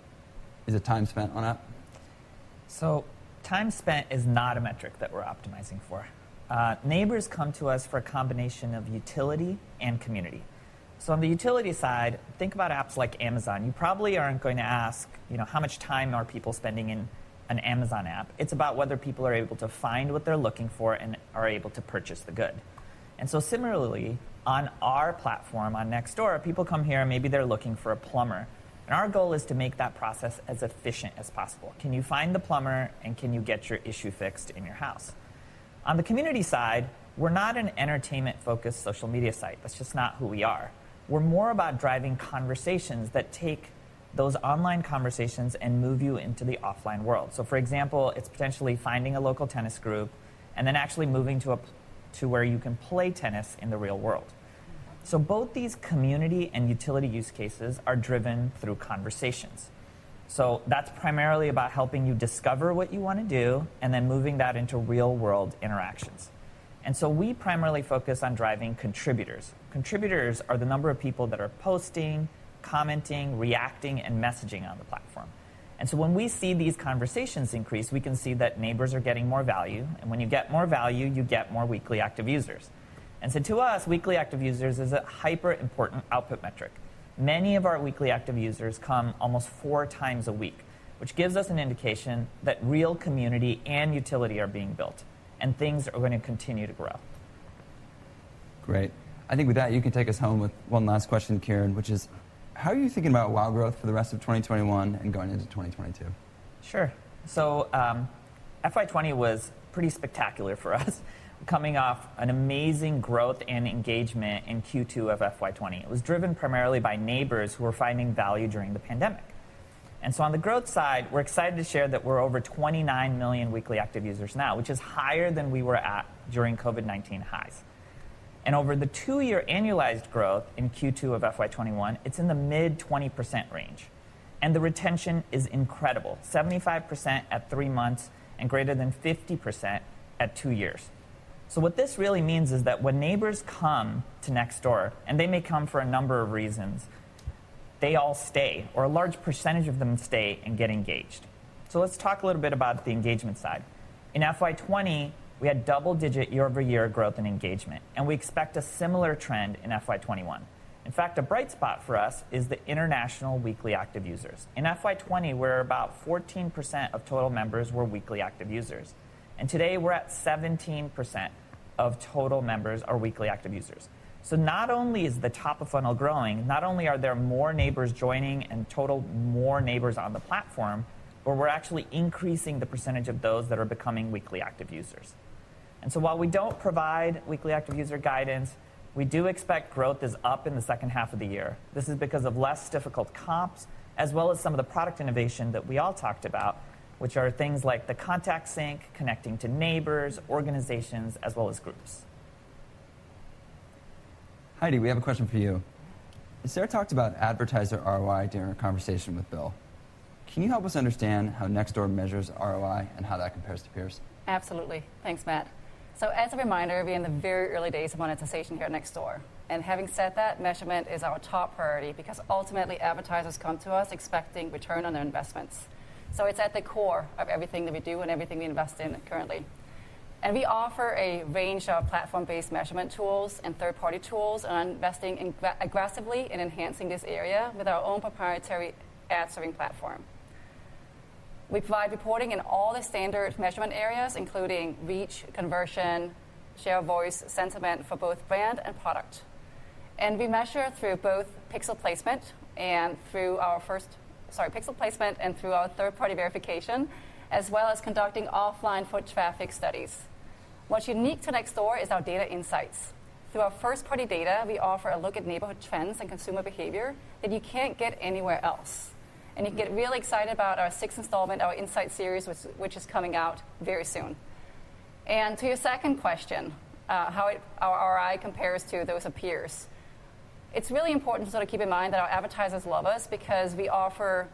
Is it time spent on app? So time spent is not a metric that we're optimizing for. Neighbors come to us for a combination of utility and community. So on the utility side, think about apps like Amazon. You probably aren't going to ask, how much time are people spending in an Amazon app. It's about whether people are able to find what they're looking for and are able to purchase the good. And so similarly, on our platform, on Nextdoor, people come here and maybe they're looking for a plumber. And our goal is to make that process as efficient as possible. Can you find the plumber, and can you get your issue fixed in your house? On the community side, we're not an entertainment-focused social media site. That's just not who we are. We're more about driving conversations that take those online conversations and move you into the offline world. So for example, it's potentially finding a local tennis group and then actually moving to where you can play tennis in the real world. So both these community and utility use cases are driven through conversations. So that's primarily about helping you discover what you want to do and then moving that into real-world interactions. And so we primarily focus on driving contributors. Contributors are the number of people that are posting, commenting, reacting, and messaging on the platform. And so when we see these conversations increase, we can see that neighbors are getting more value. And when you get more value, you get more weekly active users. And so to us, weekly active users is a hyper-important output metric. Many of our weekly active users come almost 4 times a week, which gives us an indication that real community and utility are being built, and things are going to continue to grow. Great. I think with that, you can take us home with one last question, Kieran, which is, how are you thinking about WOW growth for the rest of 2021 and going into 2022? Sure. So FY20 was pretty spectacular for us, coming off an amazing growth and engagement in Q2 of FY20. It was driven primarily by neighbors who were finding value during the pandemic. And so on the growth side, we're excited to share that we're over 29 million weekly active users now, which is higher than we were at during COVID-19 highs. And over the two-year annualized growth in Q2 of FY21, it's in the mid-20% range. And the retention is incredible, 75% at 3 months and greater than 50% at 2 years. So what this really means is that when neighbors come to Nextdoor, and they may come for a number of reasons, they all stay, or a large percentage of them stay and get engaged. So let's talk a little bit about the engagement side. In FY20, we had double-digit year-over-year growth in engagement, and we expect a similar trend in FY21. In fact, a bright spot for us is the international weekly active users. In FY20, we're about 14% of total members were weekly active users. And today, we're at 17% of total members are weekly active users. So not only is the top of funnel growing, not only are there more neighbors joining and total more neighbors on the platform, but we're actually increasing the percentage of those that are becoming weekly active users. And so while we don't provide weekly active user guidance, we do expect growth is up in the second half of the year. This is because of less difficult comps, as well as some of the product innovation that we all talked about, which are things like the contact sync, connecting to neighbors, organizations, as well as groups. Heidi, we have a question for you. Sarah talked about advertiser ROI during our conversation with Bill. Can you help us understand how Nextdoor measures ROI and how that compares to peers? Absolutely. Thanks, Matt. So as a reminder, we're in the very early days of monetization here at Nextdoor. And having said that, measurement is our top priority because ultimately advertisers come to us expecting return on their investments. So it's at the core of everything that we do and everything we invest in currently. And we offer a range of platform-based measurement tools and third-party tools, and are investing aggressively in enhancing this area with our own proprietary ad-serving platform. We provide reporting in all the standard measurement areas, including reach, conversion, share of voice, sentiment for both brand and product. And we measure through both pixel placement and through our third-party verification, as well as conducting offline foot traffic studies. What's unique to Nextdoor is our data insights. Through our first-party data, we offer a look at neighborhood trends and consumer behavior that you can't get anywhere else. And you can get really excited about our 6th installment, our Insight series, which is coming out very soon. And to your second question, how our ROI compares to those of peers. It's really important to sort of keep in mind that our advertisers love us because we offer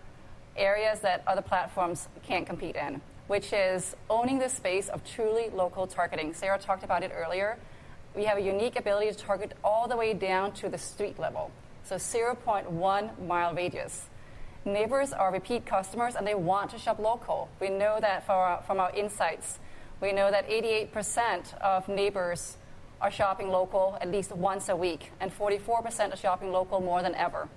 areas that other platforms can't compete in, which is owning the space of truly local targeting. Sarah talked about it earlier. We have a unique ability to target all the way down to the street level, so 0.1 mile radius. Neighbors are repeat customers, and they want to shop local. We know that from our insights. We know that 88% of neighbors are shopping local at least once a week, and 44% are shopping local more than ever.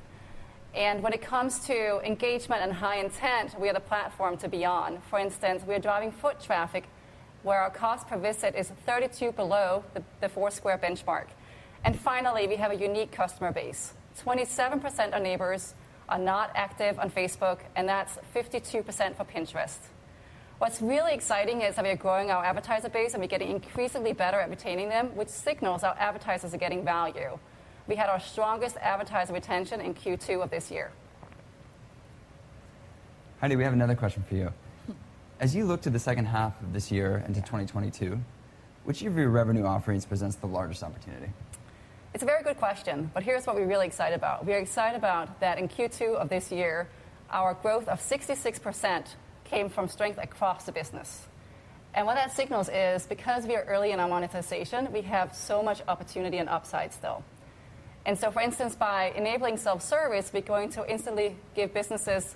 And when it comes to engagement and high intent, we are the platform to be on. For instance, we are driving foot traffic where our cost per visit is 32 below the Foursquare benchmark. And finally, we have a unique customer base. 27% of neighbors are not active on Facebook, and that's 52% for Pinterest. What's really exciting is that we are growing our advertiser base, and we're getting increasingly better at retaining them, which signals our advertisers are getting value. We had our strongest advertiser retention in Q2 of this year. Heidi, we have another question for you. As you look to the second half of this year and to 2022, which of your revenue offerings presents the largest opportunity? It's a very good question, but here's what we're really excited about. We're excited about that in Q2 of this year, our growth of 66% came from strength across the business. And what that signals is because we are early in our monetization, we have so much opportunity and upside still. And so, for instance, by enabling self-service, we're going to instantly give businesses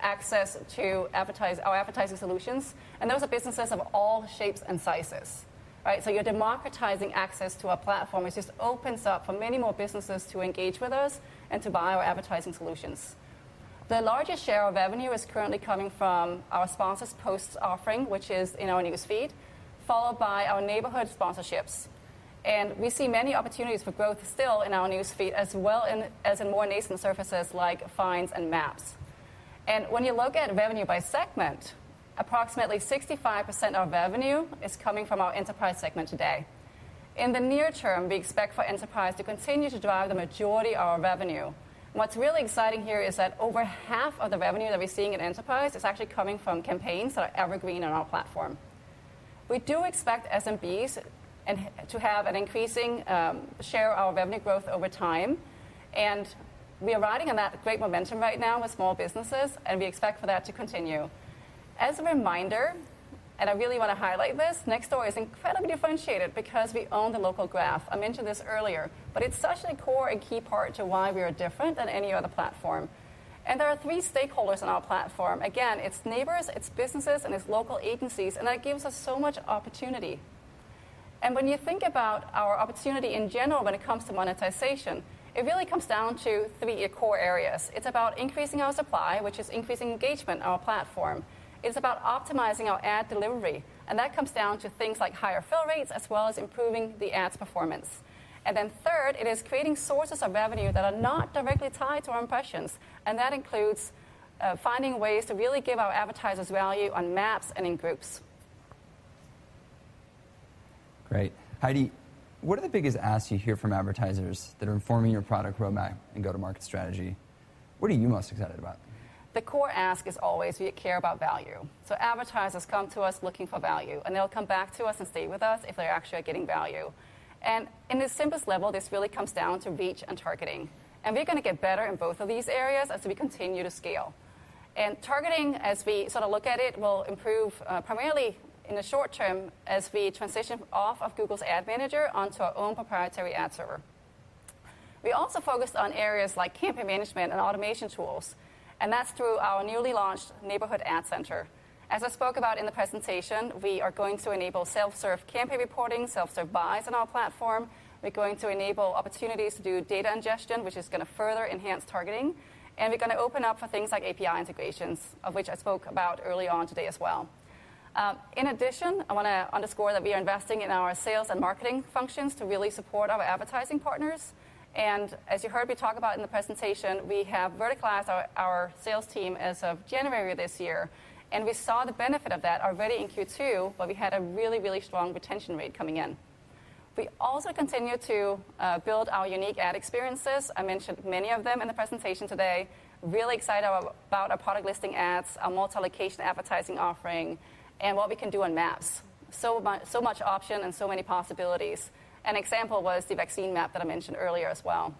access to our advertising solutions. And those are businesses of all shapes and sizes. Right, so you're democratizing access to our platform, which just opens up for many more businesses to engage with us and to buy our advertising solutions. The largest share of revenue is currently coming from our sponsors' posts offering, which is in our newsfeed, followed by our neighborhood sponsorships. And we see many opportunities for growth still in our newsfeed, as well as in more nascent surfaces like Finds and Maps. And when you look at revenue by segment, Approximately 65% of revenue is coming from our enterprise segment today. In the near term, we expect for enterprise to continue to drive the majority of our revenue. What's really exciting here is that over half of the revenue that we're seeing in enterprise is actually coming from campaigns that are evergreen on our platform. We do expect SMBs to have an increasing share of our revenue growth over time. And we are riding on that great momentum right now with small businesses, and we expect for that to continue. As a reminder, and I really want to highlight this, Nextdoor is incredibly differentiated because we own the local graph. I mentioned this earlier, but it's such a core and key part to why we are different than any other platform. And there are three stakeholders on our platform. Again, it's neighbors, it's businesses, and it's local agencies, and that gives us so much opportunity. And when you think about our opportunity in general when it comes to monetization, it really comes down to three core areas. It's about increasing our supply, which is increasing engagement on our platform. It's about optimizing our ad delivery, and that comes down to things like higher fill rates as well as improving the ad's performance. And then third, it is creating sources of revenue that are not directly tied to our impressions, and that includes finding ways to really give our advertisers value on maps and in groups. Great. Heidi, what are the biggest asks you hear from advertisers that are informing your product roadmap and go-to-market strategy? What are you most excited about? The core ask is always we care about value. So advertisers come to us looking for value, and they'll come back to us and stay with us if they're actually getting value. And in the simplest level, this really comes down to reach and targeting. And we're going to get better in both of these areas as we continue to scale. And targeting, as we sort of look at it, will improve primarily in the short term as we transition off of Google's Ad Manager onto our own proprietary ad server. We also focused on areas like campaign management and automation tools, and that's through our newly launched Neighborhood Ad Center. As I spoke about in the presentation, we are going to enable self-serve campaign reporting, self-serve buys on our platform. We're going to enable opportunities to do data ingestion, which is going to further enhance targeting. And we're going to open up for things like API integrations, of which I spoke about early on today as well. In addition, I want to underscore that we are investing in our sales and marketing functions to really support our advertising partners. And as you heard me talk about in the presentation, we have verticalized our sales team as of January this year. And we saw the benefit of that already in Q2, but we had a really, really strong retention rate coming in. We also continue to build our unique ad experiences. I mentioned many of them in the presentation today. Really excited about our product listing ads, our multi-location advertising offering, and what we can do on maps. So much option and so many possibilities. An example was the vaccine map that I mentioned earlier as well.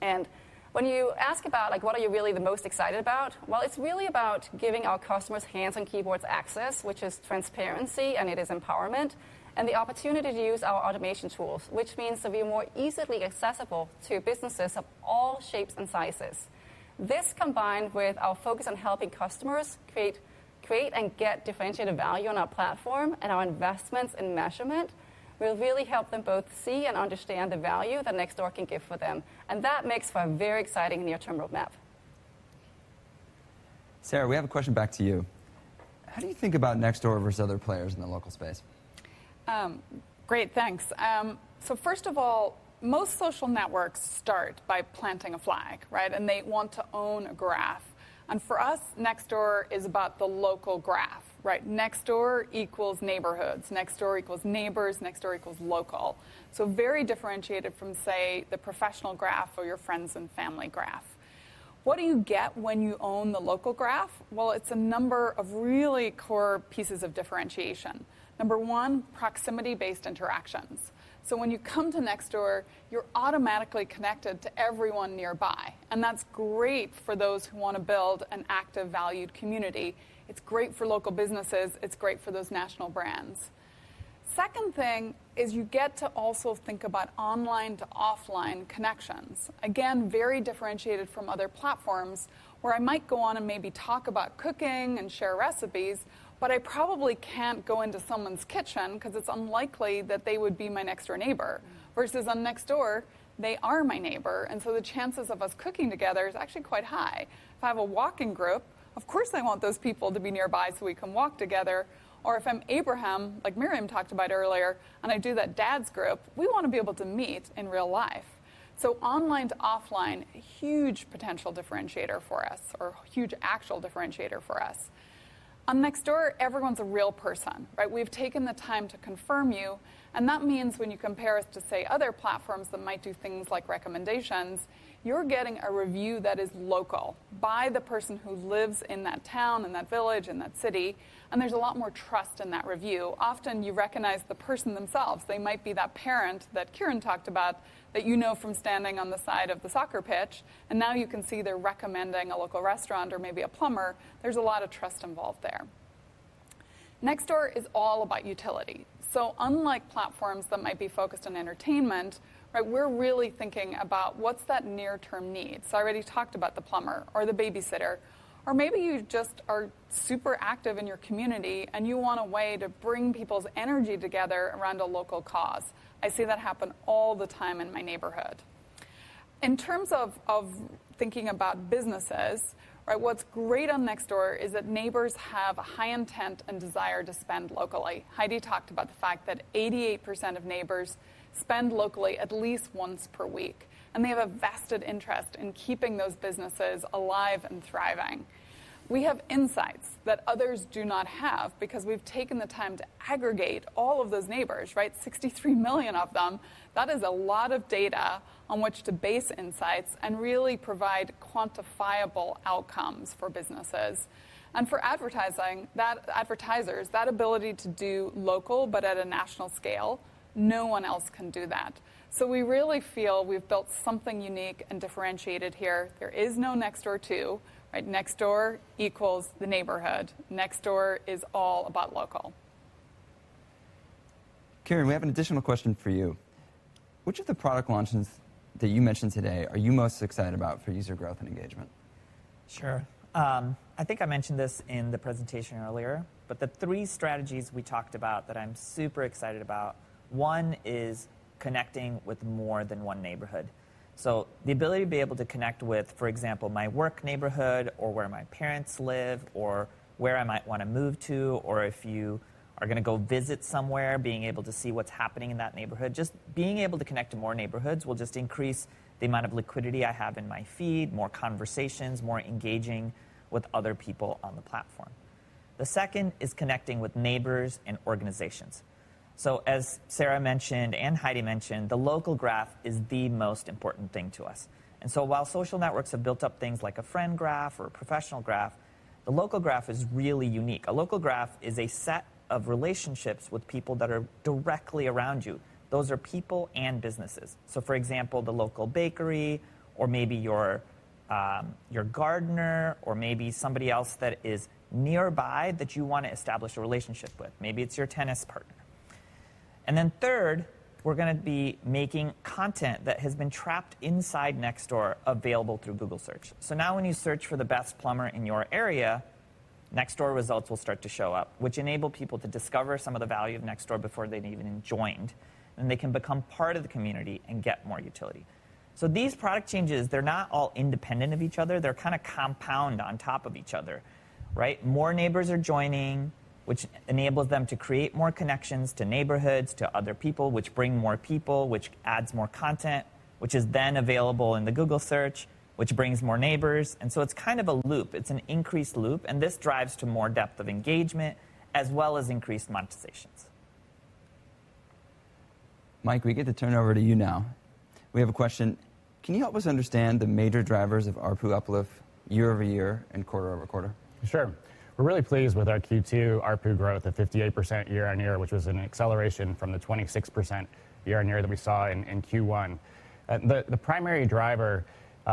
And when you ask about, like, what are you really the most excited about? Well, it's really about giving our customers hands on keyboards access, which is transparency and it is empowerment, and the opportunity to use our automation tools, which means that we're more easily accessible to businesses of all shapes and sizes. This, combined with our focus on helping customers create and get differentiated value on our platform and our investments in measurement, will really help them both see and understand the value that Nextdoor can give for them. And that makes for a very exciting near-term roadmap. Sarah, we have a question back to you. How do you think about Nextdoor versus other players in the local space? Great, thanks. So first of all, most social networks start by planting a flag, right? And they want to own a graph. And for us, Nextdoor is about the local graph. Right, Nextdoor equals neighborhoods, Nextdoor equals neighbors, Nextdoor equals local. So very differentiated from, say, the professional graph or your friends and family graph. What do you get when you own the local graph? Well, it's a number of really core pieces of differentiation. Number one, proximity-based interactions. So when you come to Nextdoor, you're automatically connected to everyone nearby. And that's great for those who want to build an active, valued community. It's great for local businesses. It's great for those national brands. Second thing is you get to also think about online to offline connections. Again, very differentiated from other platforms where I might go on and maybe talk about cooking and share recipes, but I probably can't go into someone's kitchen because it's unlikely that they would be my next-door neighbor. Versus on Nextdoor, they are my neighbor, and so the chances of us cooking together is actually quite high. If I have a walking group, of course I want those people to be nearby so we can walk together. Or if I'm Abraham, like Miriam talked about earlier, and I do that dad's group, we want to be able to meet in real life. So online to offline, a huge potential differentiator for us, or huge actual differentiator for us. On Nextdoor, everyone's a real person, right? We've taken the time to confirm you, and that means when you compare us to, say, other platforms that might do things like recommendations, you're getting a review that is local by the person who lives in that town, in that village, in that city, and there's a lot more trust in that review. Often you recognize the person themselves. They might be that parent that Kieran talked about that you know from standing on the side of the soccer pitch, and now you can see they're recommending a local restaurant or maybe a plumber. There's a lot of trust involved there. Nextdoor is all about utility. So unlike platforms that might be focused on entertainment, right, we're really thinking about what's that near-term need. So I already talked about the plumber or the babysitter, or maybe you just are super active in your community and you want a way to bring people's energy together around a local cause. I see that happen all the time in my neighborhood. In terms of thinking about businesses, right, what's great on Nextdoor is that neighbors have a high intent and desire to spend locally. Heidi talked about the fact that 88% of neighbors spend locally at least once per week, and they have a vested interest in keeping those businesses alive and thriving. We have insights that others do not have because we've taken the time to aggregate all of those neighbors, right? 63 million of them. That is a lot of data on which to base insights and really provide quantifiable outcomes for businesses. And for advertisers, that ability to do local but at a national scale, no one else can do that. So we really feel we've built something unique and differentiated here. There is no Nextdoor 2. Right, Nextdoor equals the neighborhood. Nextdoor is all about local. Kieran, we have an additional question for you. Which of the product launches that you mentioned today are you most excited about for user growth and engagement? Sure. I think I mentioned this in the presentation earlier, but the three strategies we talked about that I'm super excited about, one is connecting with more than one neighborhood. So the ability to be able to connect with, for example, my work neighborhood or where my parents live or where I might want to move to, or if you are going to go visit somewhere, being able to see what's happening in that neighborhood. Just being able to connect to more neighborhoods will just increase the amount of liquidity I have in my feed, more conversations, more engaging with other people on the platform. The second is connecting with neighbors and organizations. So as Sarah mentioned and Heidi mentioned, the local graph is the most important thing to us. And so while social networks have built up things like a friend graph or a professional graph, the local graph is really unique. A local graph is a set of relationships with people that are directly around you. Those are people and businesses. So for example, the local bakery, or maybe your gardener, or maybe somebody else that is nearby that you want to establish a relationship with. Maybe it's your tennis partner. And then third, we're going to be making content that has been trapped inside Nextdoor available through Google search. So now when you search for the best plumber in your area, Nextdoor results will start to show up, which enable people to discover some of the value of Nextdoor before they've even joined. And they can become part of the community and get more utility. So these product changes, they're not all independent of each other. They're kind of compound on top of each other, right? More neighbors are joining, which enables them to create more connections to neighborhoods, to other people, which bring more people, which adds more content, which is then available in the Google search, which brings more neighbors. And so it's kind of a loop. It's an increased loop, and this drives to more depth of engagement as well as increased monetizations. Mike, we get to turn over to you now. We have a question. Can you help us understand the major drivers of ARPU uplift year over year and quarter over quarter? Sure. We're really pleased with our Q2 ARPU growth of 58% year-on-year, which was an acceleration from the 26% year-on-year that we saw in Q1. The primary driver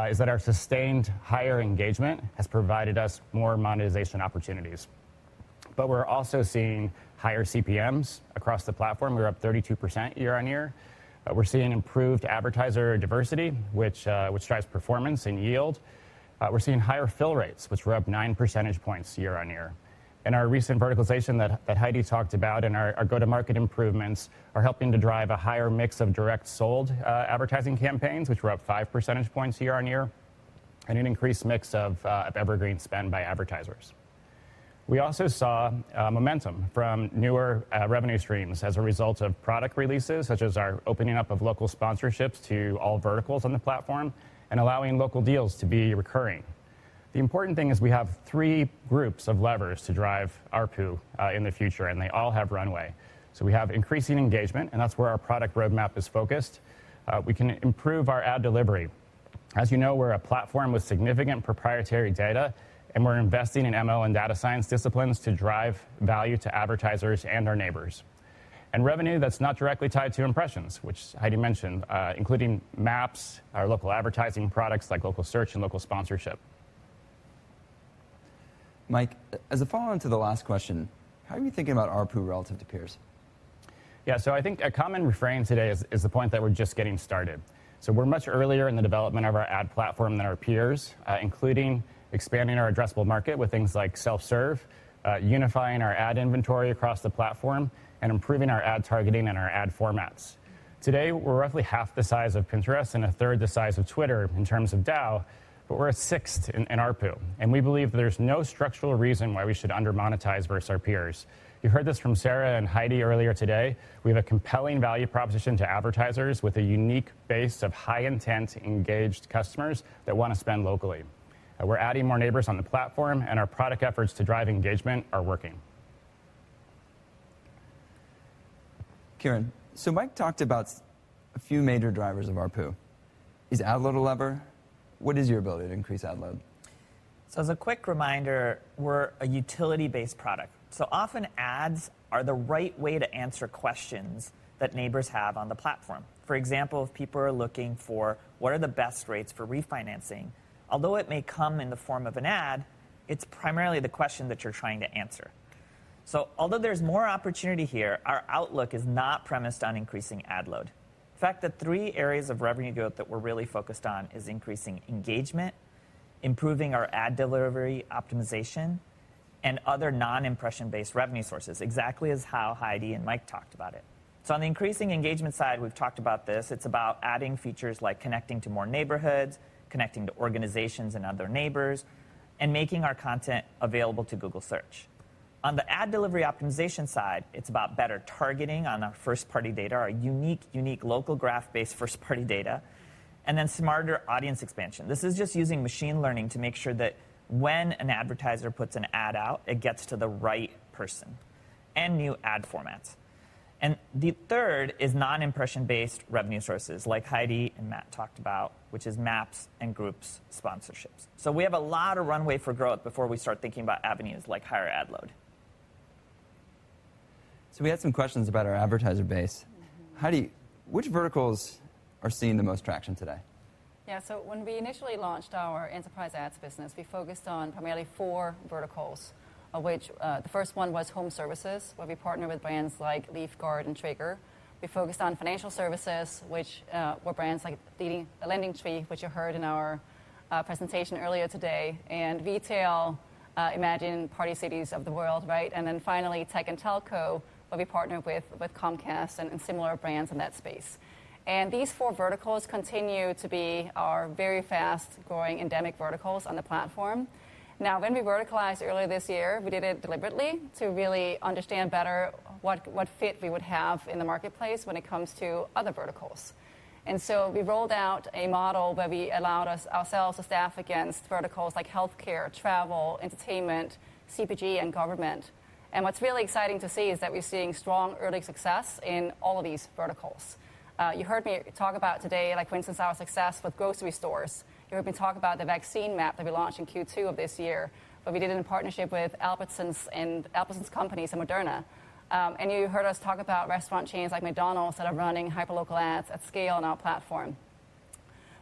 is that our sustained higher engagement has provided us more monetization opportunities. But we're also seeing higher CPMs across the platform. We're up 32% year-on-year. We're seeing improved advertiser diversity, which drives performance and yield. We're seeing higher fill rates, which were up 9 percentage points year on year. And our recent verticalization that Heidi talked about and our go-to-market improvements are helping to drive a higher mix of direct sold advertising campaigns, which were up 5 percentage points year on year, and an increased mix of evergreen spend by advertisers. We also saw momentum from newer revenue streams as a result of product releases, such as our opening up of local sponsorships to all verticals on the platform, and allowing local deals to be recurring. The important thing is we have three groups of levers to drive ARPU in the future, and they all have runway. So we have increasing engagement, and that's where our product roadmap is focused. We can improve our ad delivery. As you know, we're a platform with significant proprietary data, and we're investing in ML and data science disciplines to drive value to advertisers and our neighbors. And revenue that's not directly tied to impressions, which Heidi mentioned, including maps, our local advertising products like local search and local sponsorship. Mike, as a follow-on to the last question, how are you thinking about ARPU relative to peers? Yeah, so I think a common refrain today is the point that we're just getting started. So we're much earlier in the development of our ad platform than our peers, including expanding our addressable market with things like self-serve, unifying our ad inventory across the platform, and improving our ad targeting and our ad formats. Today, we're roughly half the size of Pinterest and a third the size of Twitter in terms of DAU, but we're a sixth in ARPU, and we believe that there's no structural reason why we should under-monetize versus our peers. You heard this from Sarah and Heidi earlier today. We have a compelling value proposition to advertisers with a unique base of high-intent, engaged customers that want to spend locally. We're adding more neighbors on the platform, and our product efforts to drive engagement are working. Kieran, so Mike talked about a few major drivers of ARPU. Is ad load a lever? What is your ability to increase ad load? So as a quick reminder, we're a utility-based product. So often ads are the right way to answer questions that neighbors have on the platform. For example, if people are looking for what are the best rates for refinancing, although it may come in the form of an ad, it's primarily the question that you're trying to answer. So although there's more opportunity here, our outlook is not premised on increasing ad load. In fact, the three areas of revenue growth that we're really focused on is increasing engagement, improving our ad delivery optimization, and other non-impression-based revenue sources, exactly as how Heidi and Mike talked about it. So on the increasing engagement side, we've talked about this. It's about adding features like connecting to more neighborhoods, connecting to organizations and other neighbors, and making our content available to Google Search. On the ad delivery optimization side, it's about better targeting on our first-party data, our unique local graph-based first-party data, and then smarter audience expansion. This is just using machine learning to make sure that when an advertiser puts an ad out, it gets to the right person, and new ad formats. And the third is non-impression-based revenue sources, like Heidi and Matt talked about, which is maps and groups sponsorships. So we have a lot of runway for growth before we start thinking about avenues like higher ad load. So we had some questions about our advertiser base. Heidi, which verticals are seeing the most traction today? Yeah, so when we initially launched our enterprise ads business, we focused on primarily four verticals, of which the first one was home services, where we partner with brands like Leaf Guard and Traeger. We focused on financial services, which were brands like Lending Tree, which you heard in our presentation earlier today, and retail, imagine Party Cities of the world, right? And then finally, tech and telco, where we partner with Comcast and similar brands in that space. And these four verticals continue to be our very fast-growing endemic verticals on the platform. Now, when we verticalized earlier this year, we did it deliberately to really understand better what fit we would have in the marketplace when it comes to other verticals. And so we rolled out a model where we allowed ourselves to staff against verticals like healthcare, travel, entertainment, CPG, and government. And what's really exciting to see is that we're seeing strong early success in all of these verticals. You heard me talk about today, like, for instance, our success with grocery stores. You heard me talk about the vaccine map that we launched in Q2 of this year, but we did it in partnership with Albertsons Companies and Moderna. And you heard us talk about restaurant chains like McDonald's that are running hyperlocal ads at scale on our platform.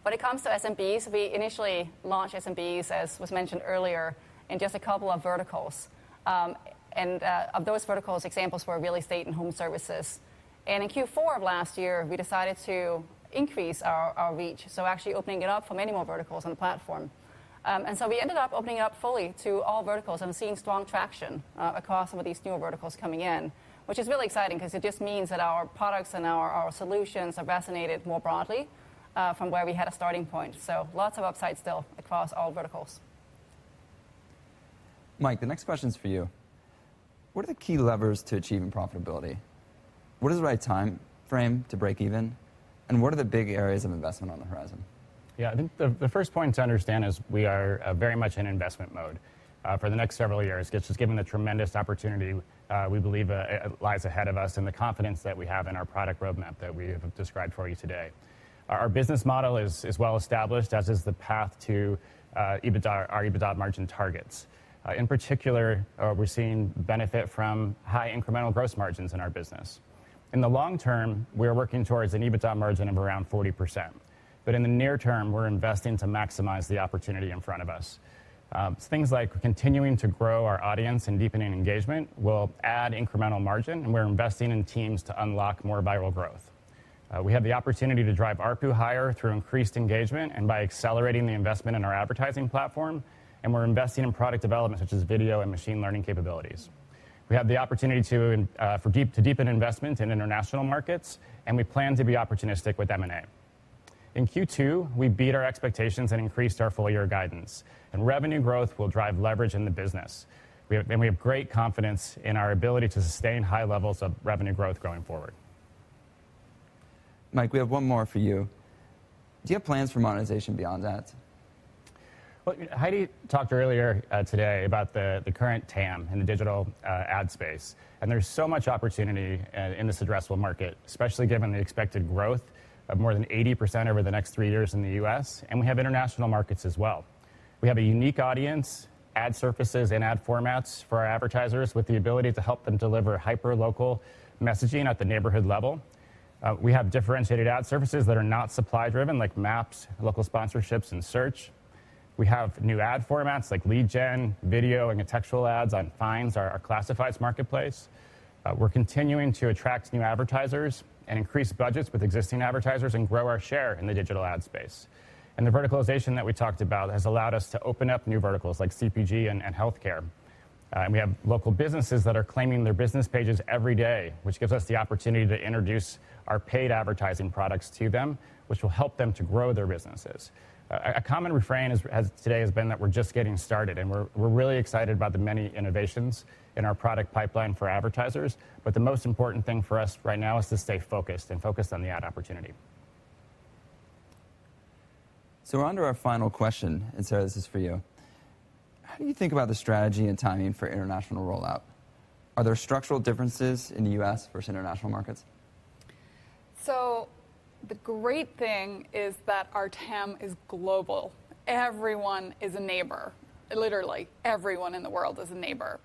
When it comes to SMBs, we initially launched SMBs, as was mentioned earlier, in just a couple of verticals. Of those verticals, examples were real estate and home services. And in Q4 of last year, we decided to increase our reach, so actually opening it up for many more verticals on the platform. And so we ended up opening it up fully to all verticals and seeing strong traction across some of these newer verticals coming in, which is really exciting because it just means that our products and our solutions have resonated more broadly from where we had a starting point. So lots of upside still across all verticals. Mike, the next question is for you. What are the key levers to achieving profitability? What is the right time frame to break even? And what are the big areas of investment on the horizon? Yeah, I think the first point to understand is we are very much in investment mode for the next several years. It's just given the tremendous opportunity we believe lies ahead of us and the confidence that we have in our product roadmap that we have described for you today. Our business model is well established, as is the path to our EBITDA margin targets. In particular, we're seeing benefit from high incremental gross margins in our business. In the long term, we're working towards an EBITDA margin of around 40%. But in the near term, we're investing to maximize the opportunity in front of us. Things like continuing to grow our audience and deepening engagement will add incremental margin, and we're investing in teams to unlock more viral growth. We have the opportunity to drive ARPU higher through increased engagement and by accelerating the investment in our advertising platform, and we're investing in product development such as video and machine learning capabilities. We have the opportunity to deepen investment in international markets, and we plan to be opportunistic with M&A. In Q2, we beat our expectations and increased our full-year guidance. And revenue growth will drive leverage in the business. We have great confidence in our ability to sustain high levels of revenue growth going forward. Mike, we have one more for you. Do you have plans for monetization beyond that? Well, Heidi talked earlier today about the current TAM in the digital ad space. And there's so much opportunity in this addressable market, especially given the expected growth of more than 80% over the next 3 years in the U.S., and we have international markets as well. We have a unique audience, ad surfaces, and ad formats for our advertisers with the ability to help them deliver hyper-local messaging at the neighborhood level. We have differentiated ad services that are not supply-driven, like maps, local sponsorships, and search. We have new ad formats like lead gen, video, and contextual ads on Finds, our classifieds marketplace. We're continuing to attract new advertisers and increase budgets with existing advertisers and grow our share in the digital ad space. And the verticalization that we talked about has allowed us to open up new verticals like CPG and healthcare. And we have local businesses that are claiming their business pages every day, which gives us the opportunity to introduce our paid advertising products to them, which will help them to grow their businesses. A common refrain today has been that we're just getting started, and we're really excited about the many innovations in our product pipeline for advertisers. But the most important thing for us right now is to stay focused and focused on the ad opportunity. So we're on to our final question, and Sarah, this is for you. How do you think about the strategy and timing for international rollout? Are there structural differences in the U.S. versus international markets? So the great thing is that our TAM is global. Everyone is a neighbor. Literally, everyone in the world is a neighbor.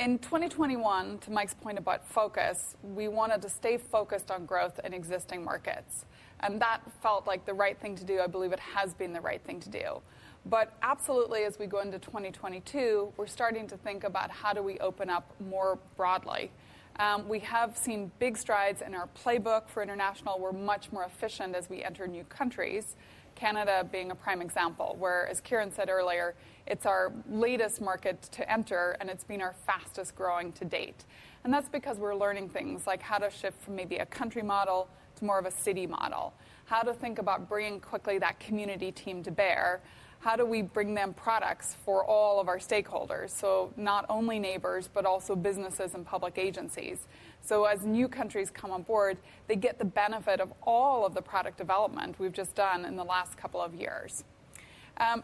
In 2021, to Mike's point about focus, we wanted to stay focused on growth in existing markets. And that felt like the right thing to do. I believe it has been the right thing to do. But absolutely, as we go into 2022, we're starting to think about how do we open up more broadly. We have seen big strides in our playbook for international. We're much more efficient as we enter new countries, Canada being a prime example, where, as Kieran said earlier, it's our latest market to enter, and it's been our fastest growing to date. And that's because we're learning things like how to shift from maybe a country model to more of a city model, how to think about bringing quickly that community team to bear, how do we bring them products for all of our stakeholders, so not only neighbors, but also businesses and public agencies. So as new countries come on board, they get the benefit of all of the product development we've just done in the last couple of years.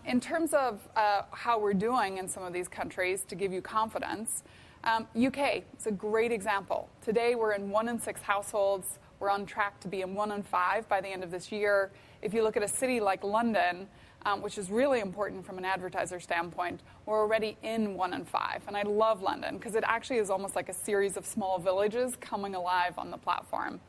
In terms of how we're doing in some of these countries, to give you confidence, UK is a great example. Today, we're in 1 in 6 households. We're on track to be in 1 in 5 by the end of this year. If you look at a city like London, which is really important from an advertiser standpoint, we're already in 1 in 5. And I love London because it actually is almost like a series of small villages coming alive on the platform.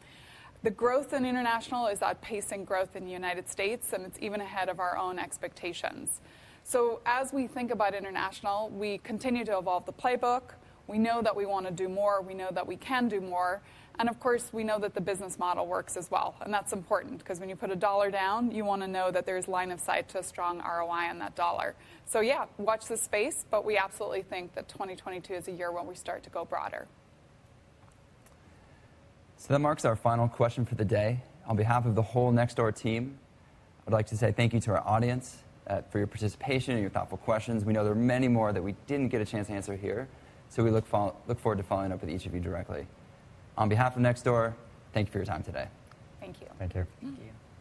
The growth in international is outpacing growth in the United States, and it's even ahead of our own expectations. So as we think about international, we continue to evolve the playbook. We know that we want to do more. We know that we can do more. And of course, we know that the business model works as well. And that's important because when you put a dollar down, you want to know that there's line of sight to a strong ROI on that dollar. So yeah, watch this space, but we absolutely think that 2022 is a year when we start to go broader. So that marks our final question for the day. On behalf of the whole Nextdoor team, I'd like to say thank you to our audience for your participation and your thoughtful questions. We know there are many more that we didn't get a chance to answer here, so we look forward to following up with each of you directly. On behalf of Nextdoor, thank you for your time today. Thank you. Thank you. Thank you.